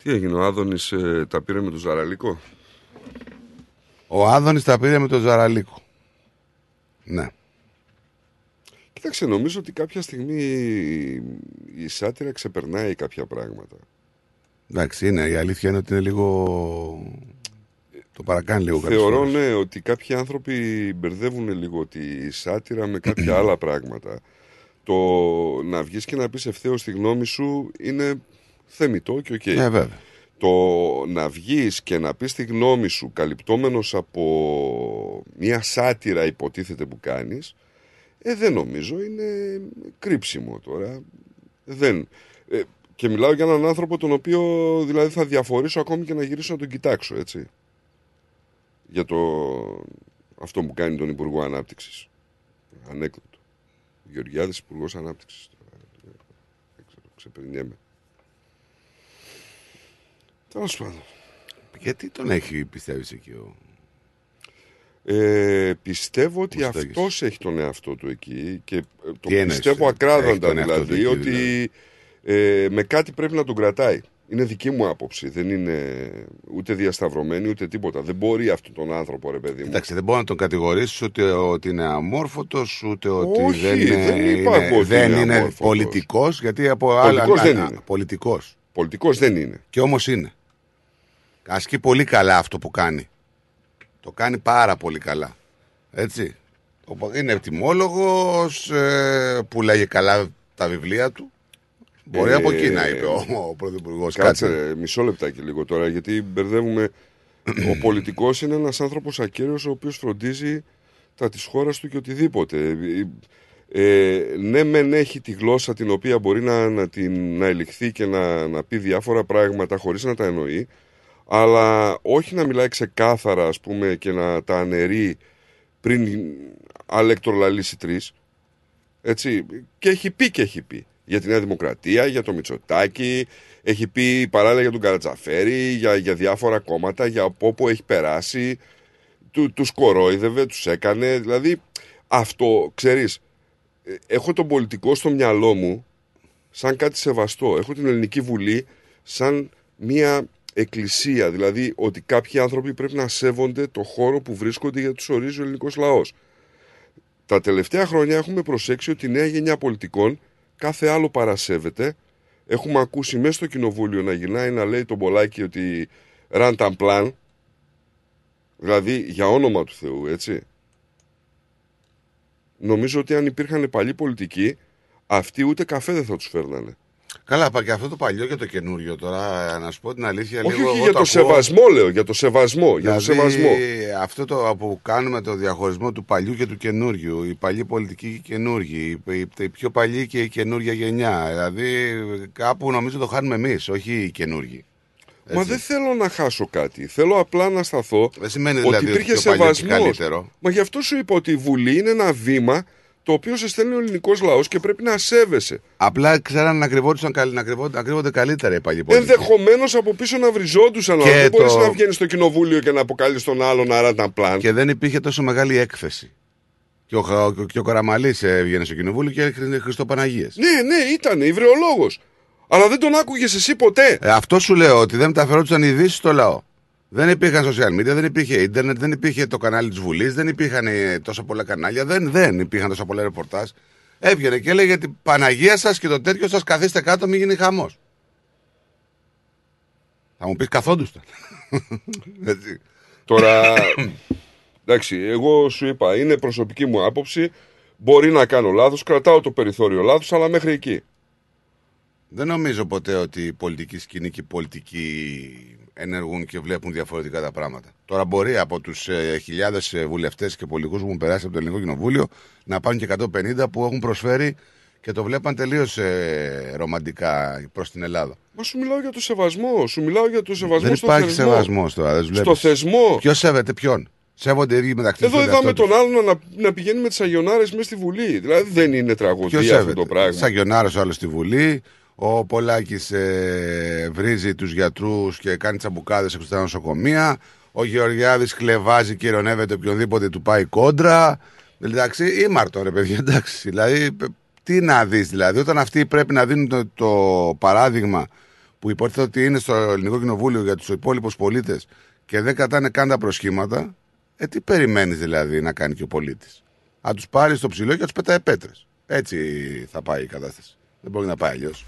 Τι έγινε, ο Άδωνης τα πήρε με τον Ζαραλίκο. Ο Άδωνης τα πήρε με τον Ζαραλίκο. Ναι. Κοίταξε, νομίζω ότι κάποια στιγμή η σάτυρα ξεπερνάει κάποια πράγματα. Εντάξει, είναι. Η αλήθεια είναι ότι είναι λίγο... Το παρακάνει λίγο. Θεωρώ, ναι, ότι κάποιοι άνθρωποι μπερδεύουν λίγο τη σάτυρα με κάποια άλλα πράγματα. Το να βγεις και να πεις ευθέως τη γνώμη σου είναι θεμιτό και οκ. Ναι, βέβαια. Το να βγεις και να πεις τη γνώμη σου καλυπτόμενος από μια σάτυρα υποτίθεται που κάνεις, δεν νομίζω, είναι κρύψιμο τώρα. Δεν... και μιλάω για έναν άνθρωπο τον οποίο δηλαδή θα διαφορήσω ακόμη και να γυρίσω να τον κοιτάξω, έτσι. Για το αυτό που κάνει τον Υπουργό Ανάπτυξης. Ανέκδοτο. Γεωργιάδης, Υπουργός Ανάπτυξης. Δεν ξέρω, ξεπερνιέμαι. Τέλος πάντων. Γιατί τον έχει, πιστεύεις, εκεί ο... πιστεύω ότι αυτός έχει τον εαυτό του εκεί και το πιστεύω ακράδαντα, δηλαδή, ότι με κάτι πρέπει να τον κρατάει. Είναι δική μου άποψη. Δεν είναι ούτε διασταυρωμένη ούτε τίποτα. Δεν μπορεί αυτόν τον άνθρωπο, ρε παιδί μου. Εντάξει, δεν μπορεί να τον κατηγορήσει ότι είναι αμόρφωτος, ούτε ότι όχι, δεν είναι πολιτικός. Γιατί από πολιτικός άλλα. Δεν είναι. Πολιτικός δεν είναι. Και όμως είναι. Ασκεί πολύ καλά αυτό που κάνει. Το κάνει πάρα πολύ καλά. Έτσι. Είναι ετοιμόλογος, πουλάει καλά τα βιβλία του. Μπορεί από εκεί να είπε ο Πρωθυπουργός. Κάτσε μισό λεπτάκι λίγο τώρα, γιατί μπερδεύουμε. Ο πολιτικός είναι ένας άνθρωπος ακέραιος, ο οποίος φροντίζει τα της χώρας του και οτιδήποτε. Ναι, μεν έχει τη γλώσσα την οποία μπορεί να ελιχθεί και να πει διάφορα πράγματα χωρίς να τα εννοεί, αλλά όχι να μιλάει ξεκάθαρα, ας πούμε, και να τα αναιρεί πριν αλεκτρολαλήσει τρεις. Έτσι. Και έχει πει. Για τη Νέα Δημοκρατία, για το Μητσοτάκη, έχει πει παράλληλα για τον Καρατζαφέρη, για διάφορα κόμματα, για όπου έχει περάσει, τους κορόιδευε, τους έκανε. Δηλαδή, αυτό, ξέρεις, έχω τον πολιτικό στο μυαλό μου σαν κάτι σεβαστό. Έχω την Ελληνική Βουλή σαν μια εκκλησία. Δηλαδή, ότι κάποιοι άνθρωποι πρέπει να σέβονται το χώρο που βρίσκονται γιατί τους ορίζει ο ελληνικός λαός. Τα τελευταία χρόνια έχουμε προσέξει ότι η νέα γενιά πολιτικών κάθε άλλο παρασέβεται. Έχουμε ακούσει μέσα στο κοινοβούλιο να γυρνάει να λέει τον Πολάκη ότι «Rantan plan». Δηλαδή, για όνομα του Θεού, έτσι. Νομίζω ότι αν υπήρχαν παλιοί πολιτικοί, αυτοί ούτε καφέ δεν θα τους φέρνανε. Καλά, και αυτό το παλιό και το καινούριο τώρα, να σου πω την αλήθεια. Όχι, λίγο, όχι για το ακούω... σεβασμό λέω, για το σεβασμό. Δηλαδή, για το σεβασμό. Αυτό που κάνουμε το διαχωρισμό του παλιού και του καινούριου, οι παλιοί πολιτικοί και οι καινούργοι, οι πιο παλιοί και η καινούργια γενιά. Δηλαδή κάπου νομίζω το χάνουμε εμείς, όχι οι καινούργοι. Έτσι. Μα δεν θέλω να χάσω κάτι, θέλω απλά να σταθώ. Δεν σημαίνει δηλαδή ότι υπήρχε σεβασμός. Μα γι' αυτό σου είπα ότι η Βουλή είναι ένα βήμα το οποίο σε στέλνει ο ελληνικός λαός και πρέπει να σέβεσαι. Απλά ξέραν να κρύβονται καλύτερα οι παλιοί πολιτικοί. Ενδεχομένως από πίσω να βριζόντουσαν, αλλά δεν μπορείς να βγαίνεις στο κοινοβούλιο και να αποκαλείς τον άλλον Rantan plan. Και δεν υπήρχε τόσο μεγάλη έκθεση. Και ο Καραμανλής βγαίνει στο κοινοβούλιο και έκανε Χριστοπαναγίες. Ναι, ήταν υβρεολόγος. Αλλά δεν τον άκουγες εσύ ποτέ. Αυτό σου λέω, ότι δεν μεταφερόντουσαν ειδήσεις στο λαό. Δεν υπήρχαν social media, δεν υπήρχε ίντερνετ, δεν υπήρχε το κανάλι της Βουλής, δεν υπήρχαν τόσα πολλά κανάλια, δεν υπήρχαν τόσα πολλά ρεπορτάζ. Έβγαινε και έλεγε την Παναγία σας και το τέτοιο σας, καθίστε κάτω, μην γίνει χαμός. Θα μου πεις καθόντουσαν. Τώρα, εντάξει, εγώ σου είπα, είναι προσωπική μου άποψη, μπορεί να κάνω λάθος, κρατάω το περιθώριο λάθος, αλλά μέχρι εκεί. Δεν νομίζω ποτέ ότι η πολιτική σκηνή και η πολιτική ενεργούν και βλέπουν διαφορετικά τα πράγματα. Τώρα μπορεί από τους χιλιάδες βουλευτές και πολιτικούς που έχουν περάσει από το Ελληνικό Κοινοβούλιο να πάνε και 150 που έχουν προσφέρει και το βλέπαν τελείως ρομαντικά προς την Ελλάδα. Μα σου μιλάω για το σεβασμό. Σου μιλάω για το σεβασμό. Δεν υπάρχει σεβασμός τώρα. Στο θεσμό. Ποιος σέβεται ποιον. Σέβονται οι ίδιοι μεταξύ τους. Εδώ είδαμε τον άλλον να πηγαίνει με τις αγιονάρες μέσα στη Βουλή. Δηλαδή δεν είναι τραγωδία αυτό το πράγμα. Τις αγιονάρες ο άλλος στη Βουλή. Ο Πολάκης βρίζει τους γιατρούς και κάνει τσαμπουκάδες έξω στα νοσοκομεία. Ο Γεωργιάδης χλεβάζει και ειρωνεύεται οποιονδήποτε του πάει κόντρα. Εντάξει, ήμαρτο ρε παιδιά, εντάξει. Δηλαδή, τι να δεις, δηλαδή, όταν αυτοί πρέπει να δίνουν το παράδειγμα που υποτίθεται ότι είναι στο Ελληνικό Κοινοβούλιο για τους υπόλοιπους πολίτες και δεν κρατάνε καν τα προσχήματα, τι περιμένεις δηλαδή να κάνει και ο πολίτης. Αν τους πάρει στο ψηλό και τους πετάει πέτρες. Έτσι θα πάει η κατάσταση. Δεν μπορεί να πάει αλλιώς.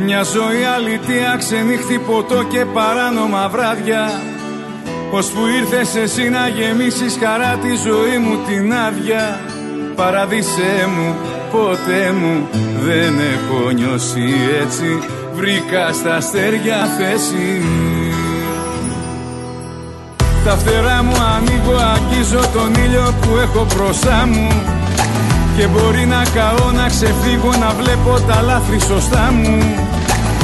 Μια ζωή αλητεία, ξενύχτη, ποτό και παράνομα βράδια. Πως που ήρθες εσύ να γεμίσεις χαρά τη ζωή μου την άδεια. Παραδείσέ μου, ποτέ μου δεν έχω νιώσει έτσι. Βρήκα στα αστέρια θέση. Τα φτερά μου ανοίγω, αγγίζω τον ήλιο που έχω μπροστά μου. Και μπορεί να καώ, να ξεφύγω, να βλέπω τα λάθη σωστά μου.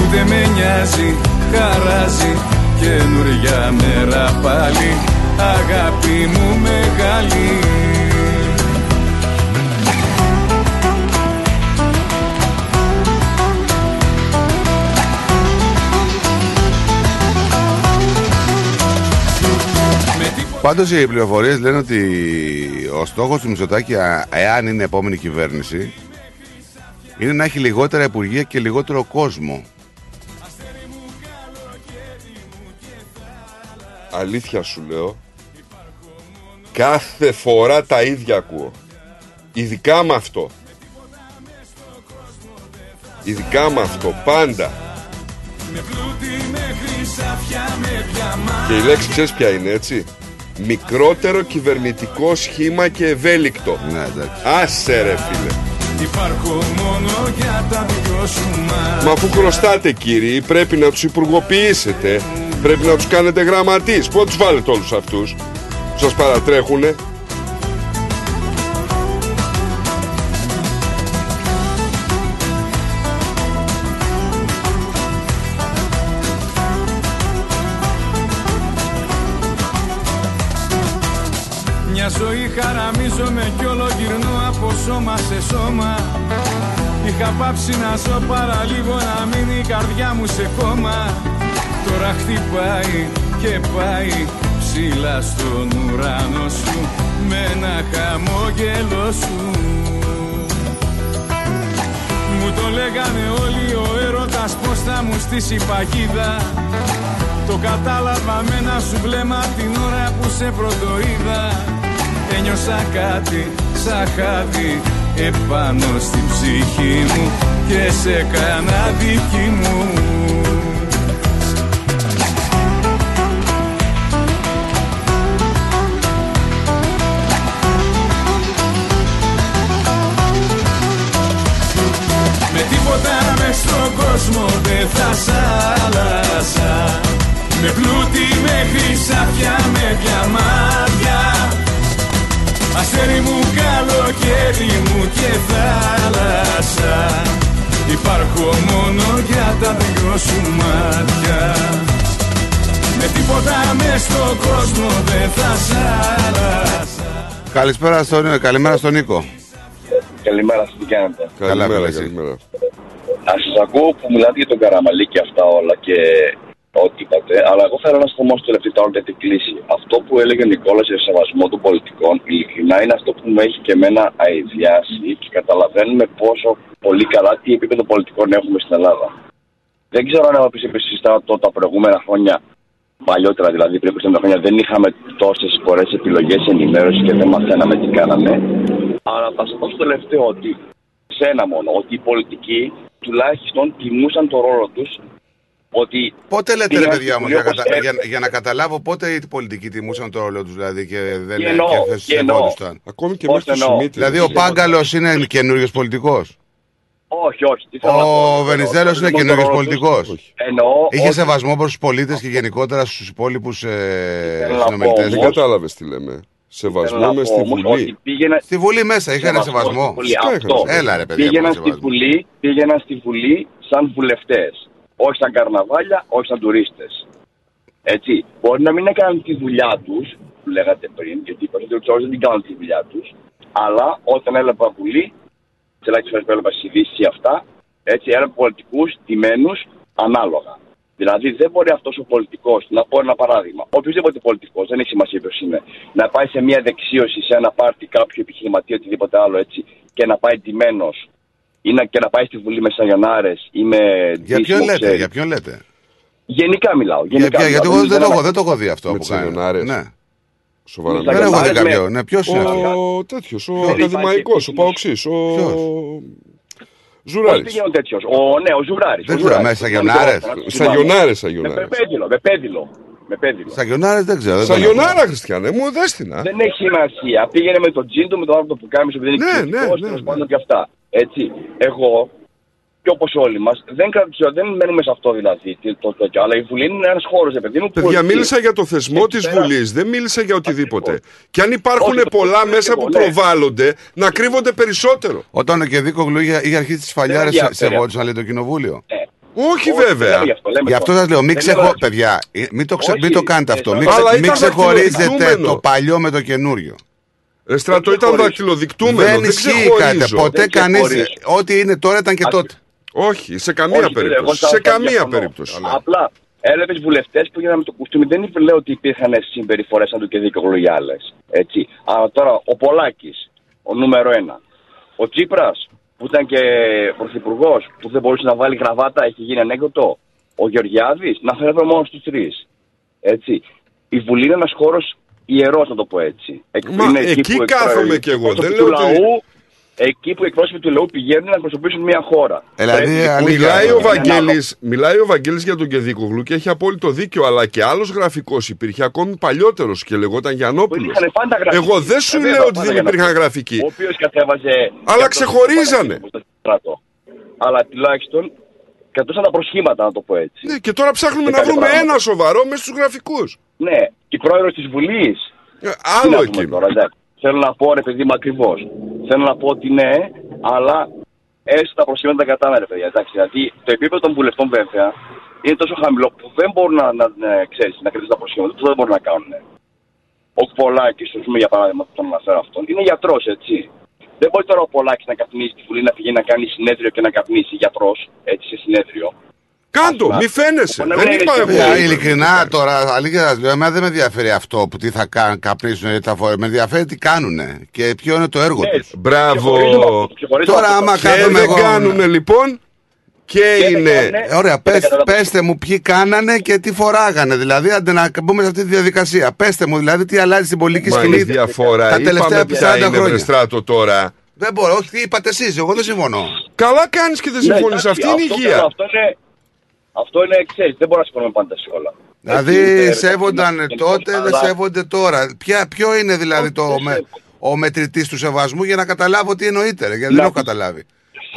Ούτε με νοιάζει, χαράζει καινούρια μέρα πάλι. Αγάπη μου μεγάλη. Πάντως οι πληροφορίες λένε ότι ο στόχος του Μητσοτάκη, εάν είναι επόμενη κυβέρνηση, είναι να έχει λιγότερα υπουργεία και λιγότερο κόσμο. Αλήθεια σου λέω, κάθε φορά τα ίδια ακούω. Ειδικά με αυτό. Ειδικά με αυτό, πάντα. Και η λέξη ξέρεις ποια είναι, έτσι? Μικρότερο κυβερνητικό σχήμα και ευέλικτο. Άσε ρε φίλε. Μα αφού χρωστάτε κύριοι, πρέπει να τους υπουργοποιήσετε. Πρέπει να τους κάνετε γραμματείς. Πού τους βάλετε όλους αυτούς? Σας παρατρέχουνε. Μια ζωή χαραμίζομαι κι όλο γυρνώ από σώμα σε σώμα. Είχα πάψει να ζω παραλίγο να μείνει η καρδιά μου σε κόμμα. Τώρα χτυπάει και πάει ψηλά στον ουρανό σου με ένα χαμόγελο σου. Μου το λέγανε όλοι ο έρωτας πως θα μου στήσει παγίδα. Το κατάλαβα με ένα σου βλέμμα την ώρα που σε πρωτοείδα. Ένιωσα κάτι σαν χάδι επάνω στην ψυχή μου και σε κάνα δική μου. Με τίποτα μες στον κόσμο δεν θα σ' άλλαζα. Με πλούτη, με χρυσάφια, με διαμάντια. Αστέρι μου, καλοκαίρι μου και θάλασσα. Υπάρχω μόνο για τα δυο σου μάτια. Με τίποτα μες στον κόσμο δεν θα σ' άλλασα. Καλημέρα στον Νίκο. Καλημέρα, τι κάνετε? Καλημέρα. Ας σας ακούω που μιλάτε για τον Καραμανλή και αυτά όλα και ό,τι είπατε, αλλά εγώ θέλω να σταθώ στο τελευταίο για την κλίση. Αυτό που έλεγε ο Νικόλας για σεβασμό των πολιτικών, ειλικρινά είναι αυτό που με έχει και εμένα αηδιάσει και καταλαβαίνουμε πόσο πολύ καλά τι επίπεδο πολιτικών έχουμε στην Ελλάδα. Δεν ξέρω αν έπρεπε επίσης τα προηγούμενα χρόνια, παλιότερα δηλαδή πριν 20 χρόνια, δεν είχαμε τόσες πολλές επιλογές ενημέρωσης και δεν μαθαίναμε τι κάναμε. Αλλά θα σταθώ στο τελευταίο ότι, σε ένα μόνο, ότι οι πολιτικοί τουλάχιστον τιμούσαν το ρόλο τους. Πότε λέτε ρε παιδιά μου, για να καταλάβω πότε οι πολιτικοί τιμούσαν το ρόλο τους δηλαδή και δεν θεσμευόντουσαν. Ακόμη και μέσα στο Σιμίτη. Δηλαδή ο Πάγκαλος είναι καινούριος πολιτικός. Όχι. Ο Βενιζέλος είναι καινούριος πολιτικός. Είχε σεβασμό προς τους πολίτες και γενικότερα στους υπόλοιπους συνομιλητές. Δεν κατάλαβες τι λέμε. Σεβασμό μες στη Βουλή. Στη Βουλή μέσα είχαν σεβασμό. Έλα ρε παιδιά. Πήγαιναν στη Βουλή σαν βουλευτές. Όχι σαν καρναβάλια, όχι σαν τουρίστες. Έτσι. Μπορεί να μην έκαναν τη δουλειά τους, που λέγατε πριν, γιατί οι περισσότεροι δεν την κάνουν τη δουλειά τους, αλλά όταν έλαβα βουλή, τσελάκι φορές που έλαβα ειδήσεις αυτά, έτσι έλαβα πολιτικούς τιμένους ανάλογα. Δηλαδή δεν μπορεί αυτός ο πολιτικός, να πω ένα παράδειγμα, οποιοδήποτε πολιτικός, δεν έχει σημασία ποιος είναι, να πάει σε μια δεξίωση, σε ένα πάρτι, κάποιο επιχειρηματία, οτιδήποτε άλλο έτσι, και να πάει τιμένος. Είναι και να πάει στη Βουλή με σαγιονάρες ή με... Για ποιον λέτε? Γενικά μιλάω. Γιατί εγώ δεν το έχω δει αυτό που κάνει. Με σαγιονάρες. Ναι. Σοβαρά. Δεν έχω δει κάποιον. Ναι, ποιος είναι αυτό? Ο τέτοιος, ο ακαδημαϊκός, ο Παοξής, ο... Ζουράρης. Πήγαινε ο τέτοιος. Ναι, ο Ζουράρης. Δεν ξέρω, με σαγιονάρες. Με πέδιλο. Σαγιονάρες δεν ξέρω. Σαγιονάρα, Χριστιανέ μου, δέστηνα. Δεν έχει σημασία. Πήγαινε με τον τζίντο, με τον άνθρωπο που κάμισε, επειδή είναι κοινωνικός και αυτά. Έτσι. Εγώ και όπως όλοι μας δεν μένουμε σε αυτό δηλαδή. Αλλά η Βουλή είναι ένας χώρος, παιδί μου. Παιδιά, μίλησα για το θεσμό της Βουλής, δεν μίλησα για οτιδήποτε. Και αν υπάρχουν πολλά μέσα που προβάλλονται, να κρύβονται περισσότερο. Όταν ο Κεδίκογλου είχε αρχίσει τις φαλιάρες, σεβόντουσαν λέει το κοινοβούλιο. Όχι βέβαια. Γι' αυτό σας λέω, μην ξεχωρίζετε, παιδιά, μην το κάνετε αυτό. Μην ξεχωρίζετε το παλιό με το καινούριο. Ρε Στρατό, ήταν δακτυλοδεικτούμενο. Δεν ισχύει κάτι. Ποτέ κανείς. Ό,τι είναι τώρα ήταν και τότε. Όχι, σε καμία περίπτωση. Απλά Έλαβες βουλευτές που γίνανε με το κουστούμι. Δεν λέω ότι υπήρχαν συμπεριφορές σαν του και δικαιολογιάλες. Έτσι. Αλλά τώρα ο Πολάκης, ο νούμερο ένα. Ο Τσίπρας, που ήταν και πρωθυπουργός, που δεν μπορούσε να βάλει γραβάτα, έχει γίνει ανέκδοτο. Ο Γεωργιάδης, να φέρνω μόνο στους τρεις. Έτσι. Η Βουλή είναι ένας χώρος ιερός, να το πω έτσι. Μα, εκεί κάθομαι κι εγώ. Δεν λέω λαού. Εκεί που οι εκπρόσωποι του λαού πηγαίνουν να εκπροσωπήσουν μια χώρα. Μιλάει ο Βαγγέλης για τον Κεδίκογλου και έχει απόλυτο δίκιο, αλλά και άλλος γραφικός υπήρχε ακόμη παλιότερος και λεγόταν Γιαννόπουλος. Εγώ δεν σου λέω ότι δεν υπήρχαν γραφικοί. Ο οποίος κατέβαζε. Αλλά ξεχωρίζανε. Αλλά τουλάχιστον κρατούσαν τα προσχήματα, να το πω έτσι. Ναι, και τώρα ψάχνουμε να βρούμε ένα σοβαρό μέσα στους γραφικούς. Ναι, και πρόεδρος της Βουλής. Άλλο εκεί. Θέλω να πω, ρε παιδί μου, ακριβώς. Θέλω να πω ότι ναι, αλλά έστω τα προσχήματα τα κατάλαβα, ρε παιδιά. Εντάξει, γιατί το επίπεδο των βουλευτών βέβαια είναι τόσο χαμηλό που δεν μπορούν να κρατήσουν τα προσχήματα, που δεν μπορούν να κάνουν. Ο Πολάκης, για παράδειγμα, τον αναφέρω αυτόν, είναι γιατρός, έτσι. Δεν μπορεί τώρα ο Πολάκης να καπνίσει τη Βουλή, να πηγαίνει να κάνει συνέδριο και να καπνίσει γιατρός, έτσι, σε συνέδριο. Κάντο, μη φαίνεσαι. Δεν είπα εγώ. Ειλικρινά τώρα, αλήθεια, εμένα δεν με ενδιαφέρει αυτό που τι θα καπνίσουν τα φορέα. Με ενδιαφέρει τι κάνουνε και ποιο είναι το έργο τους. Μπράβο. Τώρα, άμα κάνουμε εγώ. Και δεν κάνουν λοιπόν και είναι. Ωραία, πέστε μου ποιοι κάνανε και τι φοράγανε. Δηλαδή, αντί να μπούμε σε αυτή τη διαδικασία. Πέστε μου, δηλαδή, τι αλλάζει στην πολιτική σκηνή τα τελευταία 40 χρόνια. Τώρα. Δεν μπορώ, όχι, τι είπατε εσείς, εγώ δεν συμφωνώ. Καλά κάνεις και δεν συμφωνείς. Αυτή είναι η υγεία. Αυτό είναι, ξέρεις, δεν μπορώ να συμφωνώ πάντα σε όλα. Δηλαδή σέβονταν τότε, δεν σέβονται τώρα. Ποιο είναι δηλαδή ο μετρητής του σεβασμού για να καταλάβω τι εννοείται, γιατί δεν έχω καταλάβει.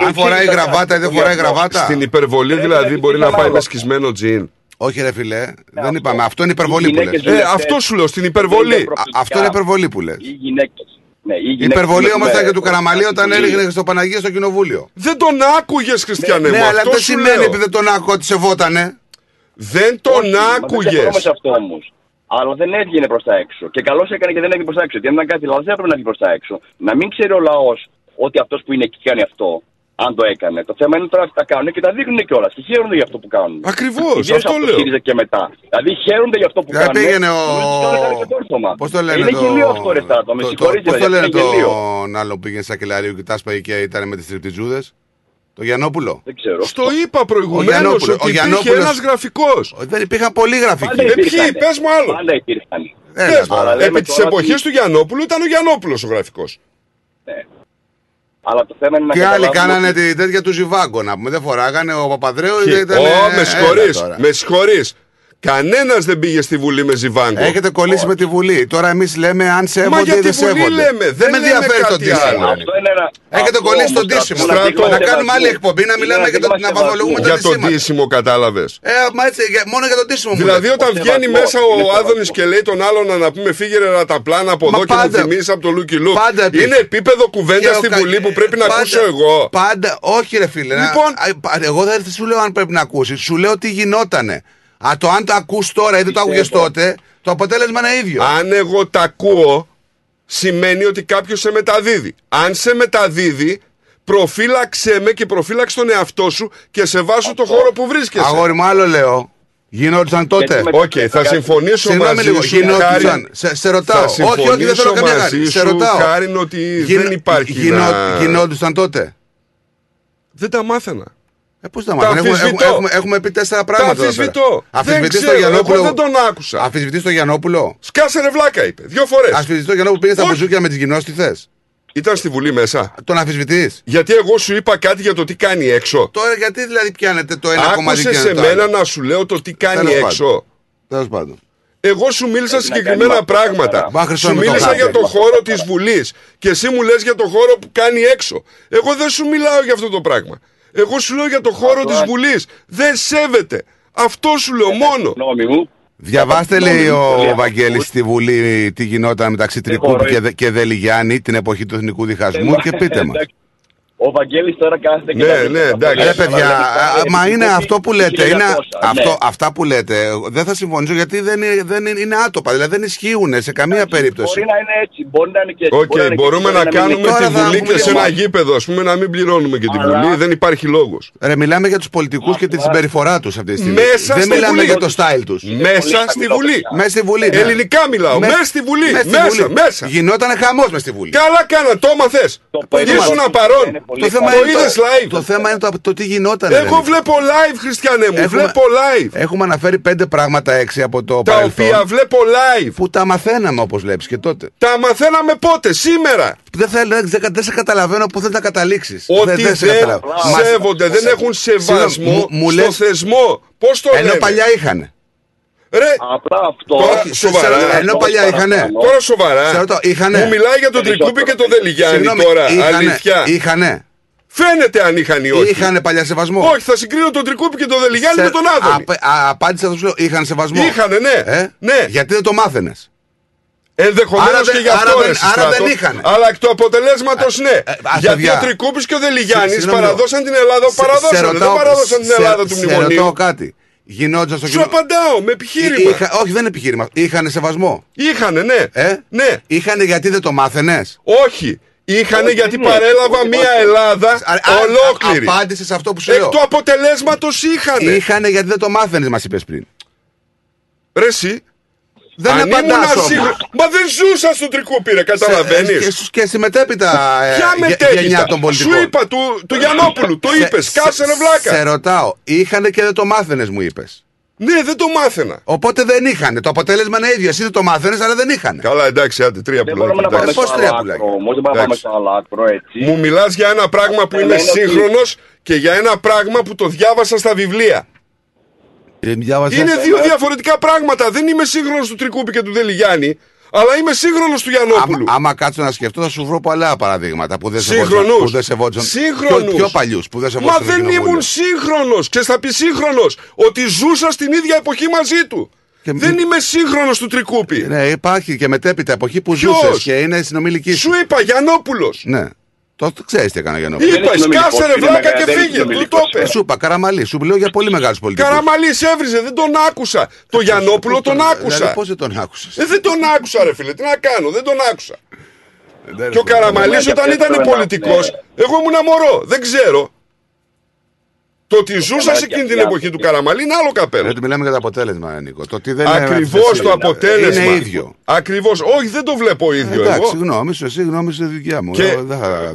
Αν φοράει γραβάτα ή δεν φοράει γραβάτα. Στην υπερβολή δηλαδή μπορεί να πάει με σκισμένο τζιν. Όχι ρε φιλέ, δεν είπαμε. Αυτό είναι υπερβολή που λες. Αυτό σου λέω, στην υπερβολή. Αυτό είναι υπερβολή που λες. Η υπερβολή όμως ήταν και του Καραμανλή όταν έλεγε στο Παναγία στο Κοινοβούλιο. Δεν τον άκουγες, Χριστιανέ μου. Ναι, αλλά δεν σημαίνει επειδή δεν τον άκουγα ότι σε βότανε. Δεν τον άκουγες. Δεν συμφωνώ σε αυτό όμως. Αλλά δεν έβγαινε προς τα έξω. Και καλώς έκανε και δεν έβγαινε προς τα έξω. Γιατί αν ήταν κάτι λάθος, δεν έπρεπε να βγει προς τα έξω. Να μην ξέρει ο λαός ότι αυτός που είναι εκεί κάνει αυτό. Αν το έκανε. Το θέμα είναι τώρα ότι τα κάνουν και τα δείχνουν κιόλας. Και χαίρονται για αυτό που κάνουν. Ακριβώς, αυτό λέω. Ιδίως και μετά. Δηλαδή χαίρονται για αυτό που κάνουν. Πήγαινε ο... Πώς το λένε είναι γελίο αυτό ρε Στράτο, με συγχωρείτε. Πώς το λένε τον άλλο που πήγαινε Σακελαρίου και τα σπαγή και ήταν με τις τριπτιζούδες. Το Γιαννόπουλο. Δεν ξέρω. Στο είπα προηγουμένως ότι υπήρχε ένας γραφικός. Δεν υπήρχαν πολλοί γραφικοί. Ποιοι, πες μου άλλο. Πάντα υπήρχαν. Επί τις εποχές του Γιαννόπουλου ήταν ο Γιαννόπουλος ο γραφικός. Αλλά το θέμα είναι και να άλλοι κάνανε ότι... την τέτοια του Ζιβάγκο να πούμε. Δεν φοράγανε ο Παπαδρέου και... ήταν. Με συγχωρείς. Κανένας δεν πήγε στη Βουλή με Ζιβάγκο. Έχετε κολλήσει με τη Βουλή. Τώρα εμείς λέμε αν σέβονται ή δεν σέβονται. Λέμε, δεν με ενδιαφέρει το τίσιμο. Έχετε κολλήσει το τίσιμο. Να κάνουμε άλλη εκπομπή να μιλάμε και να βαθμολογούμε το τίσιμο. Για το τίσιμο, κατάλαβες. Μόνο για το τίσιμο. Δηλαδή, όταν βγαίνει μέσα ο Άδωνης και λέει τον άλλον να πούμε φύγε ρε τα πλάνα από εδώ και μου θυμίζει από το Λούκι Λουκ. Είναι επίπεδο κουβέντα στη Βουλή που πρέπει να ακούσω εγώ. Πάντα, όχι ρε φίλε. Εγώ δεν σου λέω αν πρέπει να ακούσει. Σου λέω τι γινότανε. Α, το αν τα ακούς τώρα ή δεν το άκουγες τότε, το αποτέλεσμα είναι ίδιο. Αν εγώ τα ακούω, σημαίνει ότι κάποιος σε μεταδίδει. Αν σε μεταδίδει, προφύλαξε με και προφύλαξε τον εαυτό σου και σε βάσου το χώρο που βρίσκεσαι. Αγόρι μου, άλλο λέω. Γινόντουσαν τότε. Οκ, θα συμφωνήσω μαζί σου. Γινόντουσαν. Σε ρωτάω. Όχι, δεν θέλω καμία χάρη. Σε ρωτάω. Χάρη ότι δεν υπάρχει. Γινόντουσαν τότε. Δεν τα μάθαινα. Πώς τα μάθαμε, έχουμε πει τέσσερα πράγματα. Αφισβητώ. Αφισβητή στο Γιαννόπουλο. Δεν τον άκουσα. Αφισβητή στο Γιαννόπουλο. Σκάσε ρε βλάκα, είπε. Δύο φορές. Αφισβητή στο Γιαννόπουλο πήγε στα μπουζούκια με τις γυμνόστιθες. Ήταν στη Βουλή μέσα. Τον αφισβητείς. Γιατί εγώ σου είπα κάτι για το τι κάνει έξω. Τώρα γιατί δηλαδή πιάνετε το ένα κομμάτι και σε μένα να σου λέω το τι κάνει έξω. Τέλος πάντων. Εγώ σου μίλησα συγκεκριμένα πράγματα. Σου μίλησα για τον χώρο της Βουλής και εσύ μου λες για τον χώρο που κάνει έξω. Εγώ δεν σου μιλάω για αυτό το πράγμα. Εγώ σου λέω για το χώρο της Βουλής. Δεν σέβεται. Αυτό σου λέω μόνο. Διαβάστε, λέει ο Βαγγέλης στη Βουλή τι γινόταν μεταξύ Τρικούπη και Δελιγιάννη την εποχή του εθνικού διχασμού και πείτε μας. Ο Βαγγέλης τώρα κάθεται και... Ναι, εντάξει. Ρε παιδιά, μα είναι αυτό που λέτε. Είναι αυτό, αυτά που λέτε. Δεν θα συμφωνήσω γιατί δεν είναι άτοπα. Δηλαδή δεν ισχύουν σε καμία περίπτωση. Μπορεί να είναι έτσι, μπορεί να είναι και έτσι. Okay, μπορούμε να κάνουμε τη Βουλή και σε ένα γήπεδο, ας πούμε, να μην πληρώνουμε και την Βουλή. Δεν υπάρχει λόγος. Ρε, μιλάμε για τους πολιτικούς και τη συμπεριφορά τους αυτή τη στιγμή. Δεν μιλάμε για το style τους. Μέσα στη Βουλή. Μέσα στη Βουλή. Ελληνικά μιλάω. Μέσα στη Βουλή. Μέσα. Γινότανε χαμός μέσα στη Βουλή. Καλά κάνα, το μαθες. Ήσουν παρόν. Το θέμα είναι το τι γινόταν. Εγώ βλέπω live, Χριστιανέ μου. Βλέπω live. Έχουμε αναφέρει 5 πράγματα 6 από το παρελθόν. Τα οποία βλέπω live. Που τα μαθαίναμε όπως βλέπεις και τότε. Τα μαθαίναμε πότε, σήμερα. Δεν σε καταλαβαίνω που δεν τα καταλήξεις. Ότι δεν σέβονται, δεν έχουν σεβασμό στο θεσμό. Πώς το λένε. Ενώ παλιά είχαν. Ρε, απλά αυτό. Τώρα, σοβαρά. Ενώ παλιά είχανε. Τώρα σοβαρά. Είχανε. Μου μιλάει για τον Τρικούπη και τον Δελιγιάννη τώρα. Αλήθεια. Είχανε. Φαίνεται αν είχαν ή όχι. Είχανε παλιά σεβασμό. Όχι, θα συγκρίνω τον Τρικούπη και τον Δελιγιάννη με τον Άδωνη. Απάντησα αυτό. Είχαν σεβασμό. Είχανε, ναι. Ναι. Γιατί δεν το μάθαινες. Ενδεχομένως και για αυτό. Άρα δεν είχαν. Αλλά εκ του αποτελέσματος ναι. Γιατί ο Τρικούπης και ο Δελιγιάννης παραδώσαν την Ελλάδα. Δεν παραδώσαν την Ελλάδα του μνημονίου. Γινόντουσαν στο κοινό. Σου απαντάω με επιχείρημα. Όχι, δεν είναι επιχείρημα. Είχανε σεβασμό. Είχανε, ναι. Ναι. Είχανε γιατί δεν το μάθαινες. Όχι. Είχανε γιατί παρέλαβα μία Ελλάδα ολόκληρη. Απάντησες αυτό που σου λέω. Εκ του αποτελέσματος είχανε. Είχανε γιατί δεν το μάθαινες, μας είπες πριν. Ρε εσύ. Δεν απαντάς όμως. Μα δεν ζούσα στον Τρικούπη, ρε, καταλαβαίνεις. Και στη μετέπειτα γενιά των πολιτικών. Σου είπα του Γιαννόπουλου, το είπες, κάσε ρε βλάκα. Σε ρωτάω, είχανε και δεν το μάθαινες μου είπες. Ναι, δεν το μάθαινα. Οπότε δεν είχανε. Το αποτέλεσμα είναι ίδιο. Εσύ δεν το μάθαινες, αλλά δεν είχανε. Καλά, εντάξει, άντε, 3 πουλάκια. Πώς 3 πουλάκια. Όμως δεν πάμε στο άλλο άκρο, έτσι. Μου μιλάς για ένα πράγμα που είναι σύγχρονος και για ένα πράγμα που το διάβασα στα βιβλία. Είναι 2 διαφορετικά πράγματα. Δεν είμαι σύγχρονος του Τρικούπη και του Δελιγιάννη, αλλά είμαι σύγχρονος του Γιαννόπουλου. Άμα κάτσω να σκεφτώ, θα σου βρω πολλά παραδείγματα που δεν σεβόντουσαν. Σύγχρονους. Πιο παλιούς που δεν σεβόντουσαν. Μα δεν ήμουν σύγχρονος. Ξέρεις, θα πει σύγχρονος ότι ζούσα στην ίδια εποχή μαζί του. Δεν είμαι σύγχρονος του Τρικούπη. Ναι, υπάρχει και μετέπειτα εποχή που ζούσες και είναι συνομιλική. Σου είπα Γιαννόπουλος. Ναι. Το ξέρεις τι έκανε ο Γιαννόπουλος. Είπες, κάσε ρε βλάκα και φύγε. Του το είπε. Σου είπα, Καραμανλής. Σου μιλάω για πολύ μεγάλους πολιτικούς. Καραμανλής έβριζε, δεν τον άκουσα. Το Γιαννόπουλο τον άκουσα. Δηλαδή, πώς δεν τον άκουσες. Δεν τον άκουσα, ρε φίλε. Τι να κάνω, δεν τον άκουσα. Και ο Καραμανλής όταν ήταν πολιτικός, εγώ ήμουν μωρό. Δεν ξέρω. Το ότι ζούσα σε εκείνη την εποχή του Καραμανλή είναι άλλο καπέλο. Δεν μιλάμε για το αποτέλεσμα, Νίκο. Ακριβώς το αποτέλεσμα. Είναι ίδιο. Ακριβώς. Όχι, δεν το βλέπω ίδιο. Εντάξει, συγγνώμη σου, συγγνώμη στη δικιά μου. Και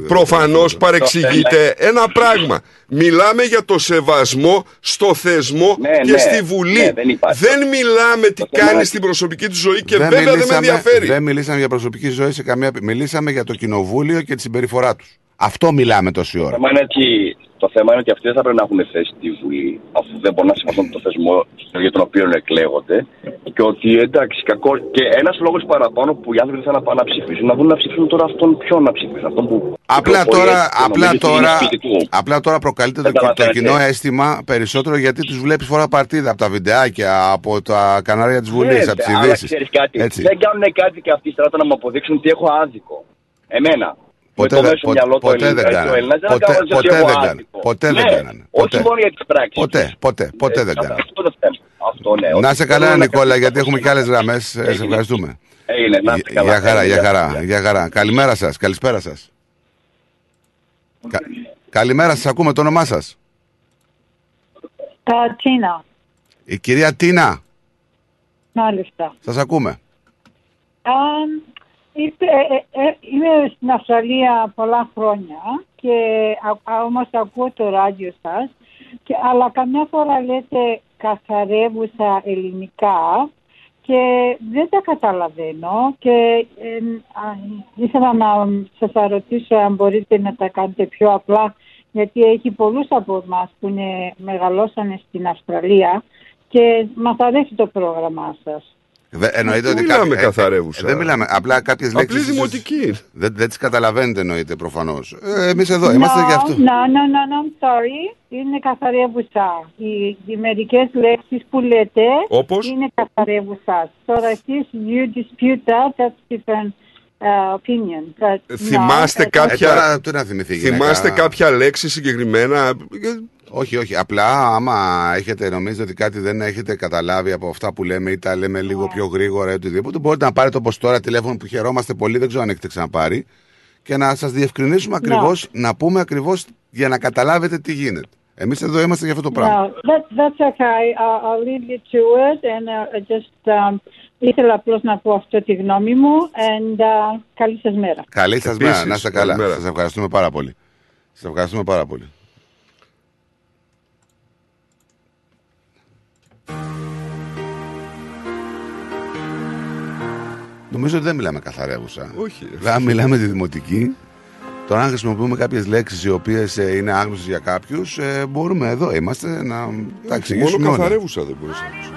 προφανώς παρεξηγείται ένα πράγμα. Μιλάμε για το σεβασμό στο θεσμό και στη Βουλή. Δεν μιλάμε τι κάνει στην προσωπική του ζωή και βέβαια δεν με ενδιαφέρει. Δεν μιλήσαμε για προσωπική ζωή σε καμία. Μιλήσαμε για το κοινοβούλιο και τη συμπεριφορά του. Αυτό μιλάμε τόση ώρα. Το θέμα είναι ότι αυτοί δεν θα πρέπει να έχουν θέση στη Βουλή, αφού δεν μπορούν να συμμετέχουν το θεσμό για τον οποίο εκλέγονται. Και ότι εντάξει, κακό. Και ένας λόγος παραπάνω που οι άνθρωποι θα πάνε να ψηφίσουν, να δουν να ψηφίσουν τώρα αυτόν ποιον να ψηφίσουν. Αυτόν που απλά τώρα προκαλείται το κοινό αίσθημα περισσότερο γιατί τους βλέπεις φορά παρτίδα από τα βιντεάκια, από τα κανάλια της Βουλής, από τις ειδήσεις. Δεν κάνουν κάτι και αυτοί στράτο να μου αποδείξουν ότι έχω άδικο. Εμένα. Ποτέ δεν κάνανε. Όχι μόνο για τις πράξεις. Ποτέ δεν κάνανε. Να σε καλά, Νικόλα, γιατί έχουμε και άλλες γραμμές. Σε ευχαριστούμε. Για χαρά. Καλημέρα σας, καλησπέρα σας. Καλημέρα σας, ακούμε το όνομά σας. Τίνα. Η κυρία Τίνα. Μάλιστα. Σας ακούμε. Είμαι στην Αυστραλία πολλά χρόνια και όμως ακούω το ράδιο σας αλλά καμιά φορά λέτε καθαρεύουσα ελληνικά και δεν τα καταλαβαίνω και ήθελα να σας ρωτήσω αν μπορείτε να τα κάνετε πιο απλά γιατί έχει πολλούς από εμάς που μεγαλώσανε στην Αυστραλία και μας αρέσει το πρόγραμμά σας. Εννοείται ότι μιλάμε καθαρεύουσα. Δεν μιλάμε. Απλά κάποιες λέξεις. Απλή δημοτική. Δεν τις καταλαβαίνετε, εννοείται προφανώς. Εμείς εδώ είμαστε γι' αυτό. No, sorry. Είναι καθαρεύουσα. Οι μερικές λέξεις που λέτε είναι καθαρεύουσα. Τώρα εσείς, you dispute that, that's different. opinion, but θυμάστε κάποια... Θυμάστε κάποια λέξη συγκεκριμένα? Όχι, όχι. Απλά άμα έχετε, νομίζετε ότι κάτι δεν έχετε καταλάβει από αυτά που λέμε ή τα λέμε λίγο πιο γρήγορα ή οτιδήποτε, μπορείτε να πάρετε όπως τώρα τηλέφωνο που χαιρόμαστε πολύ, δεν ξέρω αν έχετε ξαναπάρει, και να σας διευκρινίσουμε ακριβώς, να πούμε ακριβώς για να καταλάβετε τι γίνεται. Εμείς εδώ είμαστε για αυτό το πράγμα. That's okay. I'll leave you to it and just ήθελα απλώς να πω αυτό τη γνώμη μου and καλή σας μέρα. Καλή σας μέρα. Να είστε καλά. Σας ευχαριστούμε πάρα πολύ. Σας ευχαριστούμε πάρα πολύ. Νομίζω ότι δεν μιλάμε καθαρεύουσα. Όχι. Μιλάμε τη δημοτική. Τώρα, αν χρησιμοποιούμε κάποιες λέξεις οι οποίες είναι άγνωστες για κάποιους, μπορούμε εδώ, είμαστε, να τα εξηγήσουμε όλα. Μόνο καθαρεύουσα δεν μπορείς να ακούσουμε.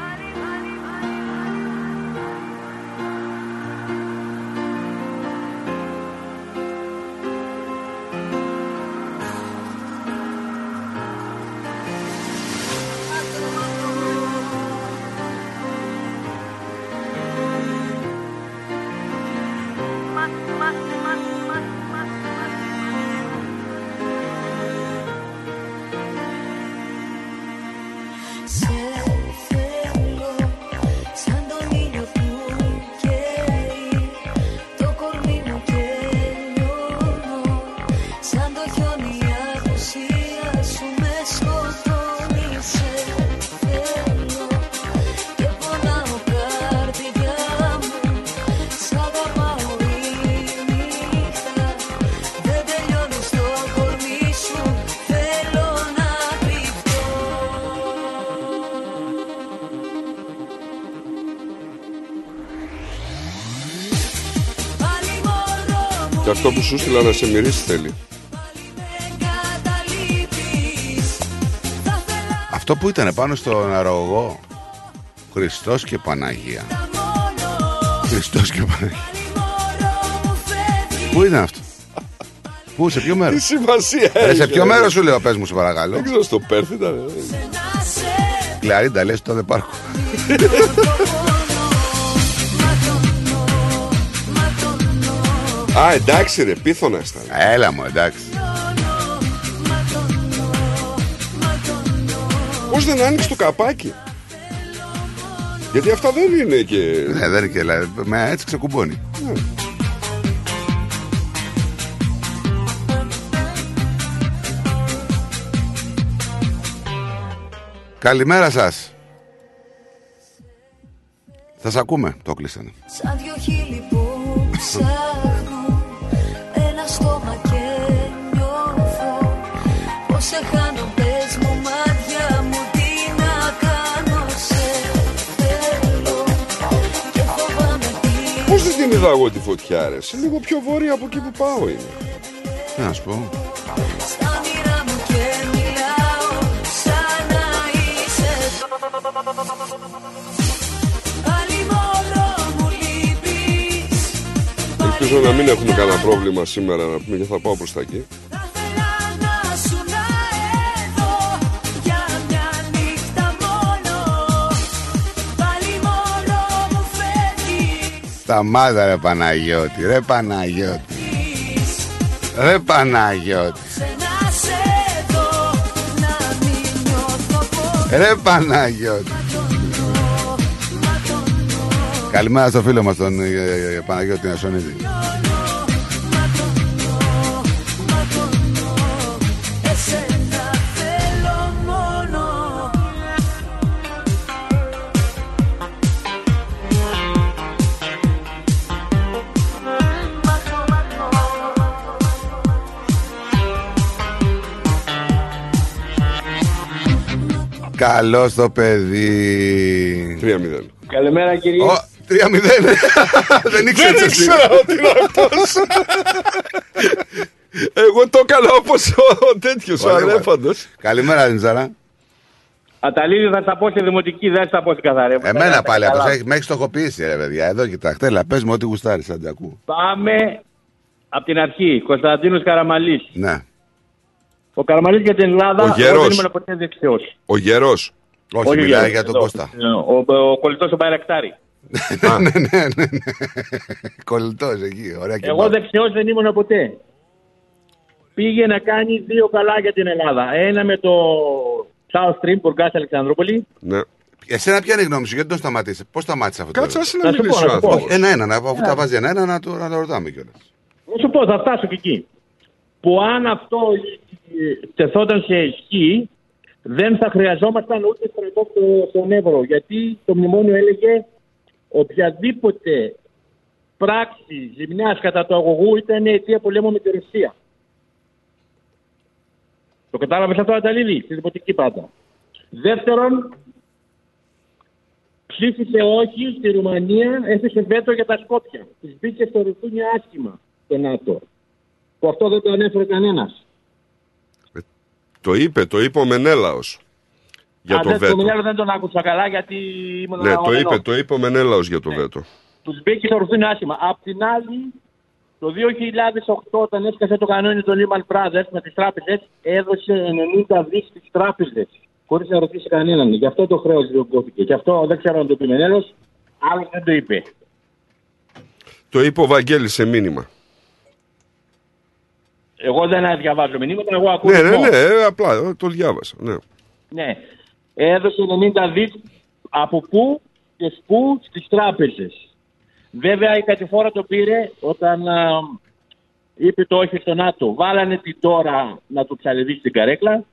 Αυτό που σου στείλα να σε μυρίσει θέλει. Αυτό που ήταν πάνω στον αρωγό. Χριστός και Παναγία. Χριστός και Παναγία. Πού ήταν αυτό? Πού, σε ποιο μέρος? Τι σημασία έχει? Σε ποιο μέρος σου λέω, πες μου σε παρακαλώ. Δεν ξέρω, στο Πέρθ ήταν. Κλαρίντα λες, τότε πάρκο. Α, εντάξει ρε, πίθωνας ήταν. Έλα μου, εντάξει. Πώς δεν άνοιξε το καπάκι? Γιατί αυτά δεν είναι και... Ναι, δεν είναι και, αλλά έτσι ξεκουμπώνει. Καλημέρα σας. Θα σας ακούμε, το κλείσανε. Σαν δυο χείλη που ψάχνω. Πώς δεν την είδα εγώ τη φωτιά ρε? Σε λίγο πιο βόρεια από εκεί που πάω είναι. Να σου πω. Ελπίζω να μην έχουμε κανένα πρόβλημα σήμερα, να πούμε, και θα πάω προς τα εκεί. Σταμάτα ρε Παναγιώτη, ρε Παναγιώτη, ρε Παναγιώτη, ρε Παναγιώτη. Καλημέρα στο φίλο μας τον Παναγιώτη Νασονίδη. Καλό το παιδί. 3-0. Καλημέρα κύριε. 3-0. Δεν ήξερα ότι είναι αυτός. Εγώ το έκανα όπως ο τέτοιος, ο Αλέφαντος. Καλημέρα Λινζάρα. Αταλίδη, θα στα πω σε δημοτική, δεν θα στα πω σε καθαρεύουσα. Εμένα πάλι, με έχεις στοχοποιήσει ρε παιδιά. Εδώ κοιτάξτε, έλα πες μου ό,τι γουστάρεις, αν τα ακούω. Πάμε από την αρχή. Κωνσταντίνος Καραμανλής. Ναι. Ο Καραμανλής για την Ελλάδα, ο δεν ήμουν ποτέ δεξιός. Ο Γερός. Όχι, μιλάει για τον Κώστα. Ο κολλητός ο Μπαϊρακτάρη. Ναι. Κολλητός εκεί, ωραία. Εγώ δεξιός δεν ήμουν ποτέ. Πήγε να κάνει δύο καλά για την Ελλάδα. Ένα με το South Stream, Πουρκάς Αλεξανδρούπολη. Ναι. Εσένα ποια είναι η γνώμη σου, γιατί το σταματήσε, πώς σταμάτησε αυτό? Κάτσε να μιλήσει ο άνθρωπος. Ένα-ένα, αφού τα βάζει ένα-ένα, να το ρωτάμε κιόλας. Να σου πω, θα φτάσω και εκεί. Που αν αυτό τεθόταν σε ισχύ, δεν θα χρειαζόμασταν ούτε στρατό στον Εύρο. Γιατί το μνημόνιο έλεγε οποιαδήποτε πράξη ζημιάς κατά του αγωγού ήταν αιτία πολέμου με τη Ρωσία. Το κατάλαβες αυτό, Αταλίδη, στη δημοτική πάντα. Δεύτερον, ψήφισε όχι στη Ρουμανία, έθεσε βέτο για τα Σκόπια. Της μπήκε στο ρουθούνιο άσχημα το ΝΑΤΟ. Που αυτό δεν το ανέφερε κανένας. Το είπε ο Μενέλαος. Για το βέτο. Το Μενέλαο δεν τον άκουσα καλά, γιατί ήμουν αναγωγενός. Ναι, το είπε ο Μενέλαος για το βέτο. Τους μπήκε στο ρουθούνιο άσχημα. Απ' την άλλη, το 2008, όταν έσκασε το κανόνι των Lehman Brothers με τις τράπεζες, έδωσε 90 δις στις τράπεζες. Χωρίς να ρωτήσει κανέναν. Γι' αυτό το χρέος διωγγώθηκε. Γι' αυτό δεν ξέρω αν το πει Μενέλος, άλλος δεν το είπε. Το είπε ο Βαγγέλης σε μήνυμα. Εγώ δεν διαβάζω μηνύματα, εγώ ακούω. Ναι, απλά το διάβασα. Ναι. Έδωσε 90 δις από πού και σπού στις τράπεζες. Βέβαια η κατηφόρα το πήρε όταν είπε το όχι στο ΝΑΤΟ. Βάλανε την τώρα να του ψαλιδίσει την καρέκλα.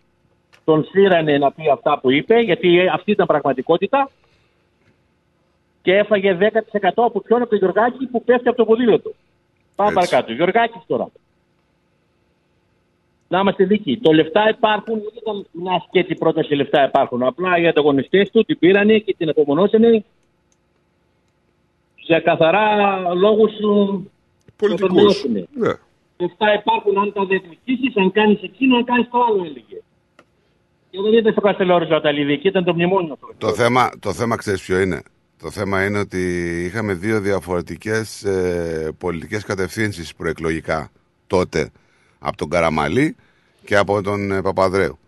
Τον σύρανε να πει αυτά που είπε, γιατί αυτή ήταν πραγματικότητα. Και έφαγε 10% από ποιον? Από τον Γιωργάκη, που πέφτει από το ποδήλατο. Πάμε παρακάτω. Γιωργάκης τώρα. Να είμαστε δίκοι. Το λεφτά υπάρχουν, δεν ήταν μια σκέτη πρόταση λεφτά υπάρχουν. Απλά οι ανταγωνιστές του την πήρανε και την απομονώσανε σε καθαρά λόγους πολιτικούς. Ναι. Λεφτά υπάρχουν, αν τα διεκδικήσεις, αν κάνεις εκείνο, αν κάνεις το άλλο, έλεγε. Και δεν ήταν στο Καστελόριζο Αταλίδη, εκεί ήταν το μνημόνιο. Το θέμα ξέρεις ποιο είναι. Το θέμα είναι ότι είχαμε δύο διαφορετικές πολιτικές κατευθύνσεις προεκλογικά τότε. Από τον Καραμανλή και από τον Παπαδρέου.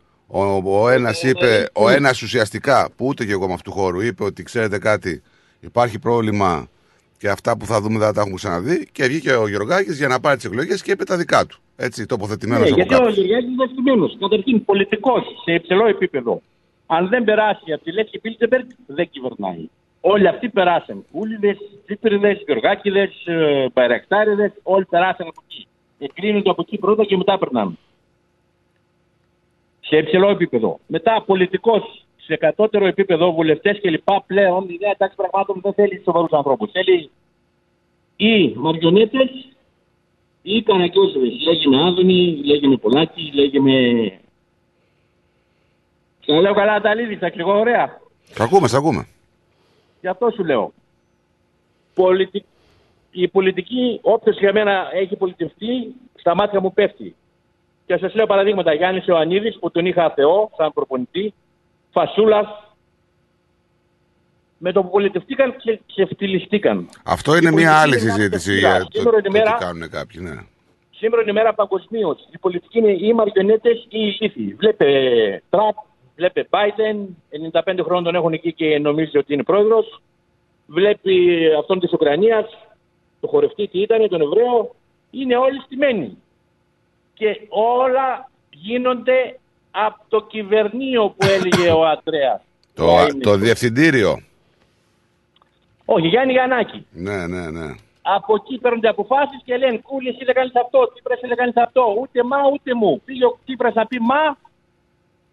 Ο ένας ουσιαστικά, που ούτε και εγώ με αυτού του χώρου, είπε ότι ξέρετε κάτι, υπάρχει πρόβλημα και αυτά που θα δούμε δεν θα τα έχουμε ξαναδεί. Και βγήκε ο Γεωργάκης για να πάρει τις εκλογές και είπε τα δικά του. Έτσι, τοποθετημένος από κάτω. Γιατί ο Γεωργάκης είναι δεσμευμένος. Καταρχήν, πολιτικός σε υψηλό επίπεδο. Αν δεν περάσει από τη Λέξη Πίλτσεμπεργκ, δεν κυβερνάει. Όλοι αυτοί περάσαν. Κούλιδες, Τσίπριδες, Γεωργάκηδες, Μπαϊρακτάριδες, όλοι περάσαν από εκεί. Εκκρίνονται από εκεί πρώτα και μετά περνάμε. Σε υψηλό επίπεδο. Μετά πολιτικός, σε κατώτερο επίπεδο, βουλευτές κλπ. Πλέον η νέα τάξη πραγμάτων δεν θέλει σοβαρούς ανθρώπους. Θέλει ή μαριονέτες ή κανακιώσιδες. Λέγει με Άδωνη, λέγει με Πολάκη, λέγει με. Σα λέω καλά, Αταλίδη, θα κλειγώ ωραία. Σ' ακούμε. Γι' αυτό σου λέω. Η πολιτική, όποιος για μένα έχει πολιτευτεί, στα μάτια μου πέφτει. Και σας λέω παραδείγματα. Γιάννης Ιωαννίδης, που τον είχα αθεό σαν προπονητή, Φασούλας, με το που πολιτευτήκαν και ξεφτυλιστήκαν. Αυτό είναι μια άλλη συζήτηση για το τι κάνουν κάποιοι. Ναι. Σήμερα είναι η μέρα παγκοσμίως. Η πολιτική είναι ή μαριονέτες ή οι λύθοι. Βλέπε Τραμπ, βλέπε Μπάιντεν, 95 χρόνων τον έχουν εκεί και νομίζει ότι είναι πρόεδρος. Βλέπει αυτόν της Ουκρανίας. Το χορευτή τι ήταν, τον Εβραίο, είναι όλοι στημένοι. Και όλα γίνονται από το κυβερνείο που έλεγε ο Αντρέας. Το διευθυντήριο. Όχι, Γιάννη Γιαννάκη. Ναι. Από εκεί παίρνονται αποφάσεις και λένε Κούλη, εσύ δεν κάνεις αυτό, Τσίπρας δεν κάνεις αυτό, ούτε μα ούτε μου. Πήγε ο Τσίπρας να πει μα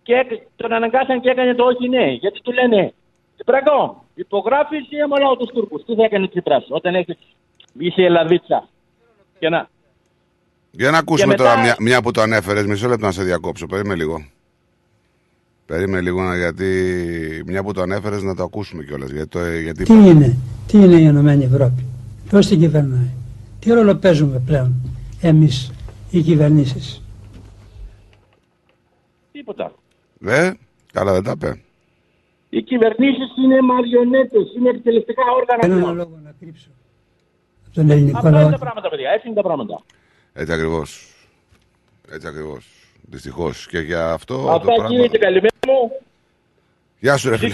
και τον αναγκάσαν και έκανε το όχι ναι. Γιατί του λένε Τσίπρακο, υπογράφεις ή αμολάω τους Τούρκους. Τι θα έκανε ο Τσίπρας όταν έχεις. Είσαι Ελλαδίτσα. Για να ακούσουμε μετά... τώρα μια που το ανέφερες. Μισό λεπτό να σε διακόψω. Περίμενε λίγο, γιατί μια που το ανέφερες να το ακούσουμε κιόλας. Γιατί... Τι είναι η Ενωμένη Ευρώπη? Πώς την κυβερνάει? Τι ρόλο παίζουμε πλέον εμείς οι κυβερνήσεις? Τίποτα. Καλά δεν τα πέ. Οι κυβερνήσεις είναι μαριονέτες. Είναι εκτελεστικά όργανα. Ένα λόγο να κρύψω. Αυτά είναι τα πράγματα, παιδιά. Έτσι είναι τα πράγματα. Έτσι ακριβώς. Δυστυχώς. Και για αυτό. Αυτά γίνεται, καλημέρα μου. Γεια σου, ρε φίλε.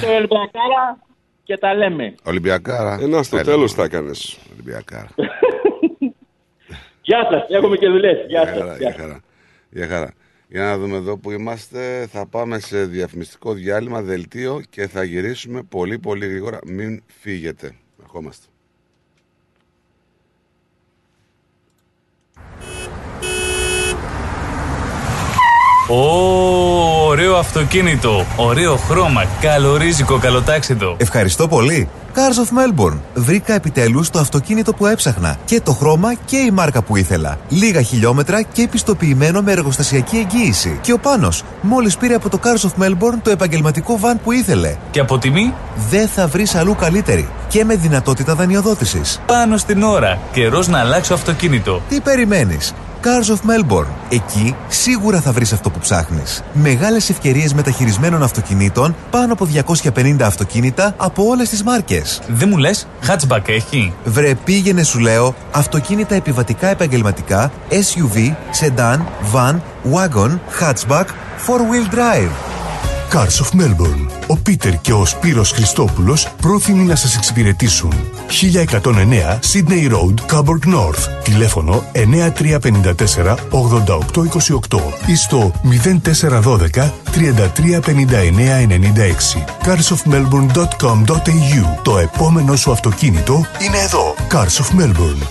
και τα λέμε. Ολυμπιακάρα. Ενώ στο τέλος τα έκανες. Ολυμπιακάρα. Γεια σας, έχουμε και δουλειές. Γεια σας. Γεια χαρά. Για να δούμε εδώ που είμαστε. Θα πάμε σε διαφημιστικό διάλειμμα, δελτίο, και θα γυρίσουμε πολύ πολύ γρήγορα. Μην φύγετε. Ερχόμαστε. Ωραίο αυτοκίνητο, ωραίο χρώμα, καλορίζικο καλοτάξιτο. Ευχαριστώ πολύ. Cars of Melbourne. Βρήκα επιτέλους το αυτοκίνητο που έψαχνα. Και το χρώμα και η μάρκα που ήθελα. Λίγα χιλιόμετρα και επιστοποιημένο με εργοστασιακή εγγύηση. Και ο Πάνος μόλις πήρε από το Cars of Melbourne το επαγγελματικό βαν που ήθελε. Και από τιμή δεν θα βρεις αλλού καλύτερη. Και με δυνατότητα δανειοδότησης. Πάνω στην ώρα. Καιρός να αλλάξω αυτοκίνητο. Τι περιμένεις? Cars of Melbourne. Εκεί σίγουρα θα βρεις αυτό που ψάχνεις. Μεγάλες ευκαιρίες μεταχειρισμένων αυτοκινήτων, πάνω από 250 αυτοκίνητα από όλες τις μάρκες. Δεν μου λες, hatchback έχει? Βρε, πήγαινε σου λέω, αυτοκίνητα επιβατικά επαγγελματικά, SUV, sedan, van, wagon, hatchback, 4-wheel drive. Cars of Melbourne. Ο Πίτερ και ο Σπύρος Χριστόπουλος πρόθυμοι να σας εξυπηρετήσουν. 1109 Sydney Road, Coburg North. Τηλέφωνο 9354 8828 ή στο 0412 335996. carsofmelbourne.com.au. Το επόμενο σου αυτοκίνητο είναι εδώ. Cars of Melbourne.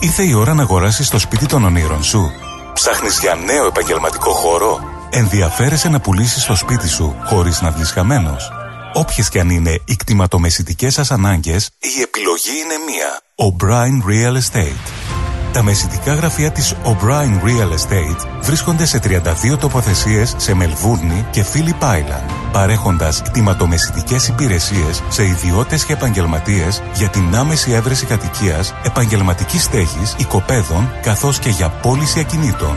Ήρθε η ώρα να αγοράσεις το σπίτι των ονείρων σου. Ψάχνεις για νέο επαγγελματικό χώρο? Ενδιαφέρεσαι να πουλήσεις το σπίτι σου χωρίς να βγεις χαμένος? Όποιες και αν είναι οι κτηματομεσητικές σας ανάγκες, η επιλογή είναι μία. O'Brien Real Estate. Τα μεσητικά γραφεία της O'Brien Real Estate βρίσκονται σε 32 τοποθεσίες σε Μελβούρνη και Phillip Island, παρέχοντας κτηματομεσητικές υπηρεσίες σε ιδιώτες και επαγγελματίες για την άμεση έβρεση κατοικίας, επαγγελματικής στέγης, οικοπαίδων, καθώς και για πώληση ακινήτων.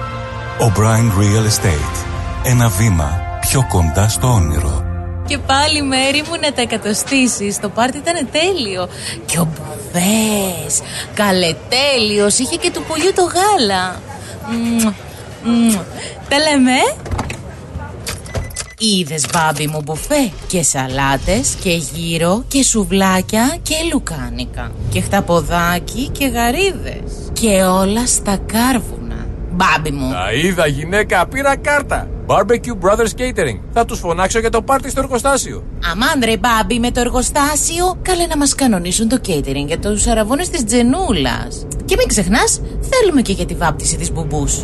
O'Brien Real Estate. Ένα βήμα πιο κοντά στο όνειρο. Και πάλι μέρη μου να τα εκατοστήσεις. Το πάρτι ήταν τέλειο. Και ο Μπουβές, καλετέλειος, είχε και του πολιού το γάλα. Τα λέμε. Είδες, μπάμπι μου, μπουφέ και σαλάτες και γύρο και σουβλάκια και λουκάνικα και χταποδάκι και γαρίδες και όλα στα κάρβου. Μπάμπι μου. Τα είδα, γυναίκα, πήρα κάρτα. Barbecue Brothers Catering. Θα τους φωνάξω για το πάρτι στο εργοστάσιο. Αμάντρε, μπάμπι, με το εργοστάσιο. Καλέ να μας κανονίσουν το catering για τους αραβώνες της Τζενούλας. Και μην ξεχνάς, θέλουμε και για τη βάπτιση της μπουμπούς.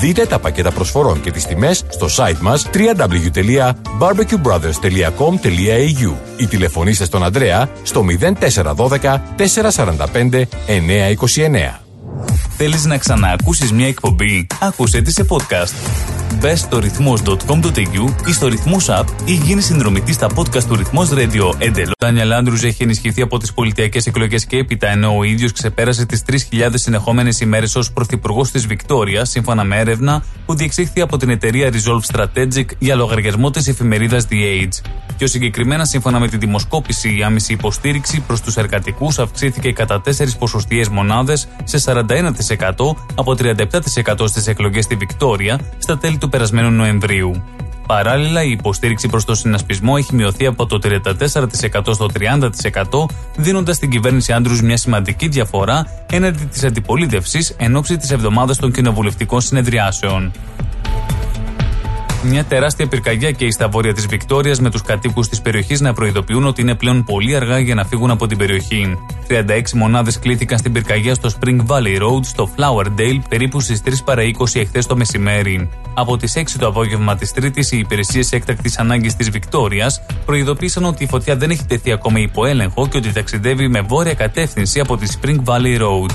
Δείτε τα πακέτα προσφορών και τις τιμές στο site μας www.barbecuebrothers.com.au ή τηλεφωνήστε στον Ανδρέα στο 0412 445 929. Θέλεις να ξαναακούσεις μια εκπομπή? Άκουσέ τη σε podcast. Μπες στο rhythmos.com.au ή στο Rhythmos App ή γίνει συνδρομητής στα podcast του Rhythmos Radio εντελώς. Ο Ντάνιελ Άντρους έχει ενισχυθεί από τις πολιτιακές εκλογές και έπειτα, ενώ ο ίδιος ξεπέρασε τις 3.000 συνεχόμενες ημέρες ως πρωθυπουργός της Βικτόρια, σύμφωνα με έρευνα που διεξήχθη από την εταιρεία Resolve Strategic για λογαριασμό της εφημερίδας The Age. Πιο συγκεκριμένα, σύμφωνα με τη δημοσκόπηση, η άμεση υποστήριξη προς τους εργατικούς αυξήθηκε κατά 4 ποσοστιαίες μονάδες σε 41% από 37% στις εκλογές στη Βικτόρια στα τέλη του περασμένου Νοεμβρίου. Παράλληλα, η υποστήριξη προς το συνασπισμό έχει μειωθεί από το 34% στο 30%, δίνοντας στην κυβέρνηση Άντρους μια σημαντική διαφορά έναντι της αντιπολίτευσης εν ώψη της εβδομάδας των κοινοβουλευτικών συνεδριάσεων. μια τεράστια πυρκαγιά καίει στα βόρεια της Βικτόριας, με τους κατοίκους της περιοχής να προειδοποιούν ότι είναι πλέον πολύ αργά για να φύγουν από την περιοχή. 36 μονάδες κλήθηκαν στην πυρκαγιά στο Spring Valley Road στο Flowerdale περίπου στις 3:20 εχθές το μεσημέρι. Από τις 6 το απόγευμα της Τρίτης, οι υπηρεσίες έκτακτης ανάγκης της Βικτόριας προειδοποίησαν ότι η φωτιά δεν έχει τεθεί ακόμα υπό έλεγχο και ότι ταξιδεύει με βόρεια κατεύθυνση από τη Spring Valley Road.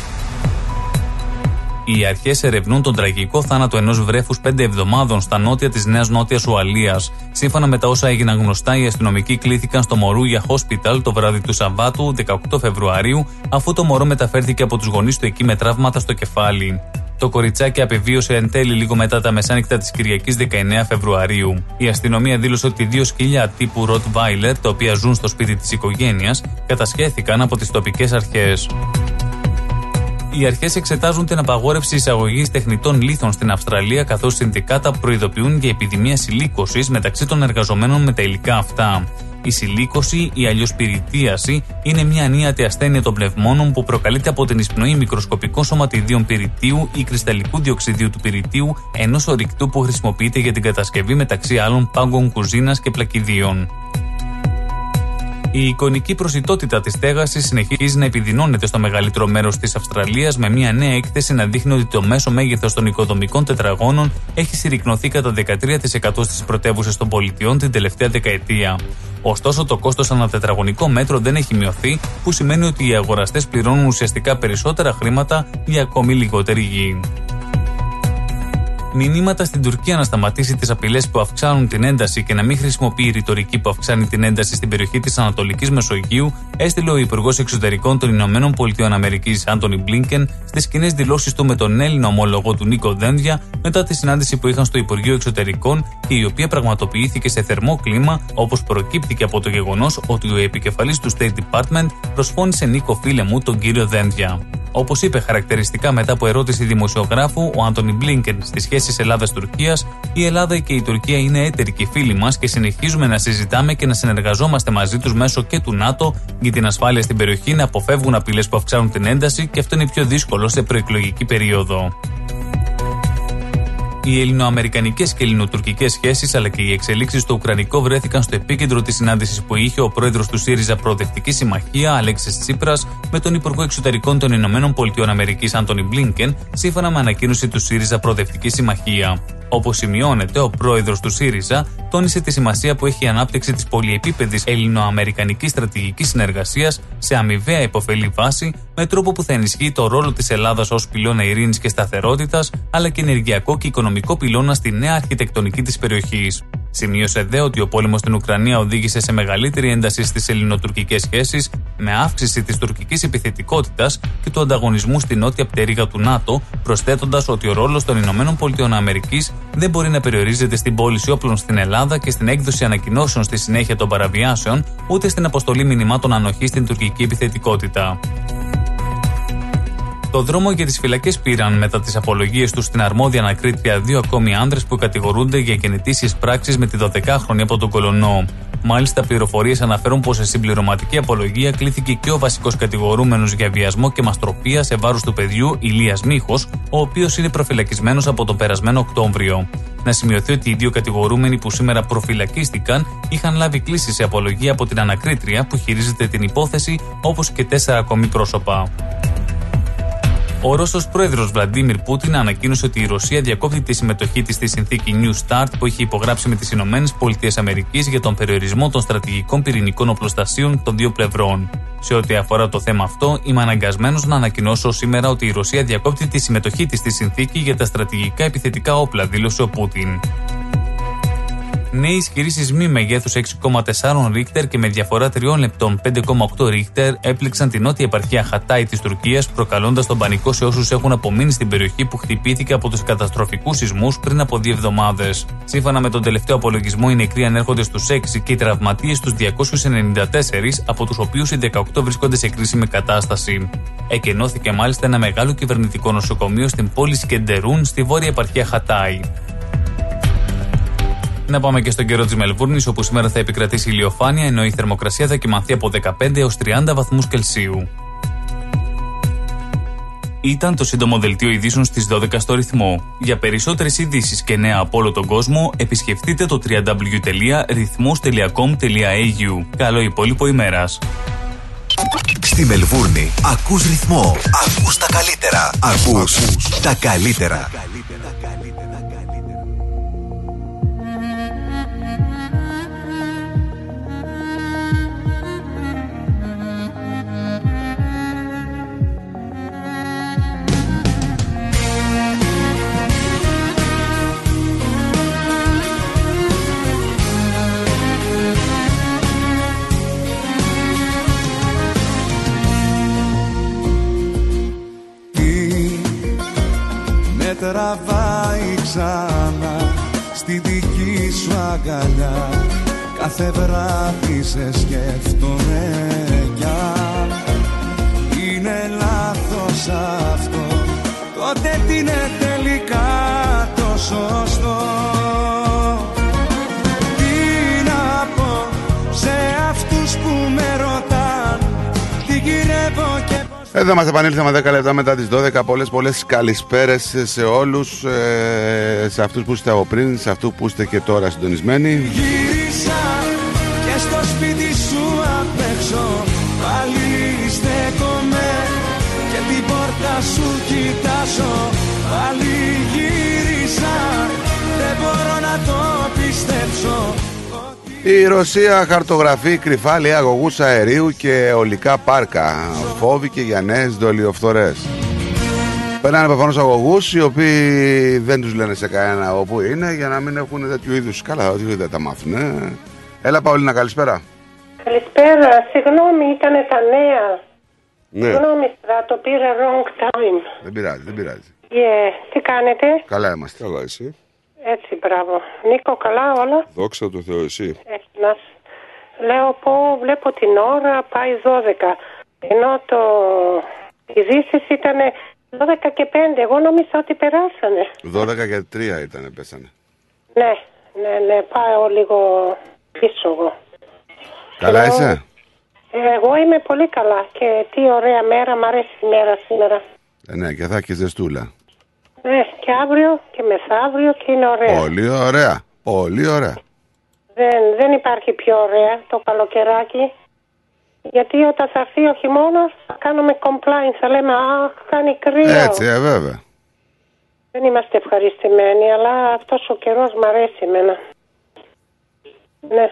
Οι αρχές ερευνούν τον τραγικό θάνατο ενός βρέφους 5 εβδομάδων στα νότια της Νέας Νότιας Ουαλίας. Σύμφωνα με τα όσα έγιναν γνωστά, οι αστυνομικοί κλήθηκαν στο Μωρούγια Hospital το βράδυ του Σαββάτου, 18 Φεβρουαρίου, αφού το μωρό μεταφέρθηκε από τους γονείς του εκεί με τραύματα στο κεφάλι. Το κοριτσάκι απεβίωσε εν τέλει λίγο μετά τα μεσάνυχτα της Κυριακής 19 Φεβρουαρίου. Η αστυνομία δήλωσε ότι 2 σκυλιά τύπου Rottweiler, τα οποία ζουν στο σπίτι της οικογένειας, κατασχέθηκαν από τις τοπικές αρχές. Οι αρχές εξετάζουν την απαγόρευση εισαγωγής τεχνητών λίθων στην Αυστραλία, καθώς συνδικάτα προειδοποιούν για επιδημία συλίκωσης μεταξύ των εργαζομένων με τα υλικά αυτά. Η συλίκωση ή αλλιώς πυρητίαση είναι μια ανίατη ασθένεια των πνευμόνων που προκαλείται από την εισπνοή μικροσκοπικών σωματιδίων πυρητίου ή κρυσταλλικού διοξιδίου του πυρητίου, ενός ορυκτού που χρησιμοποιείται για την κατασκευή μεταξύ άλλων πάγκων κουζίνας και πλακιδίων. Η εικονική προσιτότητα της στέγασης συνεχίζει να επιδεινώνεται στο μεγαλύτερο μέρος της Αυστραλίας, με μια νέα έκθεση να δείχνει ότι το μέσο μέγεθος των οικοδομικών τετραγώνων έχει συρρικνωθεί κατά 13% στις πρωτεύουσες των πολιτιών την τελευταία δεκαετία. Ωστόσο, το κόστος ανά τετραγωνικό μέτρο δεν έχει μειωθεί, που σημαίνει ότι οι αγοραστές πληρώνουν ουσιαστικά περισσότερα χρήματα για ακόμη λιγότερη γη. Μηνύματα στην Τουρκία να σταματήσει τις απειλές που αυξάνουν την ένταση και να μην χρησιμοποιεί η ρητορική που αυξάνει την ένταση στην περιοχή της Ανατολικής Μεσογείου, έστειλε ο Υπουργός Εξωτερικών των Ηνωμένων Πολιτειών Αμερικής, Άντονι Μπλίνκεν, στις κοινές δηλώσεις του με τον Έλληνα ομόλογο του Νίκο Δένδια μετά τη συνάντηση που είχαν στο Υπουργείο Εξωτερικών και η οποία πραγματοποιήθηκε σε θερμό κλίμα, όπως προκύπτει και από το γεγονός ότι ο επικεφαλής του State Department προσφώνησε Νίκο φίλε μου τον κύριο Δένδια. Όπως είπε χαρακτηριστικά μετά από ερώτηση δημοσιογράφου ο Άντονι Μπλίνκεν στις σχέσεις Ελλάδας-Τουρκίας, η Ελλάδα και η Τουρκία είναι έτεροι και φίλοι μας και συνεχίζουμε να συζητάμε και να συνεργαζόμαστε μαζί τους μέσω και του ΝΑΤΟ για την ασφάλεια στην περιοχή, να αποφεύγουν απειλές που αυξάνουν την ένταση και αυτό είναι πιο δύσκολο σε προεκλογική περίοδο. Οι ελληνοαμερικανικές και ελληνοτουρκικές σχέσεις αλλά και οι εξελίξεις στο Ουκρανικό βρέθηκαν στο επίκεντρο της συνάντησης που είχε ο πρόεδρος του ΣΥΡΙΖΑ Προοδευτική Συμμαχία, Αλέξης Τσίπρας, με τον Υπουργό Εξωτερικών των ΗΠΑ, Άντονι Μπλίνκεν, σύμφωνα με ανακοίνωση του ΣΥΡΙΖΑ Προοδευτική Συμμαχία. Όπως σημειώνεται, ο πρόεδρος του ΣΥΡΙΖΑ τόνισε τη σημασία που έχει η ανάπτυξη της πολυεπίπεδης ελληνοαμερικανικής στρατηγικής συνεργασίας σε αμοιβαία υποφελή βάση, με τρόπο που θα ενισχύει το ρόλο της Ελλάδας ως πυλώνα ειρήνης και σταθερότητας, αλλά και ενεργειακό και οικονομικό πυλώνα στη νέα αρχιτεκτονική της περιοχής. Σημείωσε δε ότι ο πόλεμος στην Ουκρανία οδήγησε σε μεγαλύτερη ένταση στις ελληνοτουρκικές σχέσεις, με αύξηση της τουρκικής επιθετικότητας και του ανταγωνισμού στην νότια πτέρυγα του ΝΑΤΟ, προσθέτοντας ότι ο ρόλος των ΗΠΑ δεν μπορεί να περιορίζεται στην πώληση όπλων στην Ελλάδα και στην έκδοση ανακοινώσεων στη συνέχεια των παραβιάσεων, ούτε στην αποστολή μηνυμάτων ανοχής στην τουρκική επιθετικότητα. Το δρόμο για τις φυλακές πήραν μετά τις απολογίες τους στην αρμόδια ανακρίτρια 2 ακόμη άνδρες που κατηγορούνται για γενετήσιες πράξεις με τη 12χρονη από τον Κολωνό. Μάλιστα, πληροφορίες αναφέρουν πως σε συμπληρωματική απολογία κλήθηκε και ο βασικός κατηγορούμενος για βιασμό και μαστροπία σε βάρος του παιδιού, Ηλίας Μίχος, ο οποίος είναι προφυλακισμένος από τον περασμένο Οκτώβριο. Να σημειωθεί ότι οι 2 κατηγορούμενοι που σήμερα προφυλακίστηκαν είχαν λάβει κλήση σε απολογία από την ανακρίτρια που χειρίζεται την υπόθεση, όπως και 4 ακόμη πρόσωπα. Ο Ρώσος πρόεδρος Βλαντίμιρ Πούτιν ανακοίνωσε ότι η Ρωσία διακόπτει τη συμμετοχή της στη συνθήκη New Start που είχε υπογράψει με τις ΗΠΑ για τον περιορισμό των στρατηγικών πυρηνικών οπλοστασίων των 2 πλευρών. Σε ό,τι αφορά το θέμα αυτό, είμαι αναγκασμένος να ανακοινώσω σήμερα ότι η Ρωσία διακόπτει τη συμμετοχή της στη συνθήκη για τα στρατηγικά επιθετικά όπλα, δήλωσε ο Πούτιν. Νέοι ισχυροί σεισμοί μεγέθους 6,4 Ρίχτερ και με διαφορά 3 λεπτών 5,8 Ρίχτερ έπληξαν την νότια επαρχία Χατάι της Τουρκίας, προκαλώντας τον πανικό σε όσους έχουν απομείνει στην περιοχή που χτυπήθηκε από τους καταστροφικούς σεισμούς πριν από 2 εβδομάδες. Σύμφωνα με τον τελευταίο απολογισμό, οι νεκροί ανέρχονται στους 6 και οι τραυματίες στους 294, από τους οποίους οι 18 βρίσκονται σε κρίσιμη κατάσταση. Εκενώθηκε μάλιστα ένα μεγάλο κυβερνητικό νοσοκομείο στην πόλη Σκεντερούν, στη βόρεια επαρχία Χατάι. Να πάμε και στον καιρό της Μελβούρνης, όπου σήμερα θα επικρατήσει ηλιοφάνεια, ενώ η θερμοκρασία θα κυμανθεί από 15 έως 30 βαθμούς Κελσίου. ήταν το σύντομο δελτίο ειδήσεων στις 12 στο ρυθμό. Για περισσότερες ειδήσεις και νέα από όλο τον κόσμο, επισκεφτείτε το www.rythmos.com.au. Καλό υπόλοιπο ημέρας. Στη Μελβούρνη, ακούς ρυθμό. Ακούς τα καλύτερα. Ακούς τα καλύτερα. Τραβάει ξανά στη δική σου αγκαλιά. Κάθε βράδυ σε σκέφτομαι κι αν είναι λάθος αυτό, τότε τι είναι τελικά το σωστό. Τι να πω σε αυτούς που με ρωτάν, τι γυρεύω και εδώ μας επανήλθαμε 10 λεπτά μετά τις 12. Πολλές καλησπέρες σε όλους, σε αυτούς που είστε από πριν, σε αυτούς που είστε και τώρα συντονισμένοι. Γύρισα και στο σπίτι σου απ' έξω, πάλι στέκομαι και την πόρτα σου κοιτάζω. Πάλι γύρισα, δεν μπορώ να το πιστέψω. Η Ρωσία χαρτογραφεί κρυφά λέει αγωγούς αερίου και ολικά πάρκα. Φόβοι και για νέες δολιοφθορές. Περνάνε προφανώς αγωγούς οι οποίοι δεν τους λένε σε κανένα όπου είναι για να μην έχουν τέτοιου είδους. Καλά, ότι δεν τα μάθουν. Έλα Παολίνα, καλησπέρα. Καλησπέρα, συγγνώμη, ήτανε τα νέα. Ναι. Συγγνώμη, το πήρα wrong time. Δεν πειράζει, δεν πειράζει. Τι κάνετε? Καλά είμαστε. Καλά εσύ? Έτσι, μπράβο. Νίκο, καλά όλα? Δόξα τω Θεώ, εσύ? Λέω πω, βλέπω την ώρα, πάει 12. Ενώ το ειδήσεις ήταν 12 και 5. Εγώ νόμιζα ότι περάσανε. 12 και 3 ήτανε, πέσανε. Ναι, πάω λίγο πίσω εγώ. Καλά είσαι? Εγώ είμαι πολύ καλά και τι ωραία μέρα, μ' αρέσει η μέρα σήμερα. Ναι, και θα έχει ζεστούλα. Ναι, και αύριο και μεθαύριο και είναι ωραία. Πολύ ωραία, πολύ ωραία. Δεν υπάρχει πιο ωραία το καλοκαιράκι. Γιατί όταν θα έρθει ο χειμώνας θα κάνουμε complaint, θα λέμε αχ, κάνει κρύο. Έτσι, βέβαια. Δεν είμαστε ευχαριστημένοι, αλλά αυτός ο καιρός μ' αρέσει εμένα. Ναι.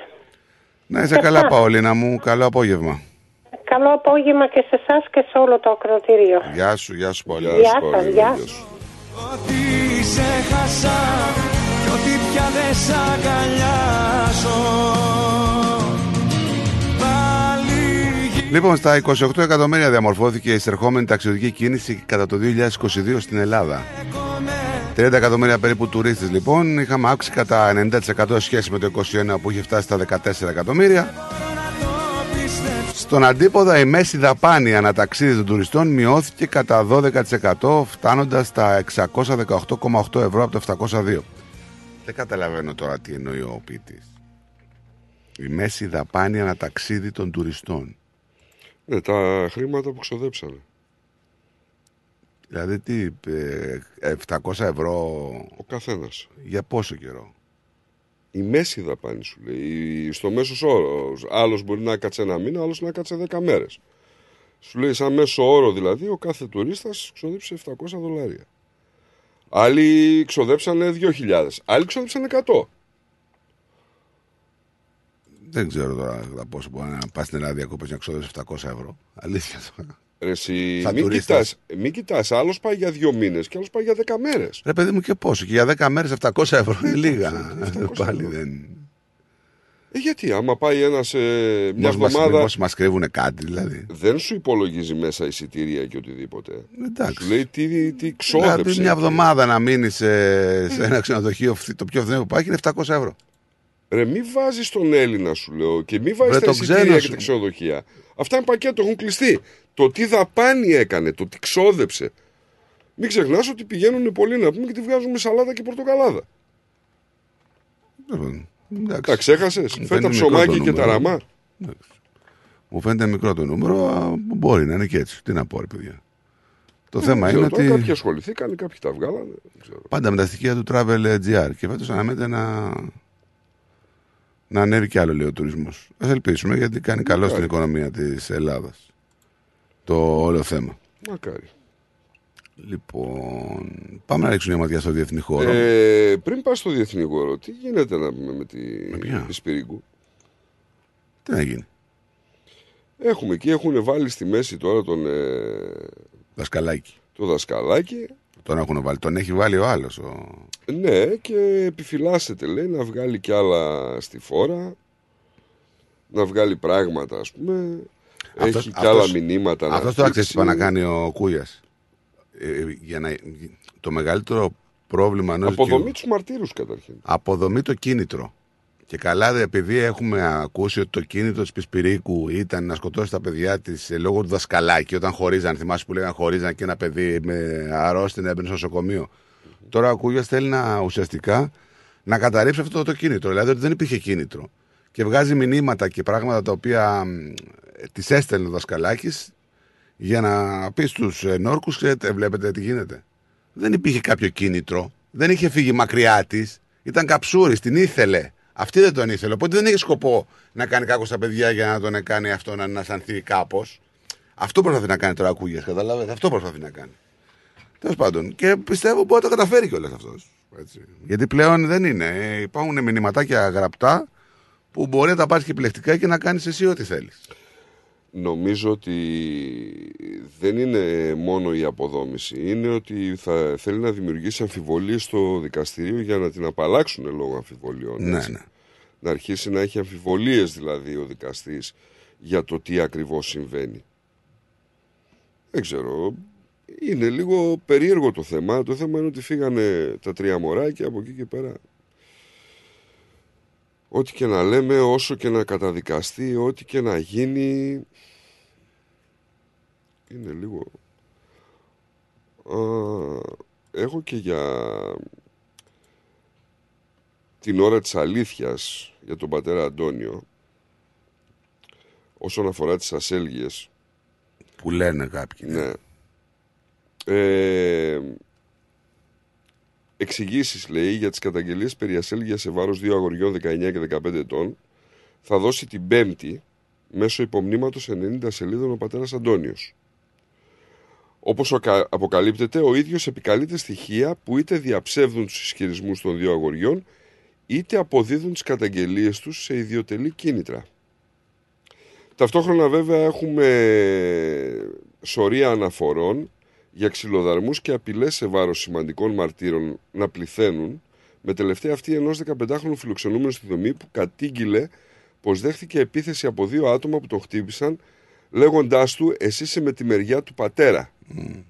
Να είσαι καλά Παολίνα μου, καλό απόγευμα. Καλό απόγευμα και σε εσάς και σε όλο το ακροατήριο. Γεια σου, γεια σου Παολίνα. Γεια σου. Ότι σε χάσα κι ότι πια δεν σ' αγκαλιάζω. Λοιπόν, στα 28 εκατομμύρια διαμορφώθηκε η εισερχόμενη ταξιδιωτική κίνηση κατά το 2022 στην Ελλάδα. 30 εκατομμύρια περίπου τουρίστες λοιπόν, είχαμε αύξηση κατά 90% σε σχέση με το 2021 που είχε φτάσει στα 14 εκατομμύρια. Στον αντίποδα η μέση δαπάνη αναταξίδι των τουριστών μειώθηκε κατά 12% φτάνοντας στα 618,8 ευρώ από τα 702. Δεν καταλαβαίνω τώρα τι εννοεί ο ποιητής. Η μέση δαπάνη αναταξίδι των τουριστών. Τα χρήματα που ξοδέψανε. Δηλαδή τι 700 ευρώ ο καθένας. Για πόσο καιρό? Η μέση δαπάνη σου λέει, στο μέσο όρο. Άλλος μπορεί να κάτσε ένα μήνα, άλλος να κάτσε 10 μέρες. Σου λέει, σαν μέσο όρο δηλαδή, ο κάθε τουρίστας ξοδέψε $700. Άλλοι ξοδέψανε 2.000. Άλλοι ξοδέψανε 100. Δεν ξέρω τώρα πόσο μπορεί να πας στην Ελλάδα διακοπές να ξοδέψει €700. Αλήθεια τώρα. Εσύ, μην κοιτάς, άλλος πάει για 2 μήνες και άλλος πάει για 10 μέρες. Ρε παιδί μου και πόσο, και για 10 μέρες €700 είναι λίγα. Πάλι δεν... Γιατί άμα πάει ένας μια εβδομάδα... Μας κρύβουνε κάτι δηλαδή. Δεν σου υπολογίζει μέσα εισιτήρια και οτιδήποτε. Εντάξει. Σου λέει τι ξόδεψε. Δηλαδή μια εβδομάδα να μείνεις σε ένα ξενοδοχείο, το πιο φθηνό που πάει είναι €700. Ρε μη βάζεις τον Έλληνα σου λέω και μη βάζεις τα εισιτήρια και τα ξενοδοχεία. Αυτά είναι πακέτο, έχουν κλειστεί. Το τι δαπάνη έκανε, το τι ξόδεψε. Μην ξεχνάς ότι πηγαίνουν πολλοί να πούμε και τη βγάζουν με σαλάτα και πορτοκαλάδα. Τα ξέχασες, φέτα ψωμάκι και ταραμά. Μου φαίνεται μικρό το νούμερο, μπορεί να είναι και έτσι. Τι να πω ρε παιδιά. Το θέμα είναι ότι. Κάποιοι ασχοληθήκαν, κάποιοι τα βγάλανε. Πάντα με τα στοιχεία του Travel.gr. Και φέτος αναμένεται να ανέβει κι άλλο, λέει, ο τουρισμός. Ας ελπίσουμε, γιατί κάνει καλό στην οικονομία της Ελλάδας το όλο θέμα. Μακάρι. Λοιπόν, πάμε να ρίξουμε μια ματιά στο διεθνή χώρο. Πριν πας στο διεθνή χώρο, τι γίνεται να πούμε με τη Σπυρίγκου? Τι να γίνει? Έχουμε εκεί, έχουν βάλει στη μέση τώρα τον Δασκαλάκη. Το Δασκαλάκη. Τον έχει βάλει ο άλλος. Ναι, και επιφυλάσσεται, λέει, να βγάλει κι άλλα στη φόρα. Να βγάλει πράγματα, ας πούμε. Έχει κι άλλα μηνύματα να αυτός το άξιζε να κάνει ο Κούγιας. Για να... Το μεγαλύτερο πρόβλημα... Αποδομή τους μαρτύρους καταρχήν. Αποδομή το κίνητρο. Και καλά, επειδή έχουμε ακούσει ότι το κίνητρο της Πισπυρίκου ήταν να σκοτώσει τα παιδιά της λόγω του Δασκαλάκη, όταν χωρίζαν, θυμάσαι που λέγανε χωρίζαν και ένα παιδί με αρρώστια να έμπαινε στο νοσοκομείο. Mm-hmm. Τώρα ο Κούγιας θέλει ουσιαστικά να καταρρύψει αυτό το κίνητρο. Δηλαδή ότι δεν υπήρχε κίνητρο. Και βγάζει μηνύματα και πράγματα τα οποία τις έστελνε ο Δασκαλάκης για να πει στους νόρκους, βλέπετε τι γίνεται. Δεν υπήρχε κάποιο κίνητρο, δεν είχε φύγει μακριά της, ήταν καψούρης, την ήθελε. Αυτή δεν τον ήθελε, οπότε δεν έχει σκοπό να κάνει κάκο στα παιδιά για να τον κάνει αυτό να αισθανθεί κάπως. Αυτό προσπαθεί να κάνει τώρα ο Κούγιας, καταλάβετε. Αυτό προσπαθεί να κάνει. Τέλος πάντων. Και πιστεύω μπορεί να το καταφέρει κιόλας αυτός. Έτσι. Γιατί πλέον δεν είναι. Υπάρχουν μηνυματάκια γραπτά που μπορεί να τα πάρεις και πλεκτικά και να κάνεις εσύ ό,τι θέλεις. Νομίζω ότι δεν είναι μόνο η αποδόμηση. Είναι ότι θα θέλει να δημιουργήσει αμφιβολίες στο δικαστήριο για να την απαλλάξουν λόγω αμφιβολιών. Ναι, ναι. Να αρχίσει να έχει αμφιβολίες δηλαδή ο δικαστής για το τι ακριβώς συμβαίνει. Δεν ξέρω. Είναι λίγο περίεργο το θέμα. Το θέμα είναι ότι φύγανε τα τρία μωράκια από εκεί και πέρα. Ό,τι και να λέμε, όσο και να καταδικαστεί, ό,τι και να γίνει, είναι λίγο... Έχω και για την ώρα της αλήθειας για τον πατέρα Αντώνιο, όσον αφορά τις ασέλγειες. Που λένε κάποιοι. Ναι. Εξηγήσεις, λέει, για τις καταγγελίες περί ασέλγειας σε βάρος δύο αγοριών 19 και 15 ετών θα δώσει την Πέμπτη μέσω υπομνήματος 90 σελίδων ο πατέρας Αντώνιος. Όπως αποκαλύπτεται, ο ίδιος επικαλείται στοιχεία που είτε διαψεύδουν τους ισχυρισμούς των δύο αγοριών είτε αποδίδουν τις καταγγελίες τους σε ιδιωτελή κίνητρα. Ταυτόχρονα βέβαια έχουμε σωρία αναφορών για ξυλοδαρμούς και απειλές σε βάρος σημαντικών μαρτύρων να πληθαίνουν, με τελευταία αυτή ενός 15χρονου φιλοξενούμενου στη δομή που κατήγγειλε πως δέχθηκε επίθεση από δύο άτομα που τον χτύπησαν, λέγοντάς του «εσύ είσαι με τη μεριά του πατέρα». Mm.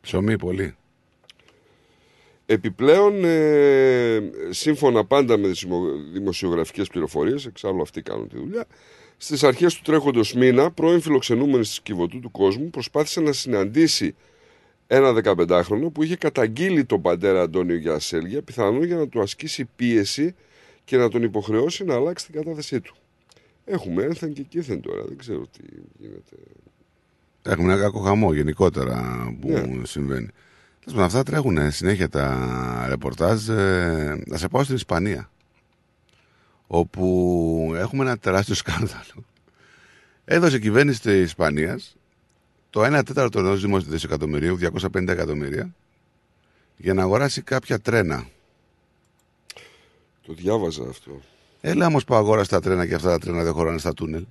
Ψωμί πολύ. Επιπλέον, σύμφωνα πάντα με δημοσιογραφικές πληροφορίες, εξάλλου αυτοί κάνουν τη δουλειά, στις αρχές του τρέχοντος μήνα, πρώην φιλοξενούμενος της Κιβωτού του Κόσμου προσπάθησε να συναντήσει ένα 15χρονο που είχε καταγγείλει τον πατέρα Αντώνιο για ασέλγεια, πιθανόν για να του ασκήσει πίεση και να τον υποχρεώσει να αλλάξει την κατάθεσή του. Έχουμε ένθεν και κήθεν τώρα, δεν ξέρω τι γίνεται. Έχουμε ένα κακό χαμό γενικότερα που συμβαίνει. Αυτά τρέχουν συνέχεια τα ρεπορτάζ. Να σε πάω στην Ισπανία, όπου έχουμε ένα τεράστιο σκάνδαλο. Έδωσε η κυβέρνηση της Ισπανίας το 1 τέταρτο ενός δισεκατομμυρίου, 250 εκατομμύρια, για να αγοράσει κάποια τρένα. Το διάβαζα αυτό. Έλα όμως που αγόρασε τα τρένα και αυτά τα τρένα δεν χωράνε στα τούνελ.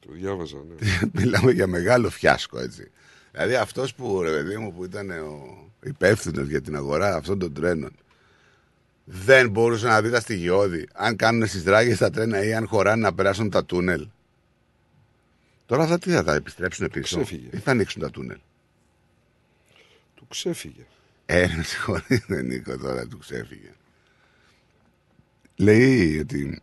Το διάβαζα, ναι. Μιλάμε για μεγάλο φιάσκο, έτσι. Δηλαδή αυτός που, ρε παιδί μου, που ήταν ο υπεύθυνος για την αγορά αυτών των τρένων, δεν μπορούσε να δει τα στοιχειώδη, αν κάνουν στις δράγες τα τρένα ή αν χωράνε να περάσουν τα τούνελ. Τώρα αυτά τι θα τα επιστρέψουν πίσω? Ή θα ανοίξουν τα τούνελ? Του ξέφυγε. Με συγχωρείτε, Νίκο, τώρα του ξέφυγε. Λέει ότι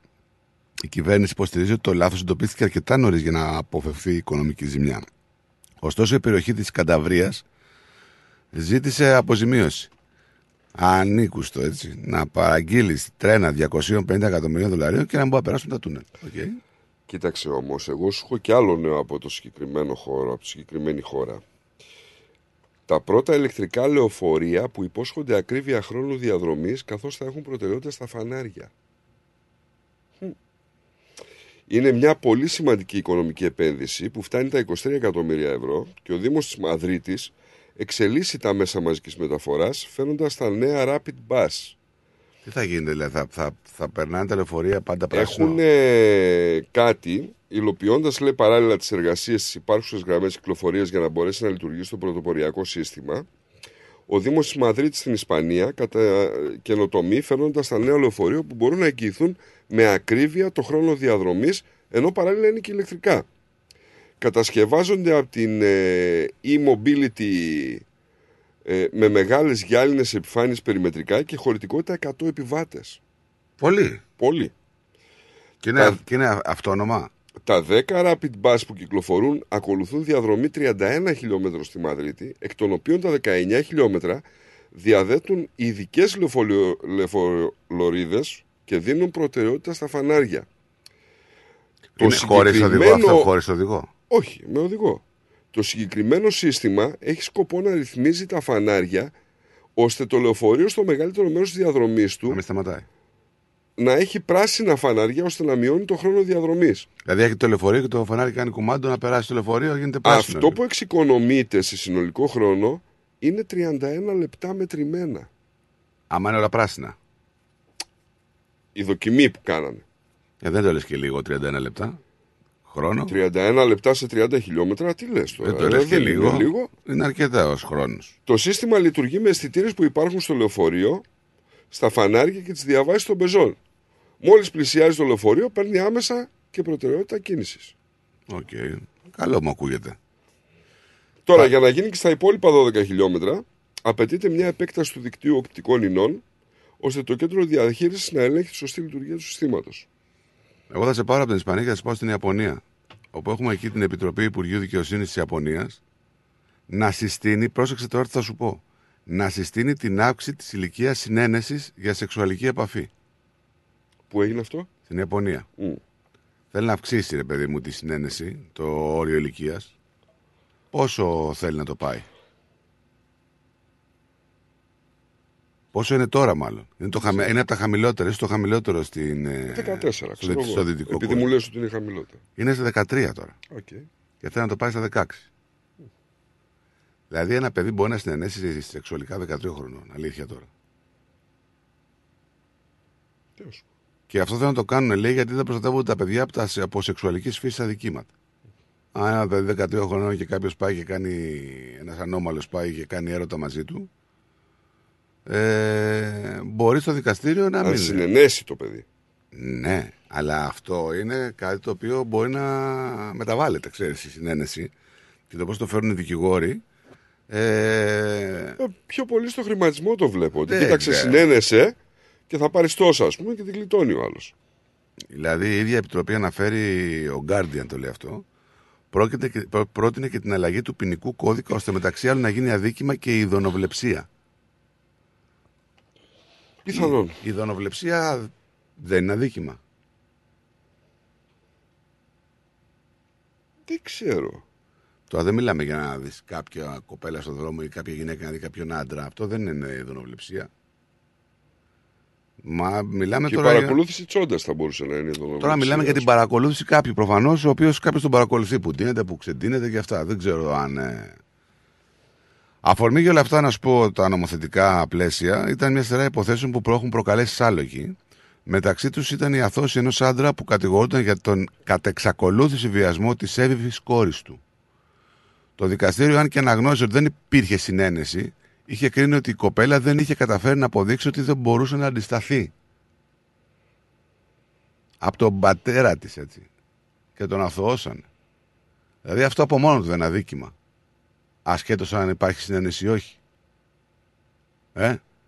η κυβέρνηση υποστηρίζει ότι το λάθος εντοπίστηκε αρκετά νωρίς για να αποφευθεί η οικονομική ζημιά. Ωστόσο η περιοχή της Κανταβρίας ζήτησε αποζημίωση. Ανήκουστο, έτσι, να παραγγείλεις τρένα $250 εκατομμυρίων και να μην μπορεί να περάσουν τα τούνελ. Okay. Κοίταξε όμως, εγώ σου έχω και άλλο νέο από το συγκεκριμένο χώρο, από τη συγκεκριμένη χώρα. Τα πρώτα ηλεκτρικά λεωφορεία που υπόσχονται ακρίβεια χρόνου διαδρομής, καθώς θα έχουν προτεραιότητα στα φανάρια. Είναι μια πολύ σημαντική οικονομική επένδυση που φτάνει τα 23 εκατομμύρια ευρώ και ο Δήμος της Μαδρίτης εξελίσσει τα μέσα μαζικής μεταφοράς φαίνοντας τα νέα rapid bus. Τι θα γίνεται, δηλαδή, θα περνάνε τα λεωφορεία πάντα πράσινο? Έχουν κάτι, υλοποιώντας λέει παράλληλα τις εργασίες στις υπάρχουσες γραμμές κυκλοφορίας για να μπορέσει να λειτουργήσει το πρωτοποριακό σύστημα, ο Δήμος της Μαδρίτης στην Ισπανία καινοτομεί φέρνοντας τα νέα λεωφορεία που μπορούν να εγγυηθούν με ακρίβεια το χρόνο διαδρομής, ενώ παράλληλα είναι και ηλεκτρικά. Κατασκευάζονται από την e-mobility με μεγάλες γυάλινες επιφάνειες περιμετρικά και χωρητικότητα 100 επιβάτες. Πολύ. Πολύ. Και είναι, είναι αυτόνομα. Τα 10 rapid bus που κυκλοφορούν ακολουθούν διαδρομή 31 χιλιόμετρων στη Μαδρίτη, εκ των οποίων τα 19 χιλιόμετρα διαδέτουν ειδικές λεωφορείδες και δίνουν προτεραιότητα στα φανάρια. Είναι χωρίς οδηγό αυτό, χωρίς οδηγό? Όχι, με οδηγό. Το συγκεκριμένο σύστημα έχει σκοπό να ρυθμίζει τα φανάρια, ώστε το λεωφορείο στο μεγαλύτερο μέρος της διαδρομής του να έχει πράσινα φανάρια, ώστε να μειώνει το χρόνο διαδρομής. Δηλαδή έχει το λεωφορείο και το φανάρι κάνει κουμάντο να περάσει το λεωφορείο, γίνεται πράσινο. Αυτό που εξοικονομείται σε συνολικό χρόνο είναι 31 λεπτά μετρημένα. Άμα είναι όλα πράσινα. Η δοκιμή που κάνανε. Δεν το λες και λίγο, 31 λεπτά. Χρόνο. 31 λεπτά σε 30 χιλιόμετρα, τι λες τώρα? Δεν το λες και λίγο. Είναι αρκετά ως χρόνος. Το σύστημα λειτουργεί με αισθητήρες που υπάρχουν στο λεωφορείο, στα φανάρια και τις διαβάσεις των πεζών. Μόλις πλησιάζει το λεωφορείο, παίρνει άμεσα και προτεραιότητα κίνησης. Οκ. Okay. Καλό μου ακούγεται. Τώρα, για να γίνει και στα υπόλοιπα 12 χιλιόμετρα, απαιτείται μια επέκταση του δικτύου οπτικών ινών, ώστε το κέντρο διαχείρισης να ελέγχει τη σωστή λειτουργία του συστήματος. Εγώ θα σε πάρω από την Ισπανία και θα σε πάω στην Ιαπωνία, όπου έχουμε εκεί την Επιτροπή Υπουργείου Δικαιοσύνης της Ιαπωνίας να συστήνει, πρόσεξε τώρα τι θα σου πω, να συστήνει την αύξηση της ηλικίας συνένεσης για σεξουαλική επαφή. Πού έγινε αυτό? Στην Ιαπωνία. Θέλει να αυξήσει, ρε παιδί μου, τη συνένεση, το όριο ηλικίας. Πόσο θέλει να το πάει? Πόσο είναι τώρα, μάλλον? Είναι από τα χαμηλότερα, είσαι το χαμηλότερο στην. 14, στο δυτικό. Επειδή μου λες ότι είναι χαμηλότερο. Είναι σε 13 τώρα. Okay. Και θέλει να το πάει στα 16. Δηλαδή, ένα παιδί μπορεί να συνενέσει σεξουαλικά 13 χρονών. Αλήθεια τώρα. Τέλος. Και αυτό θέλουν να το κάνουν, λέει, γιατί δεν προστατεύονται τα παιδιά από σεξουαλικής φύσης αδικήματα. Αν ένα παιδί 13 χρονών και κάποιος πάει και κάνει. Ένας ανώμαλος πάει και κάνει έρωτα μαζί του. Μπορεί στο δικαστήριο να μην συνενέσει το παιδί. Ναι, αλλά αυτό είναι κάτι το οποίο μπορεί να μεταβάλλεται, ξέρεις, η συνένεση. Και το πώς το φέρουν οι δικηγόροι. Πιο πολύ στο χρηματισμό το βλέπω. Κοίταξε, συνένεσαι και θα πάρεις τόσα, ας πούμε, και την γλιτώνει ο άλλος. Δηλαδή η ίδια επιτροπή αναφέρει, ο Guardian το λέει αυτό, πρότεινε και την αλλαγή του ποινικού κώδικα, ώστε μεταξύ άλλων να γίνει αδίκημα και η ειδωνοβλεψία. Πιθανόν. Η δωνοβλεψία δεν είναι αδίκημα. Δεν ξέρω. Τώρα δεν μιλάμε για να δεις κάποια κοπέλα στον δρόμο ή κάποια γυναίκα να δει κάποιον άντρα. Αυτό δεν είναι δωνοβλεψία. Μα μιλάμε και τώρα. Η παρακολούθηση τσόντας θα μπορούσε να είναι δωνοβλεψία. Τώρα μιλάμε για την παρακολούθηση κάποιου προφανώς, ο οποίος κάποιος τον παρακολουθεί που ντύνεται, που ξεντύνεται και αυτά. Δεν ξέρω αν. Αφορμή για όλα αυτά, να σου πω, τα νομοθετικά πλαίσια ήταν μια σειρά υποθέσεων που έχουν προκαλέσει σάλογοι. Μεταξύ τους ήταν η αθώωση ενός άντρα που κατηγορούνταν για τον κατεξακολούθηση βιασμό της έφηβης κόρης του. Το δικαστήριο, αν και αναγνώρισε ότι δεν υπήρχε συνένεση, είχε κρίνει ότι η κοπέλα δεν είχε καταφέρει να αποδείξει ότι δεν μπορούσε να αντισταθεί. Από τον πατέρα της, έτσι. Και τον αθωώσαν. Δηλαδή αυτό από μόνο του δεν είναι αδίκημα. Ασχέτως αν υπάρχει συνένεση ή όχι.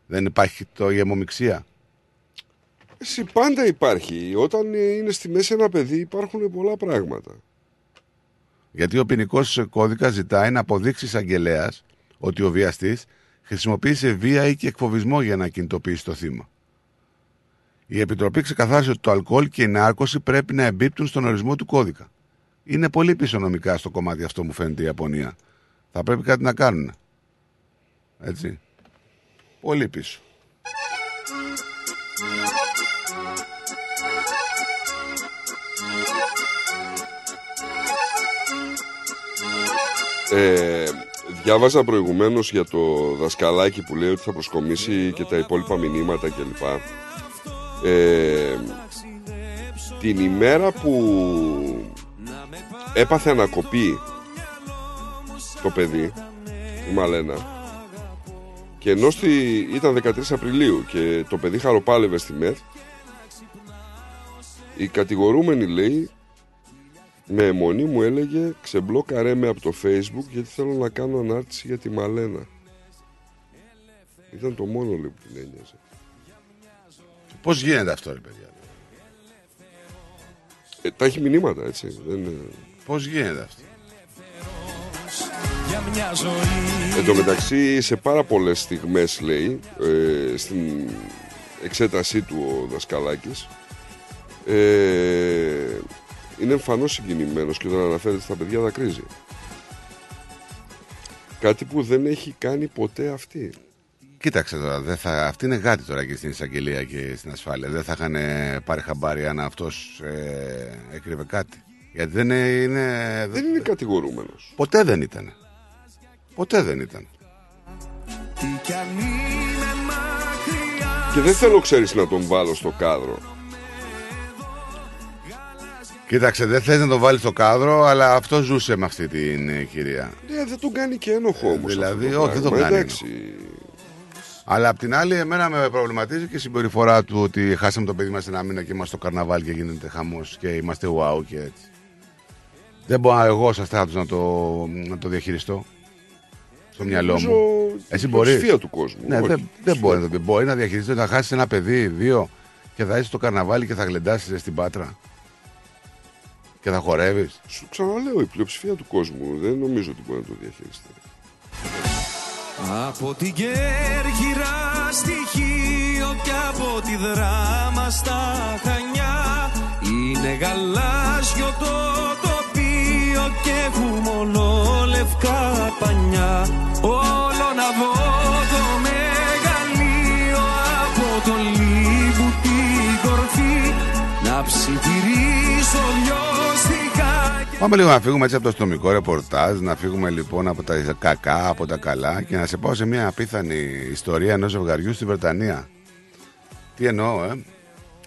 Δεν υπάρχει το γεμομιξία. Εσύ, πάντα υπάρχει. Όταν είναι στη μέση ένα παιδί υπάρχουν πολλά πράγματα. Γιατί ο ποινικός κώδικας ζητάει να αποδείξει εισαγγελέας ότι ο βιαστής χρησιμοποίησε βία ή και εκφοβισμό για να κινητοποιήσει το θύμα. Η Επιτροπή ξεκαθάρισε ότι το αλκοόλ και η νάρκωση πρέπει να εμπίπτουν στον ορισμό του κώδικα. Είναι πολύ πίσω νομικά στο κομμάτι αυτό, μου φαίνεται, η Ιαπωνία. Θα πρέπει κάτι να κάνουν. Έτσι. Πολύ πίσω. Διάβαζα προηγουμένως για το δασκαλάκι που λέει ότι θα προσκομίσει και τα υπόλοιπα μηνύματα κλπ. Την ημέρα που έπαθε ανακοπή το παιδί, η Μαλένα, και ενώ ήταν 13 Απριλίου και το παιδί χαροπάλευε στη ΜΕΘ, η κατηγορούμενη λέει, με αιμονή μου έλεγε, ξεμπλόκαρέ με από το Facebook γιατί θέλω να κάνω ανάρτηση για τη Μαλένα. Ήταν το μόνο λέει που την ένοιαζε. Πώς γίνεται αυτό ρε παιδιά? Τα έχει μηνύματα έτσι. Πώς γίνεται αυτό? Εν τω μεταξύ σε πάρα πολλές στιγμές λέει, στην εξέτασή του ο δασκαλάκης, είναι εμφανώς συγκινημένος και όταν αναφέρεται στα παιδιά δακρύζει. Κάτι που δεν έχει κάνει ποτέ αυτή. Κοίταξε τώρα, αυτή είναι γάτη τώρα και στην εισαγγελία και στην ασφάλεια. Δεν θα είχαν πάρει χαμπάρι αν αυτός έκρυβε κάτι. Γιατί δεν είναι... Δεν είναι κατηγορούμενος. Ποτέ δεν ήταν. Ποτέ δεν ήταν. Και δεν θέλω, ξέρεις, να τον βάλω στο κάδρο. Κοίταξε, δεν θες να τον βάλεις στο κάδρο, αλλά αυτό ζούσε με αυτή την κυρία. Ναι, δεν τον κάνει και ένοχο όμως. Δηλαδή, όχι, δεν τον κάνει. Εντάξει. Αλλά απ' την άλλη, εμένα με προβληματίζει και η συμπεριφορά του ότι χάσαμε το παιδί μας ένα μήνα και είμαστε στο καρναβάλι και γίνεται χαμός και είμαστε wow και έτσι. Δεν μπορώ εγώ σαν στράτος να το διαχειριστώ στο μυαλό μου. Εσύ μπορείς. Σφία του κόσμου. Ναι, δεν μπορεί να το πει. Μπορεί να διαχειριστεί, να χάσει ένα παιδί, δύο και θα είσαι στο καρναβάλι και θα γλεντάσει στην Πάτρα. Και θα χορεύεις. Σου ξαναλέω, η πλειοψηφία του κόσμου δεν νομίζω ότι μπορεί να το διαχειριστεί. Από την Κέρκυρα στοιχείο και από τη Δράμα στα Χανιά είναι γαλάζιο το τοπίο και έχουμε ολόλευκα πανιά. Όλο να δω το μεγαλείο από τον Λίβου την κορφή να ψιθυρίσω λιώστικα. Πάμε λίγο να φύγουμε έτσι από το αστυνομικό ρεπορτάζ, να φύγουμε λοιπόν από τα κακά, από τα καλά και να σε πάω σε μια απίθανη ιστορία ενός ζευγαριού στη Βρετανία. Τι εννοώ,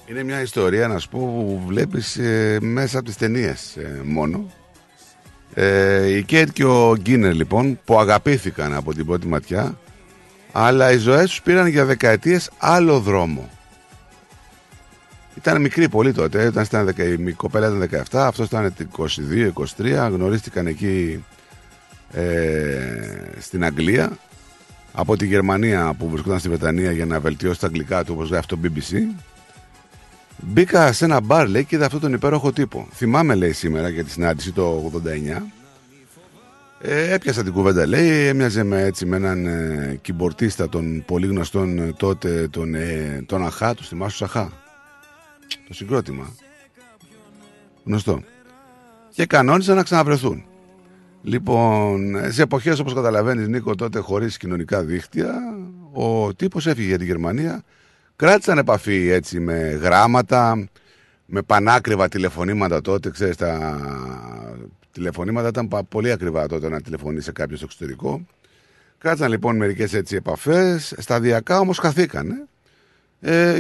είναι μια ιστορία, να σου πω, που βλέπεις μέσα από τις ταινίες μόνο. Η Κέιτ και ο Γκίνερ λοιπόν, που αγαπήθηκαν από την πρώτη ματιά, αλλά οι ζωές τους πήραν για δεκαετίες άλλο δρόμο. Ήταν μικρή πολύ τότε, η κοπέλα ήταν 17, αυτός ήταν 22-23, γνωρίστηκαν εκεί στην Αγγλία, από τη Γερμανία που βρισκόταν στη Βρετανία για να βελτιώσει τα αγγλικά του, όπως γράφει το BBC. Μπήκα σε ένα μπαρ, λέει, και είδα αυτόν τον υπέροχο τύπο. Θυμάμαι, λέει, σήμερα για τη συνάντηση το 89. Έπιασα την κουβέντα, λέει, έμοιαζε με έναν κυμπορτίστα των πολύ γνωστών τότε, τον Αχά, τους θυμάσαι τους Αχά. Το συγκρότημα. Γνωστό. Και κανόνισαν να ξαναβρεθούν. Λοιπόν, σε εποχές όπως καταλαβαίνεις, Νίκο, τότε χωρίς κοινωνικά δίχτυα, ο τύπος έφυγε για τη Γερμανία. Κράτησαν επαφή έτσι με γράμματα, με πανάκριβα τηλεφωνήματα τότε. Ξέρεις, τα τηλεφωνήματα ήταν πολύ ακριβά τότε να τηλεφωνεί σε κάποιο στο εξωτερικό. Κράτησαν λοιπόν μερικές έτσι επαφές. Σταδιακά όμως χαθήκανε.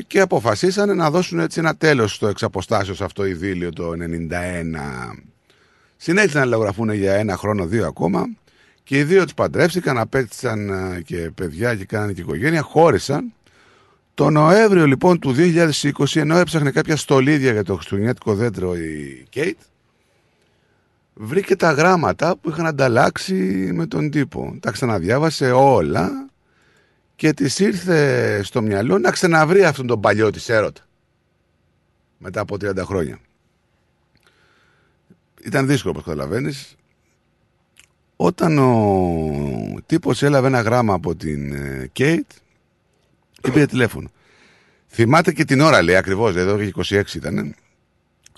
Και αποφασίσανε να δώσουν έτσι ένα τέλος στο εξαποστάσεως αυτό ειδήλιο το 91. Συνέχισαν να λαογραφούν για ένα χρόνο, δύο ακόμα, και οι δύο τους παντρεύτηκαν, απέκτησαν και παιδιά και κάνανε και οικογένεια, χώρισαν. Το Νοέμβριο λοιπόν του 2020, ενώ έψαχνε κάποια στολίδια για το χριστουγεννιάτικο δέντρο η Κέιτ, βρήκε τα γράμματα που είχαν ανταλλάξει με τον τύπο. Τα ξαναδιάβασε όλα και της ήρθε στο μυαλό να ξαναβρει αυτόν τον παλιό της έρωτα μετά από 30 χρόνια. Ήταν δύσκολο, όπως καταλαβαίνεις. Όταν ο τύπος έλαβε ένα γράμμα από την Κέιτ, την πήρε τηλέφωνο. Θυμάται και την ώρα, λέει, ακριβώς, δηλαδή 26 ήταν.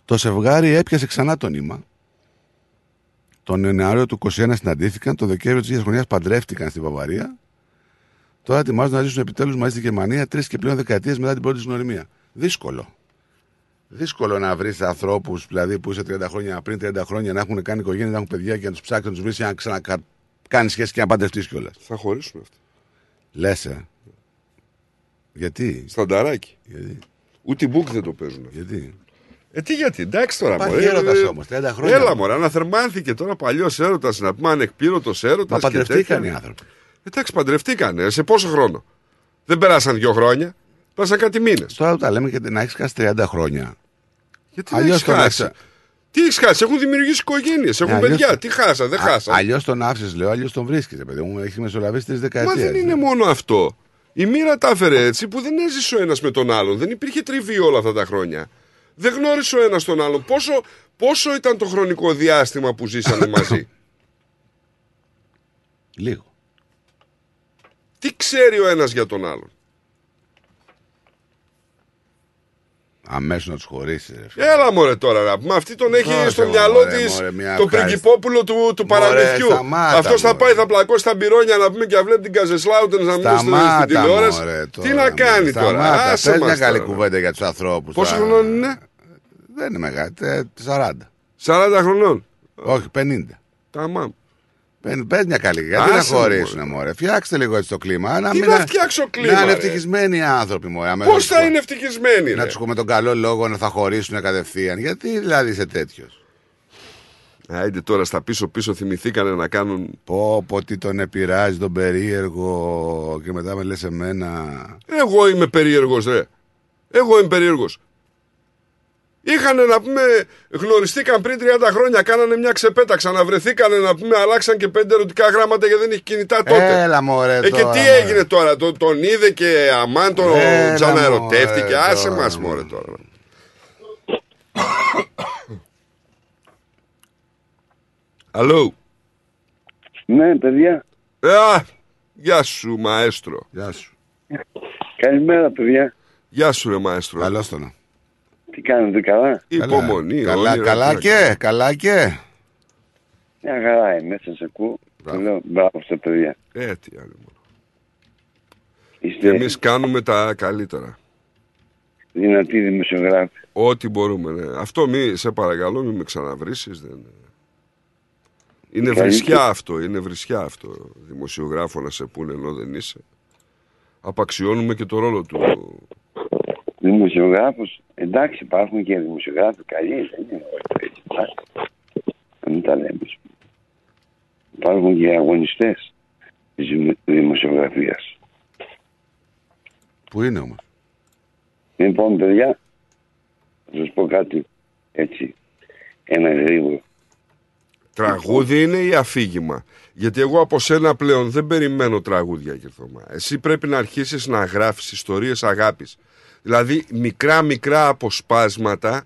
Το ζευγάρι έπιασε ξανά το νήμα. Τον Ιανουάριο του 21 συναντήθηκαν, το Δεκέμβριο της ίδιας χρονιάς παντρεύτηκαν στη Βαβαρία. Τώρα ετοιμάζουν να ζήσουν επιτέλους μαζί στη Γερμανία 3 και πλέον δεκαετίες μετά την πρώτη γνωριμία. Δύσκολο. Δύσκολο να βρεις ανθρώπους δηλαδή, που είσαι 30 χρόνια πριν 30 χρόνια να έχουν κάνει οικογένεια, να έχουν παιδιά και να τους ψάξεις, να τους βρεις και να ξανακάνεις σχέση και να παντρευτείς κιόλας. Θα χωρίσουν αυτό. Λες, γιατί. Στανταράκι. Γιατί. Ούτε μπουκ δεν το παίζουν. Γιατί. Γιατί, εντάξει τώρα. Υπάρχει έρωτας όμως, 30 χρόνια. Έλα μωρά, αναθερμάνθηκε τώρα παλιός έρωτας, να πούμε ανεκπλήρωτος έρωτας. Μα παντρευτήκαν οι άνθρωποι. Εντάξει, παντρευτήκαν. Σε πόσο χρόνο. Δεν περάσαν 2 χρόνια. Πέρασαν κάτι μήνες. Τώρα τα λέμε και να έχεις χάσει 30 χρόνια. Γιατί δεν έχεις χάσει. Τι έχεις χάσει, έχουν δημιουργήσει οικογένειες, έχουν παιδιά. Τι χάσαν, δεν χάσαν. Αλλιώς τον άφησες, λέω, αλλιώς τον βρίσκεις. Παιδί μου, έχει μεσολαβήσει 3 δεκαετίες. Μα δεν είναι μόνο αυτό. Η μοίρα τα έφερε έτσι που δεν έζησε ο ένας με τον άλλον. Δεν υπήρχε τριβή όλα αυτά τα χρόνια. Δεν γνώρισε ο ένας τον άλλον. Πόσο ήταν το χρονικό διάστημα που ζήσανε μαζί. Λίγο. Τι ξέρει ο ένας για τον άλλον. Αμέσως να τους χωρίσεις. Έλα μωρέ τώρα. Μα αυτή τον έχει στο μυαλό της το πριγκιπόπουλο του παραμυθιού. Αυτός θα πάει, θα πλακώσει τα μπυρόνια να πούμε και να βλέπει την Καζεσλάουτεν να μην στην τηλεόραση. Τι να κάνει τώρα. Άσε μας. Πες μια καλή κουβέντα για τους ανθρώπους. Πόσο χρονών είναι. Δεν είναι μεγάλη. 40. 40 χρονών. Όχι, 50. Ταμάμ. Πες μια καλή, γιατί να χωρίσουν, μωρέ. Φτιάξτε λίγο έτσι το κλίμα. Τι να φτιάξω κλίμα. Να είναι ευτυχισμένοι οι άνθρωποι, μωρέ. Πώς θα είναι ευτυχισμένοι. Να τους πούμε τον καλό λόγο να θα χωρίσουν κατευθείαν. Γιατί δηλαδή είσαι τέτοιος. Άιντε τώρα στα πίσω-πίσω θυμηθήκανε να κάνουν. Πω, τι τον επηρεάζει τον περίεργο. Και μετά με λες εμένα. Εγώ είμαι περίεργος, ρε. Εγώ είμαι περίεργος. Είχανε να πούμε, γνωριστήκαν πριν 30 χρόνια, κάνανε μια ξεπέτα, ξαναβρεθήκανε να πούμε, αλλάξαν και 5 ερωτικά γράμματα γιατί δεν είχε κινητά τότε. Έλα μωρέ τώρα. Και τι έγινε τώρα, τον είδε και αμάν τον ξαναερωτεύτηκε, άσε μας μωρέ τώρα. Αλλού. Ναι παιδιά. Γεια σου μαέστρο. Γεια σου. Καλημέρα παιδιά. Γεια σου ρε μαέστρο. Καλώς τον. Τι κάνετε καλά. Υπομονή. Καλά. Μια χαρά είμαι, σας ακούω. Μπράβο στα παιδιά. Τι άλλο μόνο. Και εμείς κάνουμε τα καλύτερα. Δυνατή δημοσιογράφη. Ό,τι μπορούμε. Ναι. Αυτό σε παρακαλώ μην με ξαναβρίσεις. Δεν... Είναι βρισιά αυτό. Είναι βρισιά αυτό. Δημοσιογράφο να σε πούνε ενώ δεν είσαι. Απαξιώνουμε και το ρόλο του. Δημοσιογράφος, εντάξει, υπάρχουν και δημοσιογράφοι καλοί, δεν είναι έτσι, να μην τα λέμε. Υπάρχουν και αγωνιστές της δημοσιογραφίας. Πού είναι όμως. Λοιπόν, παιδιά, θα σας πω κάτι έτσι, ένα γρήγορο. Τραγούδι είναι ή αφήγημα. Γιατί εγώ από σένα πλέον δεν περιμένω τραγούδια, Κερθωμά. Εσύ πρέπει να αρχίσεις να γράφεις ιστορίες αγάπης. Δηλαδή μικρά αποσπάσματα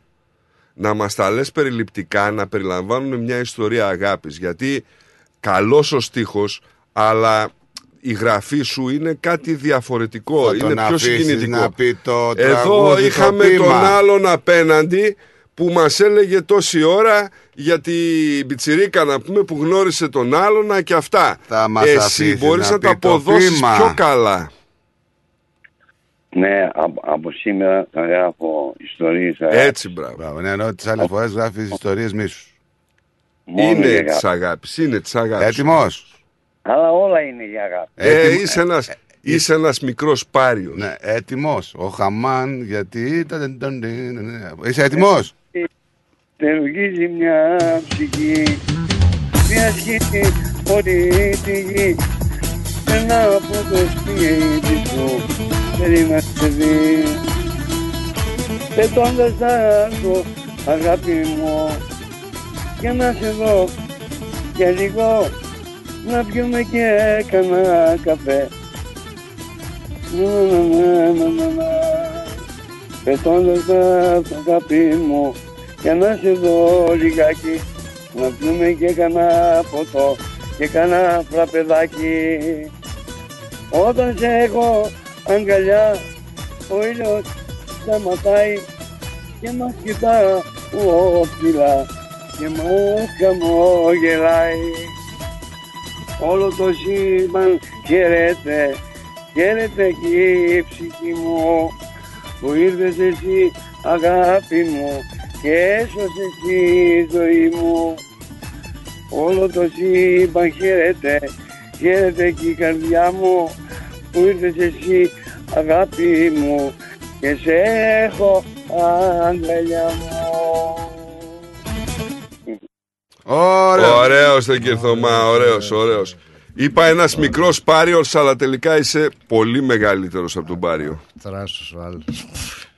να μας τα λες περιληπτικά, να περιλαμβάνουν μια ιστορία αγάπης. Γιατί καλός ο στίχος, αλλά η γραφή σου είναι κάτι διαφορετικό. Θα είναι πιο συγκινητικό. Εδώ είχαμε τον άλλον απέναντι που μας έλεγε τόση ώρα για την πιτσιρίκα να πούμε που γνώρισε τον άλλον και αυτά. Εσύ μπορείς να τα αποδώσεις πιο καλά. Ναι, από σήμερα θα γράφω ιστορίες. Έτσι, μπράβο. Ναι, ενώ τις άλλες φορές γράφεις ιστορίες μίσους. Είναι της αγάπης, είναι της αγάπης. Έτοιμος. Αλλά όλα είναι για αγάπη. Είσαι ένας μικρός πάριος. Ναι, έτοιμος. Ο Χαμάν, γιατί... Είσαι έτοιμος. Τερουγίζει μια ψυχή, μια σχήση χωρίς τη γη. Περνάω από το σπίτι σου, δεν είμαστε δύο. Πετώντας τα άκρο, αγάπη μου, για να σε δω για λίγο, να πιούμε και κανένα καφέ. Πετώντας τα άκρο, αγάπη μου, για να σε δω λιγάκι, να πιούμε και κανένα ποτό και κανένα φραπεδάκι. Όταν σε έχω αγκαλιά, ο ήλιος σταματάει και μας κοιτά ψηλά και μας χαμογελάει. Όλο το σύμπαν χαίρεται, χαίρεται και η ψυχή μου που ήρθες εσύ αγάπη μου και έσωσες τη ζωή μου. Όλο το σύμπαν χαίρεται, χαίρεται και η καρδιά μου που ήρθες εσύ αγάπη μου και σε έχω αγκαλιά μου. Ωραίος τον Κυρθωμά, ωραίος. Είπα ένας μικρός Πάριος, αλλά τελικά είσαι πολύ μεγαλύτερος από τον Πάριο. Θράσος ο άλλος.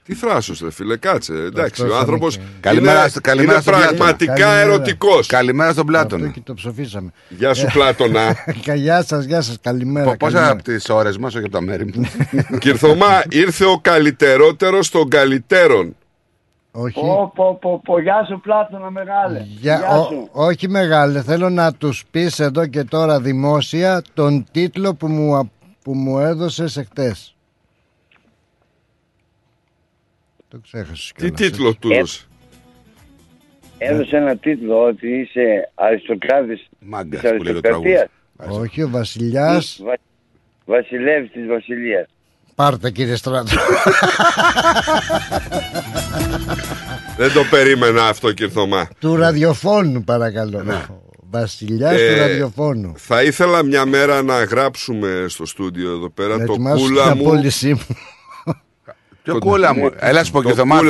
Τι θράσος ρε φίλε, κάτσε, εντάξει, ο άνθρωπος είναι πραγματικά ερωτικός. Καλημέρα στον Πλάτωνα. Αυτό και το ψοφίσαμε. Γεια σου Πλάτωνα. Γεια σας, καλημέρα. Πόσα από τις ώρες μας, όχι από τα μέρη μου. Κυρθωμά, ήρθε ο καλυτερότερος των καλυτέρων. Όχι. Γεια σου Πλάτωνα μεγάλε. Όχι μεγάλε, θέλω να τους πεις εδώ και τώρα δημόσια τον τίτλο που μου έδωσες εχθές. Τι τίτλο του έδωσε? Έδωσε ένα τίτλο ότι είσαι αριστοκράτης της αριστοκρατίας. Όχι, ο βασιλιάς. Βασιλεύς της βασιλείας. Πάρτε κύριε Στράτο. Δεν το περίμενα αυτό κύριε Θωμά. Του ραδιοφώνου παρακαλώ. Βασιλιάς του ραδιοφώνου. Θα ήθελα μια μέρα να γράψουμε στο στούντιο εδώ πέρα το κούλα μου. Το κούλα μου. Έλα σου πω και το μάτι.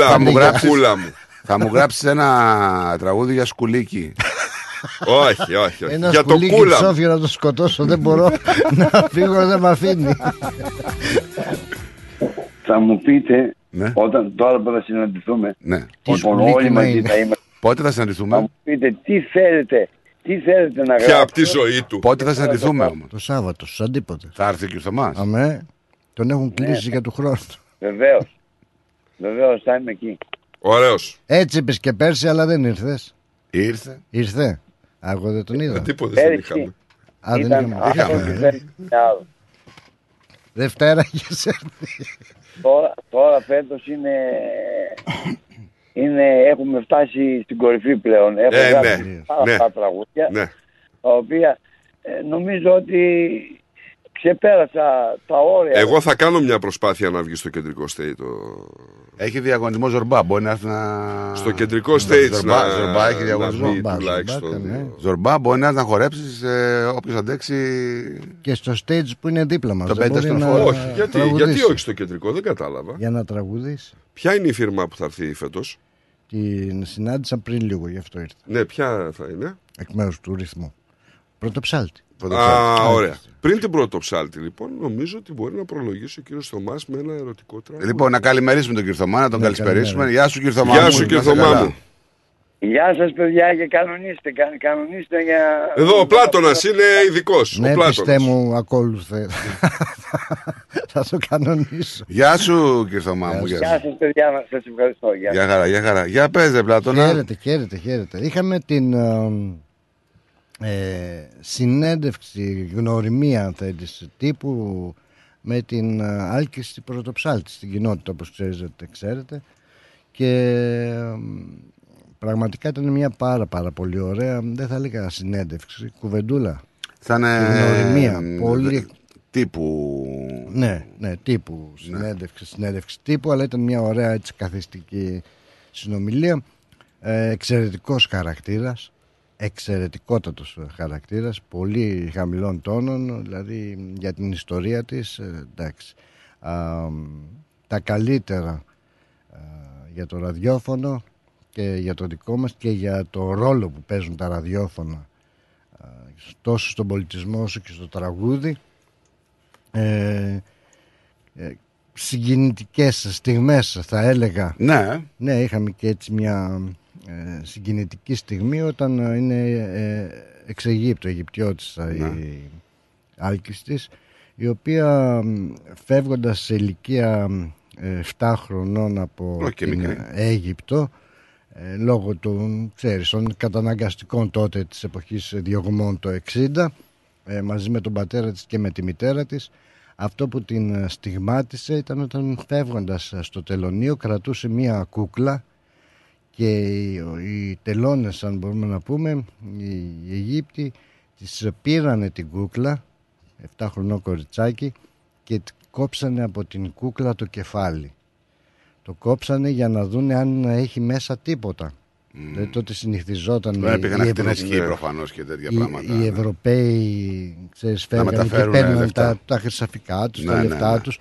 Θα μου γράψεις ένα τραγούδι για σκουλίκι. Όχι. Ένα για σκουλίκι το κούλα. Ψόφιο να το σκοτώσω. Δεν μπορώ να φύγω, δεν με αφήνει. Θα μου πείτε, ναι, όταν τώρα που θα συναντηθούμε, ναι, όλοι μαζί θα είμαστε. Πότε θα συναντηθούμε? Θα μου πείτε τι θέλετε να γράψετε. Ποια από τη ζωή του. Πότε θα συναντηθούμε? Το Σάββατο, σαν τίποτε. Θα έρθει και ο Θωμάς. Αμέ, τον έχουν κλείσει για του χρόνου. Βεβαίως, θα είμαι εκεί. Ωραίος. Έτσι είπες και πέρσι, αλλά δεν ήρθες. Ήρθε. Εγώ δεν τον είδα. Τίποτε δεν είχαμε. Δευτέρα είχες έρθει. Τώρα φέτος έχουμε φτάσει στην κορυφή πλέον. Έχω γράψει πάρα τραγούδια, τα οποία νομίζω ότι ξεπέρασα τα όρια. Εγώ θα κάνω μια προσπάθεια να βγει στο κεντρικό stage. Έχει διαγωνισμό Ζορμπά. Μπορεί να έρθει στο κεντρικό stage. Ζορμπά έχει διαγωνισμό. Ζορμπά μπορεί να έρθει να χορέψει όποιο αντέξει. Και στο stage που είναι δίπλα μας. Όχι, γιατί όχι στο κεντρικό, δεν κατάλαβα. Για να τραγουδήσει. Ποια είναι η φίρμα που θα έρθει φέτος? Την συνάντησα πριν λίγο, γι' αυτό ήρθε. Ναι, ποια θα είναι? Εκ μέρους του Ρυθμού. Πρωτοψάλτη. Ωραία. Πριν την Πρωτοψάλτη, λοιπόν, νομίζω ότι μπορεί να προλογίσει ο κύριος Θωμάς με ένα ερωτικό τραγούδι. Λοιπόν, να καλημερίσουμε τον κύριο Θωμά, να τον καλησπερίσουμε. Γεια σου, κύριο Θωμά. Γεια σου, κύριο Θωμά. Γεια σας, παιδιά, και κανονίστε για. Εδώ ο Πλάτωνας είναι ειδικός. Ναι, πιστέ μου, ακόλουθε. Θα το κανονίσω. Γεια σου, κύριο Θωμά μου. Γεια σας, παιδιά, σας ευχαριστώ. Γεια χαρά, γεια χαρά. Για παίζε, Πλάτωνα. Χαίρετε. Είχαμε την συνέντευξη, γνωριμία αν θέλεις, τύπου με την Άλκηστη Πρωτοψάλτη στην κοινότητα, όπως ξέρετε, και πραγματικά ήταν μια πάρα πολύ ωραία, δεν θα λέγα συνέντευξη, κουβεντούλα, γνωριμία πολύ τύπου. Ναι, τύπου συνέντευξη τύπου, αλλά ήταν μια ωραία έτσι καθιστική συνομιλία. Εξαιρετικός χαρακτήρας. Εξαιρετικότατος χαρακτήρας, πολύ χαμηλών τόνων, δηλαδή για την ιστορία της, εντάξει. Τα καλύτερα για το ραδιόφωνο και για το δικό μας και για το ρόλο που παίζουν τα ραδιόφωνα τόσο στον πολιτισμό όσο και στο τραγούδι. Συγκινητικές στιγμές θα έλεγα. Ναι, είχαμε και έτσι μια συγκινητική στιγμή όταν είναι εξ Αιγύπτου, Αιγυπτιώτισσα η Άλκηστης, η οποία φεύγοντας σε ηλικία 7 χρονών από την Αίγυπτο, λόγω του, ξέρεις, των καταναγκαστικών τότε της εποχής διωγμών το 60, μαζί με τον πατέρα της και με τη μητέρα της, Αυτό που την στιγμάτισε ήταν όταν, φεύγοντας στο τελωνείο, κρατούσε μία κούκλα και οι τελώνες, αν μπορούμε να πούμε, οι Αιγύπτιοι, της πήρανε την κούκλα, 7 χρονών κοριτσάκι, και κόψανε από την κούκλα το κεφάλι. Το κόψανε για να δούνε αν έχει μέσα τίποτα. Δηλαδή τότε συνηθιζόταν. Τώρα πήγαν αυτή την ισχύ προφανώς και τέτοια πράγματα. Οι Ευρωπαίοι, ξέρεις, φεύγανε και παίρνουν τα χρυσαφικά τους, τα λεφτά τους.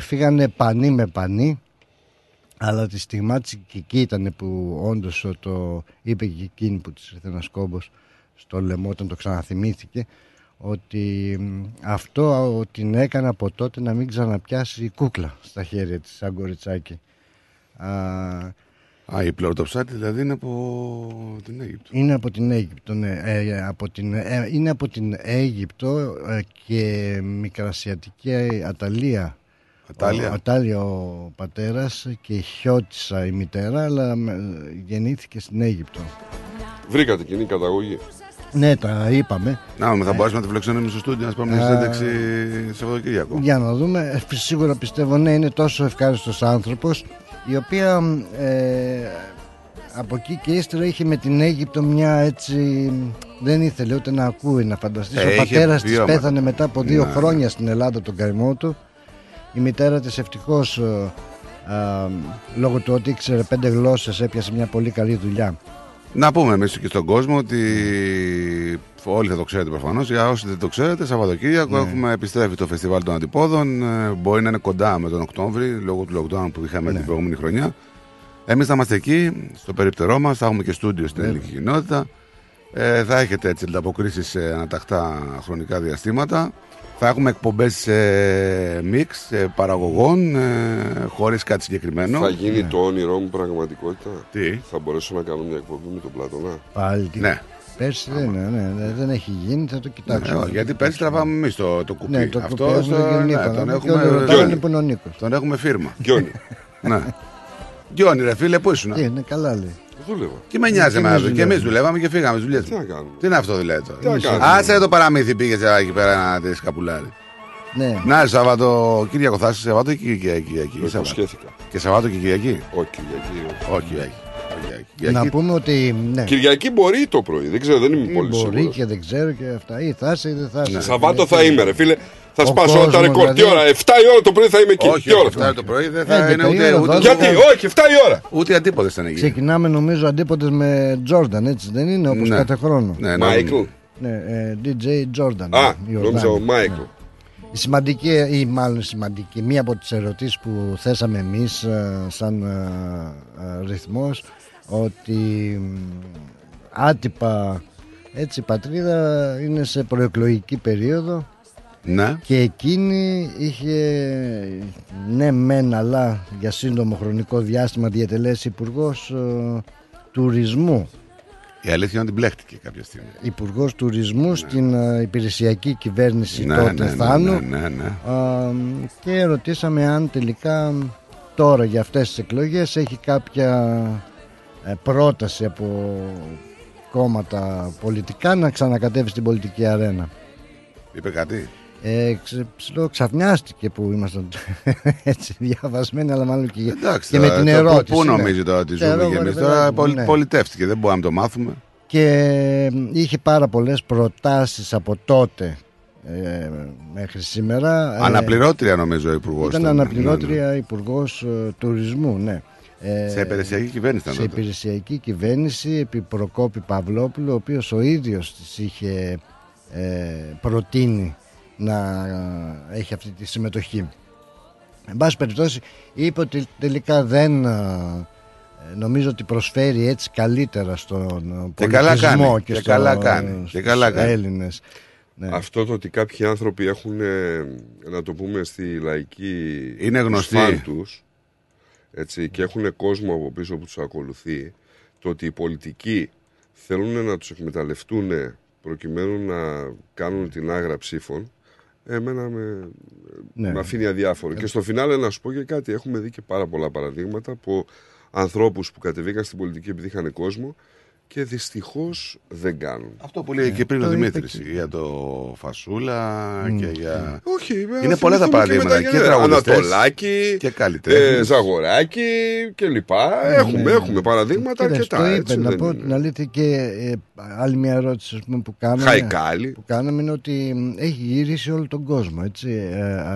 Φύγανε πανί με πανί. Αλλά τη στιγμή της και εκεί ήταν που όντως το είπε και εκείνη που της ήρθε ένας κόμπος στο λαιμό όταν το ξαναθυμήθηκε, ότι αυτό την έκανε από τότε να μην ξαναπιάσει η κούκλα στα χέρια της σαν κοριτσάκι. Η Πρωτοψάλτη δηλαδή είναι από την Αίγυπτο. Είναι από την Αίγυπτο, ναι. Είναι από την Αίγυπτο και μικρασιατική Αταλία. Ατάλια ο πατέρας και Χιώτισσα η μητέρα, αλλά γεννήθηκε στην Αίγυπτο. Βρήκατε κοινή καταγωγή? Ναι, τα είπαμε. Να, θα μπορέσουμε να τη φιλοξενούμε στο στούντιο, να πάμε στη συνέντευξη Σαββατοκύριακο. Για να δούμε. Σίγουρα πιστεύω, ναι, είναι τόσο ευχάριστος άνθρωπος, η οποία από εκεί και ύστερα είχε με την Αίγυπτο μια έτσι... Δεν ήθελε ούτε να ακούει, να φανταστείς. Ο πατέρας της πέθανε μετά από 2 χρόνια στην Ελλάδα, τον καημό του. Η μητέρα της ευτυχώς, λόγω του ότι ήξερε 5 γλώσσες, έπιασε μια πολύ καλή δουλειά. Να πούμε εμείς και στον κόσμο ότι όλοι θα το ξέρετε προφανώς. Για όσοι δεν το ξέρετε, Σαββατοκύριακο έχουμε επιστρέφει το φεστιβάλ των Αντιπόδων. Μπορεί να είναι κοντά με τον Οκτώβρη, λόγω του lockdown που είχαμε την προηγούμενη χρονιά. Εμείς θα είμαστε εκεί, στο περίπτερό μας. Θα έχουμε και στούντιο στην ελληνική κοινότητα. Θα έχετε έτσι ανταποκρίσεις σε ανατακτά χρονικά διαστήματα. Θα έχουμε εκπομπές μίξ παραγωγών, χωρίς κάτι συγκεκριμένο. Θα γίνει το όνειρό μου πραγματικότητα. Τι? Θα μπορέσω να κάνω μια εκπομπή με τον Πλατωνά. Πάλι τι? Ναι. Πέρσι δεν έχει γίνει, θα το κοιτάξουμε. Γιατί πέρσι τραβάμε εμείς το κουπί. Ναι, το κουπί τον έχουμε. Τον έχουμε φίρμα. Γκιόνι. Γκιόνι ρε φίλε, πού ήσουν? Ναι, καλά λέει. Δούλευα. Και με νοιάζει εμάς. Και εμείς δουλεύαμε και φύγαμε στις δουλειές. Τι να κάνουμε. Τι είναι αυτό δηλαδή τώρα. Άσε το παραμύθι, πήγες εκεί πέρα να τις καπουλάρεις. Ναι. Να, Σαββατο Κυριακό, θα είσαι Σαββατο ή Κυριακή? Το υποσχέθηκα. Και Σαββατο και Κυριακή. Όχι, Κυριακή. Να πούμε ότι. Ναι. Κυριακή μπορεί το πρωί, δεν ξέρω, δεν είμαι πολύ σίγουρος. Μπορεί και δεν ξέρω και αυτά. Ή θα είσαι ή δεν θα είσαι. Σαββάτο θα είμαι, ρε φίλε. Θα σπάσω τα ρεκόρ. Τι ώρα, 7 η ώρα το πρωί θα είμαι εκεί. Όχι, 7 το πρωί δεν θα είναι ούτε. Γιατί, όχι, 7 η ώρα. Ούτε αντίποδες θα είναι εκεί. Ξεκινάμε νομίζω αντίποδες με Τζόρνταν, έτσι δεν είναι, όπως κάθε χρόνο. Μάικλ. Ναι, DJ Τζόρνταν. Α, νόμιζα ο Μάικλ. Σημαντική, ή μάλλον σημαντική, μία από τις ερωτήσεις που θέσαμε εμείς σαν ρυθμός, ότι άτυπα έτσι η πατρίδα είναι σε προεκλογική περίοδο. Ναι. Και εκείνη είχε, ναι μεν, αλλά για σύντομο χρονικό διάστημα διετελέσει υπουργός τουρισμού. Η αλήθεια είναι ότι μπλέχτηκε κάποια στιγμή. Υπουργός τουρισμού στην υπηρεσιακή κυβέρνηση τότε Θάνου. Και ρωτήσαμε αν τελικά τώρα για αυτές τις εκλογές έχει κάποια πρόταση από κόμματα πολιτικά να ξανακατεύει στην πολιτική αρένα. Είπε κάτι. Ξαφνιάστηκε που ήμασταν έτσι διαβασμένοι, αλλά μάλλον και, εντάξει, και με την ερώτηση. Πού νομίζει τώρα ότι ζούμε και εμείς τώρα, πολιτεύτηκε, δεν μπορούμε να το μάθουμε. Και είχε πάρα πολλές προτάσεις από τότε μέχρι σήμερα. Αναπληρώτρια νομίζω υπουργός. Ήταν αναπληρώτρια υπουργός τουρισμού, ναι. Σε υπηρεσιακή κυβέρνηση. Σε υπηρεσιακή κυβέρνηση επί Προκόπη Παυλόπουλου, ο οποίος ο ίδιος της είχε προτείνει να έχει αυτή τη συμμετοχή. Εν πάση περιπτώσει, είπε ότι τελικά δεν νομίζω ότι προσφέρει έτσι καλύτερα στον πολιτισμό και στους Έλληνες. Ναι. Αυτό το ότι κάποιοι άνθρωποι έχουν, να το πούμε στη λαϊκή, είναι γνωστοί τους, έτσι, και έχουν κόσμο από πίσω που τους ακολουθεί, το ότι οι πολιτικοί θέλουν να τους εκμεταλλευτούν προκειμένου να κάνουν την άγρα ψήφων, εμένα με αφήνει αδιάφορο. Και στο φινάλε να σου πω και κάτι, έχουμε δει και πάρα πολλά παραδείγματα από ανθρώπους που κατεβήκαν στην πολιτική επειδή είχαν κόσμο και δυστυχώς δεν κάνουν. Αυτό που λέει και πριν ο Δημήτρης για το Φασούλα και για... Όχι, είναι πολλά τα παραδείγματα και τραγουδιστές και καλλιτέχνες, Ζαγοράκη και λοιπά. Έχουμε παραδείγματα αρκετά. Έτσι, να λέτε και άλλη μια ερώτηση που κάναμε είναι ότι έχει γυρίσει όλο τον κόσμο.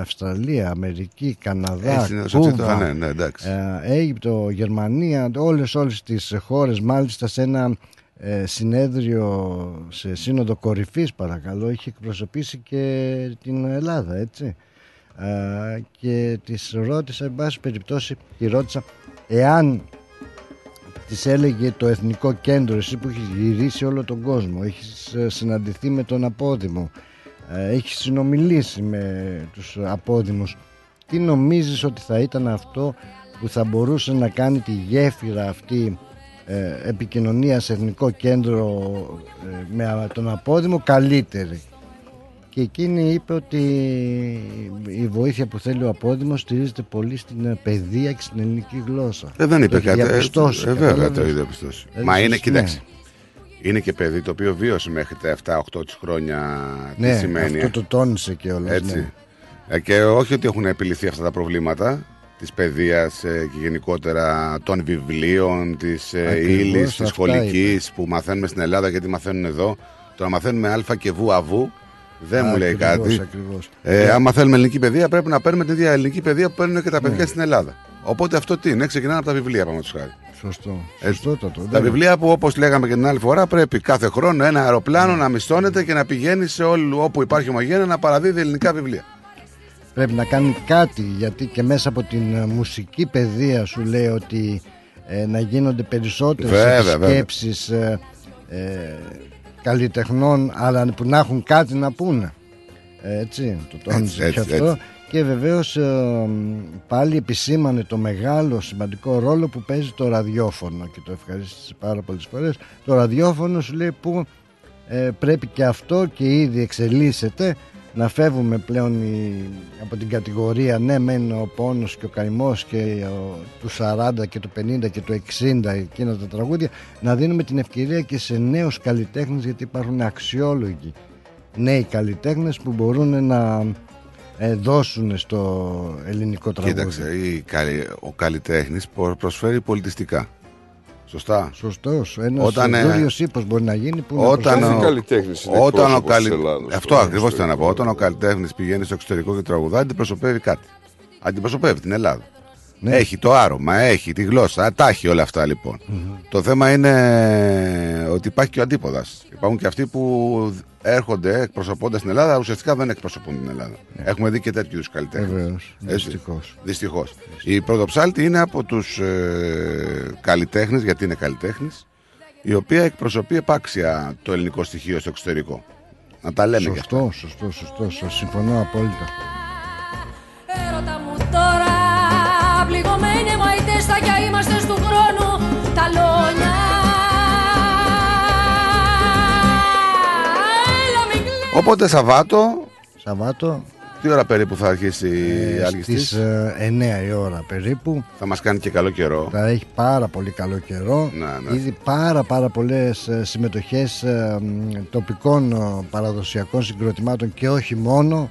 Αυστραλία, Αμερική, Καναδά, Κούβα, Αίγυπτο, Γερμανία, όλες τις χώρες, μάλιστα σε ένα συνέδριο, σε σύνοδο κορυφής παρακαλώ, είχε εκπροσωπήσει και την Ελλάδα, έτσι. Και της ρώτησα, εν πάση περιπτώσει, τη ρώτησα εάν της έλεγε το Εθνικό Κέντρο, εσύ που έχεις γυρίσει όλο τον κόσμο, έχεις συναντηθεί με τον απόδημο, έχεις συνομιλήσει με τους απόδημους, τι νομίζεις ότι θα ήταν αυτό που θα μπορούσε να κάνει τη γέφυρα αυτή επικοινωνία σε εθνικό κέντρο με τον απόδημο καλύτερη? Και εκείνη είπε ότι η βοήθεια που θέλει ο απόδημος στηρίζεται πολύ στην παιδεία και στην ελληνική γλώσσα. Δεν είπε κάτι. Βέβαια το έχει διαπιστώσει. Μα είναι, κοιτάξτε, είναι και παιδί το οποίο βίωσε μέχρι τα 7-8 της χρόνια τη σημαίνει. Αυτό το τόνισε και όλα. Έτσι. Ναι. Και όχι ότι έχουν επιληθεί αυτά τα προβλήματα της παιδείας και γενικότερα των βιβλίων, της ύλης, της σχολικής που μαθαίνουμε στην Ελλάδα, γιατί μαθαίνουν εδώ. Το να μαθαίνουμε α και βου αβού δεν μου λέει κάτι. Άμα θέλουμε ελληνική παιδεία, πρέπει να παίρνουμε την ίδια ελληνική παιδεία που παίρνουν και τα παιδιά στην Ελλάδα. Οπότε αυτό τι είναι, ξεκινάνε από τα βιβλία πάνω τους χάρη. Σωστό. Τα βιβλία που, όπως λέγαμε και την άλλη φορά, πρέπει κάθε χρόνο ένα αεροπλάνο να μισθώνεται και να πηγαίνει σε όλου όπου υπάρχει ομογένεια να παραδίδει ελληνικά βιβλία. Πρέπει να κάνει κάτι, γιατί και μέσα από την μουσική παιδεία σου λέει ότι να γίνονται περισσότερες σκέψεις καλλιτεχνών, αλλά που να έχουν κάτι να πούνε. Έτσι, το τόνιζε και αυτό. Έτσι. Και βεβαίως πάλι επισήμανε το μεγάλο σημαντικό ρόλο που παίζει το ραδιόφωνο και το ευχαρίστησε πάρα πολλές φορές. Το ραδιόφωνο σου λέει που πρέπει και αυτό, και ήδη εξελίσσεται, να φεύγουμε πλέον από την κατηγορία ναι μεν ο πόνος και ο καημός και του 40 και του 50 και του 60 εκείνα τα τραγούδια, να δίνουμε την ευκαιρία και σε νέους καλλιτέχνες, γιατί υπάρχουν αξιόλογοι νέοι καλλιτέχνες που μπορούν να δώσουν στο ελληνικό τραγούδι. Κοίταξε, ο καλλιτέχνης προσφέρει πολιτιστικά. Σωστά. Σωστός. Ένας ζώδιος ύπος μπορεί να γίνει που όταν να προσφέρει. Αυτό ακριβώς θέλω να πω. Όταν ο καλλιτέχνης πηγαίνει στο εξωτερικό και τραγουδάει, αντιπροσωπεύει κάτι. Αντιπροσωπεύει την Ελλάδα. Ναι. Έχει το άρωμα, έχει τη γλώσσα, τα έχει όλα αυτά λοιπόν. Το θέμα είναι ότι υπάρχει και ο αντίποδας. Υπάρχουν και αυτοί που έρχονται εκπροσωπώντας την Ελλάδα, ουσιαστικά δεν εκπροσωπούν την Ελλάδα. Έχουμε δει και τέτοιους καλλιτέχνες. Δυστυχώς. Η Πρωτοψάλτη είναι από τους καλλιτέχνες, γιατί είναι καλλιτέχνης, η οποία εκπροσωπεί επάξια το ελληνικό στοιχείο στο εξωτερικό. Να τα λέμε σωστό, και αυτά. Σωστό. Συμφωνώ απόλυτα. Έρωτα μου τώρα. Πληγωμένοι μαϊτέστα και είμαστε στου χρόνου τα λόνια. Οπότε Σαββάτο. Τι ώρα περίπου θα αρχίσει η Άλκηστη? Στις 9 η ώρα περίπου. Θα μας κάνει και καλό καιρό. Θα έχει πάρα πολύ καλό καιρό. Ναι. Ήδη πάρα πολλές συμμετοχές τοπικών παραδοσιακών συγκροτημάτων και όχι μόνο.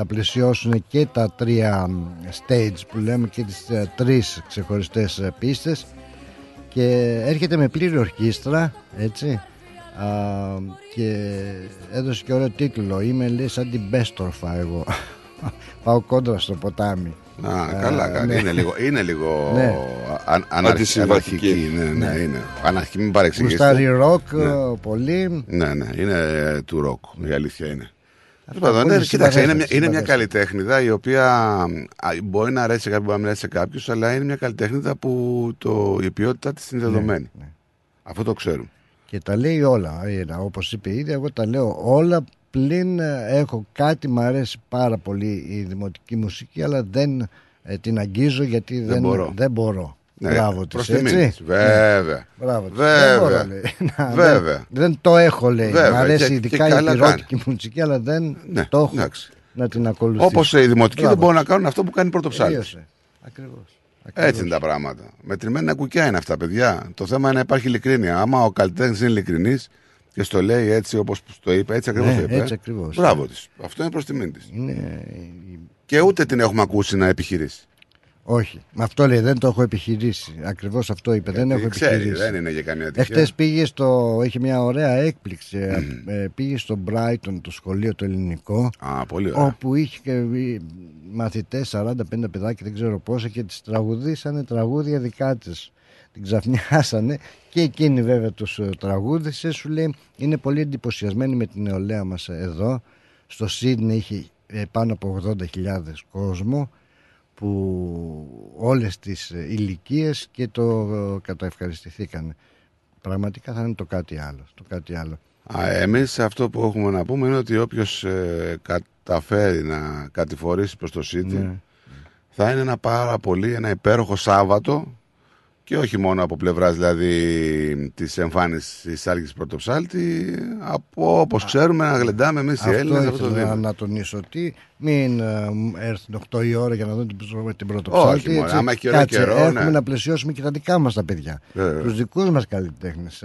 Θα πλησιώσουν και τα τρία stage που λέμε και τις τρεις ξεχωριστές πίστες και έρχεται με πλήρη ορχήστρα, έτσι, και έδωσε και ωραίο τίτλο. Είμαι, λέει, σαν την Μπέστορφα εγώ. Πάω κόντρα στο ποτάμι. Καλά, είναι λίγο αναρχική. Ναι. Αναρχική, μην παρεξηγήσετε. Μουστάρι ροκ, πολύ. Ναι, είναι του ροκ, η αλήθεια είναι. Κοίταξε, είναι μια καλλιτέχνηδα η οποία μπορεί να αρέσει σε κάποιον, μπορεί να αρέσει σε κάποιους, αλλά είναι μια καλλιτέχνηδα που η ποιότητά της είναι δεδομένη. Αυτό το ξέρουμε. Και τα λέει όλα. Όπως είπε ήδη, εγώ τα λέω όλα. Πλην έχω κάτι, μου αρέσει πάρα πολύ η δημοτική μουσική, αλλά δεν την αγγίζω γιατί δεν μπορώ. Μπράβο της, έτσι. Βέβαια. Δεν το έχω, λέει. Μ' αρέσει ειδικά η ροκ μουσική, αλλά δεν το έχω να την ακολουθήσω. Όπως οι δημοτικοί δεν μπορούν να κάνουν αυτό που κάνει η Πρωτοψάλτη. Ακριβώς. Έτσι είναι τα πράγματα. Μετρημένα κουκιά είναι αυτά, παιδιά. Το θέμα είναι να υπάρχει ειλικρίνεια. Άμα ο καλλιτέχνης είναι ειλικρινής και στο λέει έτσι όπως το είπε, έτσι ακριβώς το είπε. Έτσι ακριβώς. Μπράβο της. Αυτό είναι προς τιμήν της. Είναι... Και ούτε την έχουμε ακούσει να επιχειρήσει. Όχι. Με αυτό λέει, δεν το έχω επιχειρήσει. Ακριβώς αυτό είπε. Γιατί δεν έχω επιχειρήσει. Δεν είναι για καμία τυχαία. Εχθές πήγε στο. Είχε μια ωραία έκπληξη. Πήγε στο Brighton, το σχολείο το ελληνικό. Α, πολύ ωραία. Όπου είχε μαθητές 40-50 παιδάκια, δεν ξέρω πόσα, και τις τραγουδήσανε τραγούδια δικά της. Την ξαφνιάσανε και εκείνη βέβαια τους τραγούδισε. Σου λέει, είναι πολύ εντυπωσιασμένη με την νεολαία μας εδώ. Στο Σίδνεϊ είχε πάνω από 80.000 κόσμο, που όλες τις ηλικίες, και το καταευχαριστηθήκανε. Πραγματικά θα είναι το κάτι άλλο. Το κάτι άλλο. Εμείς αυτό που έχουμε να πούμε είναι ότι όποιος καταφέρει να κατηφορήσει προς το City, ναι, θα είναι ένα υπέροχο Σάββατο, και όχι μόνο από πλευράς δηλαδή της εμφάνισης της Άλκησης Πρωτοψάλτη, από όπως ξέρουμε να γλεντάμε εμείς οι Έλληνες. Αυτό ήθελα να τονίσω, ότι μην έρθουν 8 η ώρα για να δουν την Πρωτοψάλτη. Όχι, άμα έχει καιρό. Έχουμε να πλαισιώσουμε και τα δικά μας τα παιδιά, τους δικούς μας καλλιτέχνες,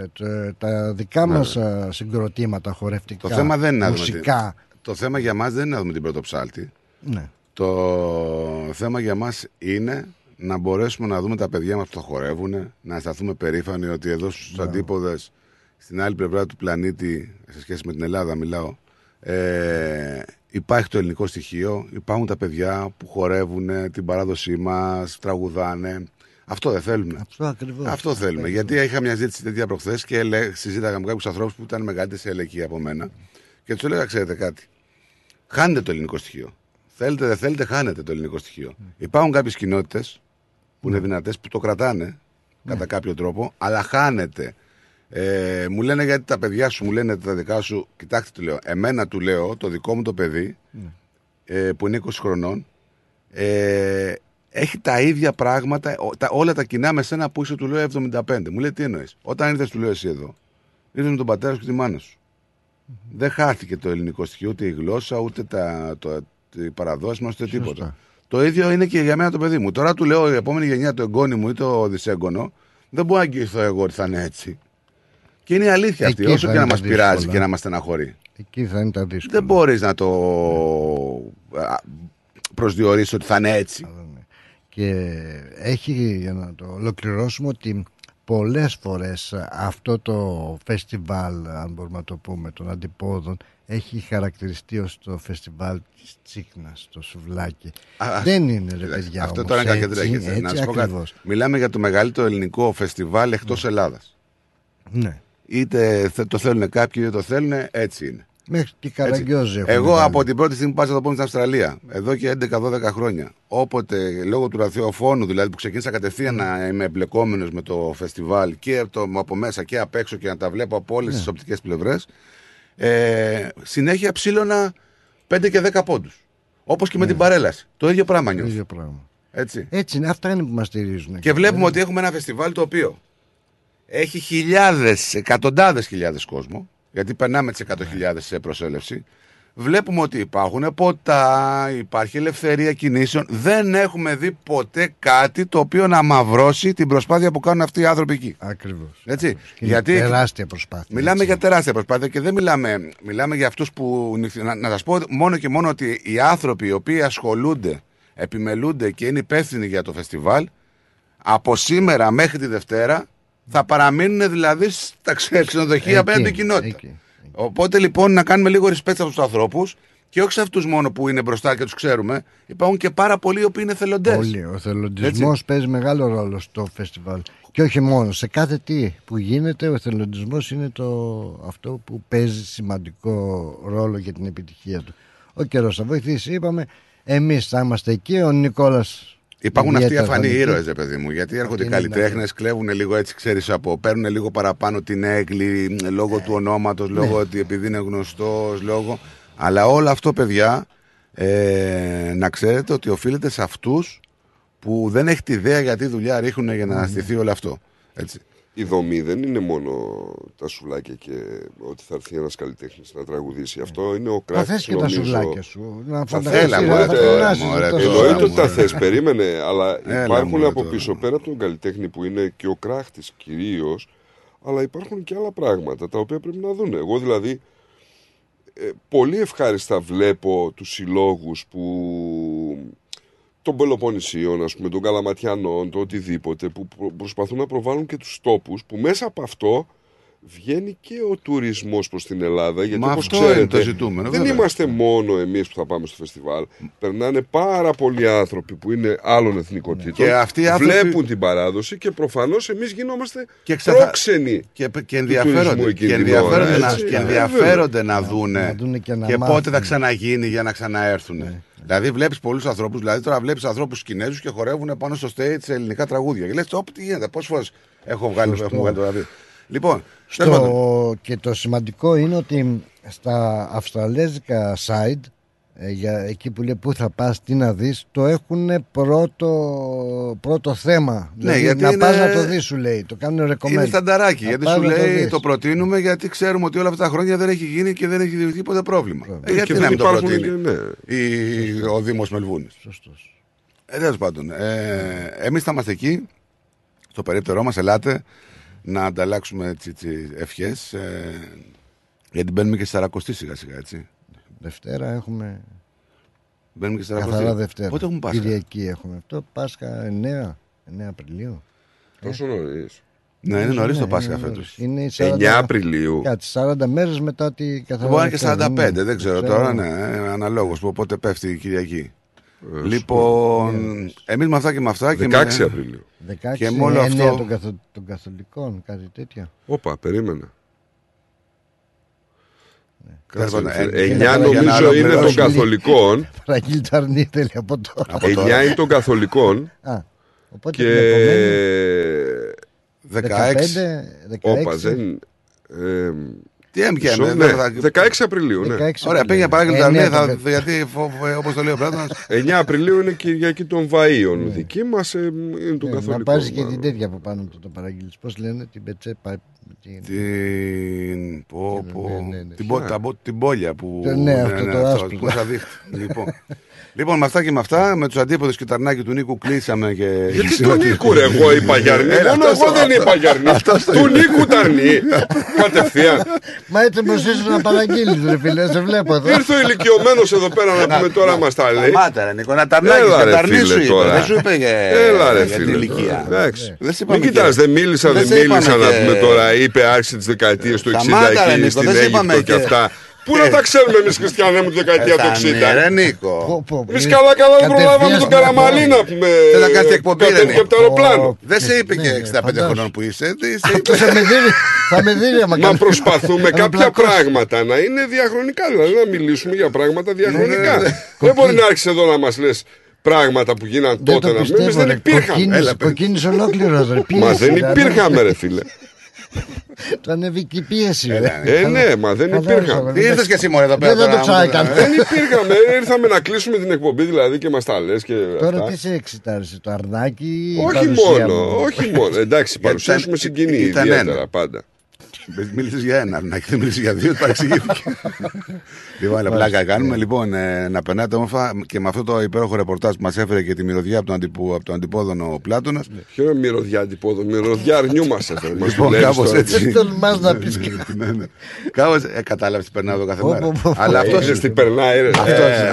τα δικά μας συγκροτήματα χορευτικά, το θέμα δεν είναι μουσικά. Το θέμα για μας δεν είναι να δούμε την Πρωτοψάλτη. Ναι. Το θέμα για μας είναι να μπορέσουμε να δούμε τα παιδιά μας που το χορεύουν, να αισθανθούμε περήφανοι ότι εδώ στους αντίποδες, στην άλλη πλευρά του πλανήτη, σε σχέση με την Ελλάδα μιλάω, υπάρχει το ελληνικό στοιχείο, υπάρχουν τα παιδιά που χορεύουν την παράδοσή μας, τραγουδάνε. Αυτό δεν θέλουμε. Αυτό θέλουμε. Γιατί είχα μια ζήτηση τέτοια προχθές και συζήταγα με κάποιους ανθρώπους που ήταν μεγαλύτερη σε ηλικία από μένα και τους έλεγα, ξέρετε κάτι, χάνετε το ελληνικό στοιχείο. Θέλετε, δεν θέλετε, χάνετε το ελληνικό στοιχείο. Υπάρχουν κάποιες κοινότητες που είναι δυνατές, που το κρατάνε κατά κάποιο τρόπο, αλλά χάνεται. Μου λένε, γιατί τα παιδιά σου, μου λένε τα δικά σου, κοιτάξτε, του λέω, εμένα του λέω, το δικό μου το παιδί που είναι 20 χρονών, έχει τα ίδια πράγματα, όλα τα κοινά με σένα που είσαι, του λέω, 75. Μου λέει, τι εννοείς? Όταν ήρθες, του λέω, εσύ εδώ, ήρθες με τον πατέρα σου και τη μάνα σου. Δεν χάθηκε το ελληνικό στοιχείο, ούτε η γλώσσα, ούτε η παραδόση μας, ούτε τίποτα. Το ίδιο είναι και για μένα το παιδί μου. Τώρα του λέω, η επόμενη γενιά, το εγγόνι μου ή το δυσέγγονο, δεν μπορώ να αγγιθώ εγώ ότι θα είναι έτσι. Και είναι η αλήθεια αυτή, όσο και να μας πειράζει και να μας στεναχωρεί. Εκεί θα είναι τα δύσκολα. Δεν μπορείς να το προσδιορίσεις ότι θα είναι έτσι. Και έχει, για να το ολοκληρώσουμε, ότι πολλές φορές αυτό το φεστιβάλ, αν μπορούμε να το πούμε, των αντιπόδων, έχει χαρακτηριστεί ως το φεστιβάλ της τσίχνας, το σουβλάκι. Δεν είναι, ρε παιδιά, αυτό όμως, τώρα είναι κακεντρέχεται. Να σου πω κάτι. Μιλάμε για το μεγαλύτερο ελληνικό φεστιβάλ εκτός Ελλάδας. Ναι. Είτε το θέλουν κάποιοι, είτε το θέλουν, έτσι είναι. Μέχρι και Καραγκιόζη έχουν. Εγώ βάλει από την πρώτη στιγμή που πάσα το πούμε στην Αυστραλία, εδώ και 11-12 χρόνια. Όποτε, λόγω του ραδιοφώνου δηλαδή, που ξεκίνησα κατευθείαν να είμαι εμπλεκόμενος με το φεστιβάλ και από μέσα και απ' έξω και να τα βλέπω από όλες τις οπτικές πλευρές, συνέχεια ψήλωνα 5 και 10 πόντους. Όπως και με την παρέλαση. Το ίδιο πράγμα νιώθω. Έτσι είναι, αυτά είναι που μας στηρίζουν. Και βλέπουμε ότι έχουμε ένα φεστιβάλ το οποίο έχει χιλιάδες, εκατοντάδες χιλιάδες κόσμο. Γιατί περνάμε τις 100.000 σε προσέλευση. Βλέπουμε ότι υπάρχουν ποτά, υπάρχει ελευθερία κινήσεων. Δεν έχουμε δει ποτέ κάτι το οποίο να μαυρώσει την προσπάθεια που κάνουν αυτοί οι άνθρωποι εκεί. Ακριβώς. Γιατί τεράστια προσπάθεια. Μιλάμε για τεράστια προσπάθεια και δεν μιλάμε για αυτούς που. Να σας πω μόνο και μόνο ότι οι άνθρωποι οι οποίοι ασχολούνται, επιμελούνται και είναι υπεύθυνοι για το φεστιβάλ, από σήμερα μέχρι τη Δευτέρα θα παραμείνουν δηλαδή στα ξενοδοχεία απέναντι στην κοινότητα. Οπότε λοιπόν να κάνουμε λίγο respect στους ανθρώπους και όχι σε αυτούς μόνο που είναι μπροστά και τους ξέρουμε. Υπάρχουν και πάρα πολλοί οι οποίοι είναι εθελοντές. Πολύ. Ο εθελοντισμός παίζει μεγάλο ρόλο στο φεστιβάλ. Και όχι μόνο. Σε κάθε τι που γίνεται, ο εθελοντισμός είναι αυτό που παίζει σημαντικό ρόλο για την επιτυχία του. Ο καιρός θα βοηθήσει, είπαμε. Εμείς θα είμαστε εκεί. Ο Νικόλας. Υπάρχουν αυτοί οι αφανοί ήρωες, ρε παιδί μου, γιατί έρχονται οι καλλιτέχνες, κλέβουν λίγο έτσι, ξέρεις, παίρνουν λίγο παραπάνω την έγκλη λόγω του ονόματος, λόγω ότι επειδή είναι γνωστός, λόγω. Αλλά όλο αυτό, παιδιά, να ξέρετε ότι οφείλεται σε αυτούς που δεν έχετε ιδέα γιατί δουλειά ρίχνουν για να στηθεί όλο αυτό. Έτσι. Η δομή δεν είναι μόνο τα σουβλάκια και ότι θα έρθει ένας καλλιτέχνης να τραγουδήσει. Αυτό είναι ο κράτης. Θα θες και τα σουβλάκια σου. Να φανταστείς, να τα φωνάσεις. Εννοείται ότι τα θες, περίμενε. Αλλά υπάρχουν από πίσω, πέρα από τον καλλιτέχνη που είναι και ο κράχτης κυρίως, αλλά υπάρχουν και άλλα πράγματα τα οποία πρέπει να δουν. Εγώ δηλαδή πολύ ευχάριστα βλέπω τους συλλόγους που... των Πελοποννησίων, ας πούμε, των Καλαματιανών, το οτιδήποτε, που προσπαθούν να προβάλλουν και τους τόπους, που μέσα από αυτό βγαίνει και ο τουρισμός προς την Ελλάδα. Γιατί, όπως ξέρετε, ζητούμενο, δεν είμαστε μόνο εμείς που θα πάμε στο φεστιβάλ. Περνάνε πάρα πολλοί άνθρωποι που είναι άλλων εθνικοτήτων, βλέπουν την παράδοση και προφανώς εμείς γινόμαστε πρόξενοι και ενδιαφέρονται να δούνε και πότε θα ξαναγίνει για να ξαναέρθουν. Δηλαδή, βλέπεις πολλούς ανθρώπους. Δηλαδή, τώρα βλέπεις ανθρώπους Κινέζους και χορεύουν πάνω στο stage σε ελληνικά τραγούδια. Και λες, τι γίνεται, πόσες φορές έχω βγάλει το ραβδί. Λοιπόν, και το σημαντικό είναι ότι στα αυστραλέζικα site, εκεί που λέει πού θα πας, τι να δεις, το έχουν πρώτο θέμα. Ναι, δηλαδή, να πας να το δεις, σου λέει. Το κάνουν recommend. Είναι στανταράκι. Γιατί σου λέει το προτείνουμε, γιατί ξέρουμε ότι όλα αυτά τα χρόνια δεν έχει γίνει και δεν έχει δημιουργηθεί ποτέ πρόβλημα. Γιατί να μην το προτείνει ο Δήμος Μελβούρνης. Σωστός. Τέλος πάντων, εμείς θα είμαστε εκεί, στο περίπτερό μας. Ελάτε να ανταλλάξουμε ευχές. Γιατί μπαίνουμε και στη 40η σιγά-σιγά, έτσι. Δευτέρα έχουμε. Μπαίνουμε και 40. Καθαρά Δευτέρα. Πότε έχουμε Πάσχα? Κυριακή έχουμε αυτό. Πάσχα 9 Απριλίου. Τόσο νωρίς. Ναι, είναι νωρίς το Πάσχα φέτος. Είναι 9 Απριλίου. Κάτι 40 μέρες μετά την καθαρά. Μπορεί και 45, δεν ξέρω τώρα. Ναι, αναλόγως που πότε πέφτει η Κυριακή. Λοιπόν, εμείς με αυτά και με αυτά. 16 Απριλίου. 16 και με όλο αυτό. Των Καθολικών, κάτι τέτοια. Όπα, περίμενα. 9 νομίζω είναι των Καθολικών. Παραγγείλει το αρνίτελη από τώρα. 9 είναι των Καθολικών. Και 16. Όπα, δεν. Τι έμπιανε, 16 Απριλίου. Ωραία, πήγαινε παράγγελμα τα αρνία. Γιατί όπως το λέει ο Πλάτωνας, 9 Απριλίου είναι Κυριακή των Βαΐων. Δική μας είναι των Καθολικών. Να πάρεις και την τέτοια από πάνω το παραγγείλεις. Πώς λένε, την πετσέ. Την πόλια που. Ναι, αυτό το άσπρο. Λοιπόν, με αυτά και με αυτά, με τους αντίποδες και ταρνάκι του Νίκου κλείσαμε και. Γιατί του Νίκου, εγώ είπα γιαρνή. Μόνο εγώ δεν είπα γιαρνή. Του Νίκου ταρνή. Κατευθείαν. Μα έτσι μου ζήσουν να παραγγείλεις, ρε φίλε, σε βλέπω εδώ. Ήρθε ο ηλικιωμένος εδώ πέρα να πούμε τώρα μας τα λέει. Μάτα, ρε Νίκο, να ταρνάκι, να ταρνίσου. Δεν σου είπε για την ηλικία. Μην κοιτάς, δεν μίλησα να πούμε τώρα, είπε άρχισε τις δεκαετίες του 60 εκεί στην Αίγυπτο και αυτά. Πού να τα ξέρουμε εμείς, Χριστιανέ μου, τη δεκαετία του 60. Ρε Νίκο. Εμείς καλά δεν προλάβαμε τον Καραμανλή να πούμε. Δεν θα κάνεις εκπομπή, ρε Νίκο. Δεν σε είπε και 65 χρονών που είσαι. Να προσπαθούμε κάποια πράγματα να είναι διαχρονικά. Δηλαδή να μιλήσουμε για πράγματα διαχρονικά. Δεν μπορεί να άρχισε εδώ να μας λες πράγματα που γίναν τότε. Εμείς δεν υπήρχαμε. Κοκκίνησε ολόκληρος. Μα δεν υπήρχαμε, ρε φίλε. Το ανέβηκε η πίεση. Ναι, μα δεν υπήρχαμε. Ήρθες και εσύ μόνο εδώ πέρα. Δεν το τσάκαμε. Δεν υπήρχαμε. Ήρθαμε να κλείσουμε την εκπομπή δηλαδή και μας τα λες. Τώρα τι σε εξητάρισε, το αρνάκι? Όχι μόνο. Εντάξει, παρουσιάσουμε συγκινή ιδιαίτερα πάντα. Μίλησες για ένα αρνάκι, δεν μίλησες για δύο, παρεξηγήθηκε. Λοιπόν, αλλά πλάκα κάνουμε. Λοιπόν, να περνάτε όμορφα και με αυτό το υπέροχο ρεπορτάζ που μας έφερε και τη μυρωδιά από τον αντιπόδωνο Πλάτωνας. Ποιο είναι μυρωδιά αντιπόδωνο, μυρωδιά αρνιού μας έφερε. Λοιπόν, κάπως έτσι. Δεν τολμάς να πεις κάτι. Κάπως κατάλαβες τι περνάω εδώ κάθε μέρα. Αλλά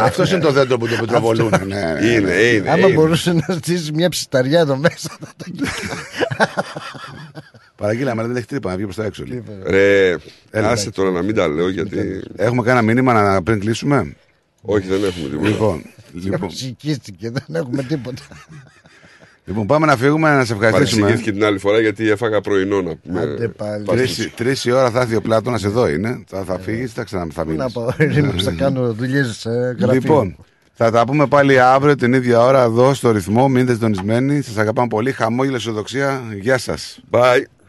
αυτό είναι το δέντρο που το πετροβολούν. Είναι. Άμα μπορούσε να στήσει μια ψηταριά εδώ μέσα. Παραγγείλαμε, αλλά δεν έχει τρύπα να βγει προς τα έξω. Ρε, άσε τώρα να μην τα λέω γιατί... Έχουμε κανένα μήνυμα πριν κλείσουμε? Όχι, δεν έχουμε τίποτα. Λοιπόν. Σηκίστηκε, δεν έχουμε τίποτα. Λοιπόν, πάμε να φύγουμε, να σε ευχαριστήσουμε. Παρεξηγήθηκε την άλλη φορά γιατί έφαγα πρωινό να πούμε. Άντε πάλι. 3 ώρα θα έρθει ο Πλάτωνας, εδώ είναι. Θα φύγεις, θα ξαναμείνεις. Θα κάνω δουλειές γραφείου. Λοιπόν, θα τα πούμε πάλι αύριο την ίδια ώρα εδώ στο Ρυθμό. Μείνετε συντονισμένοι. Σας αγαπάμε πολύ. Χαμόγελο, αισιοδοξία. Γεια σας. Bye.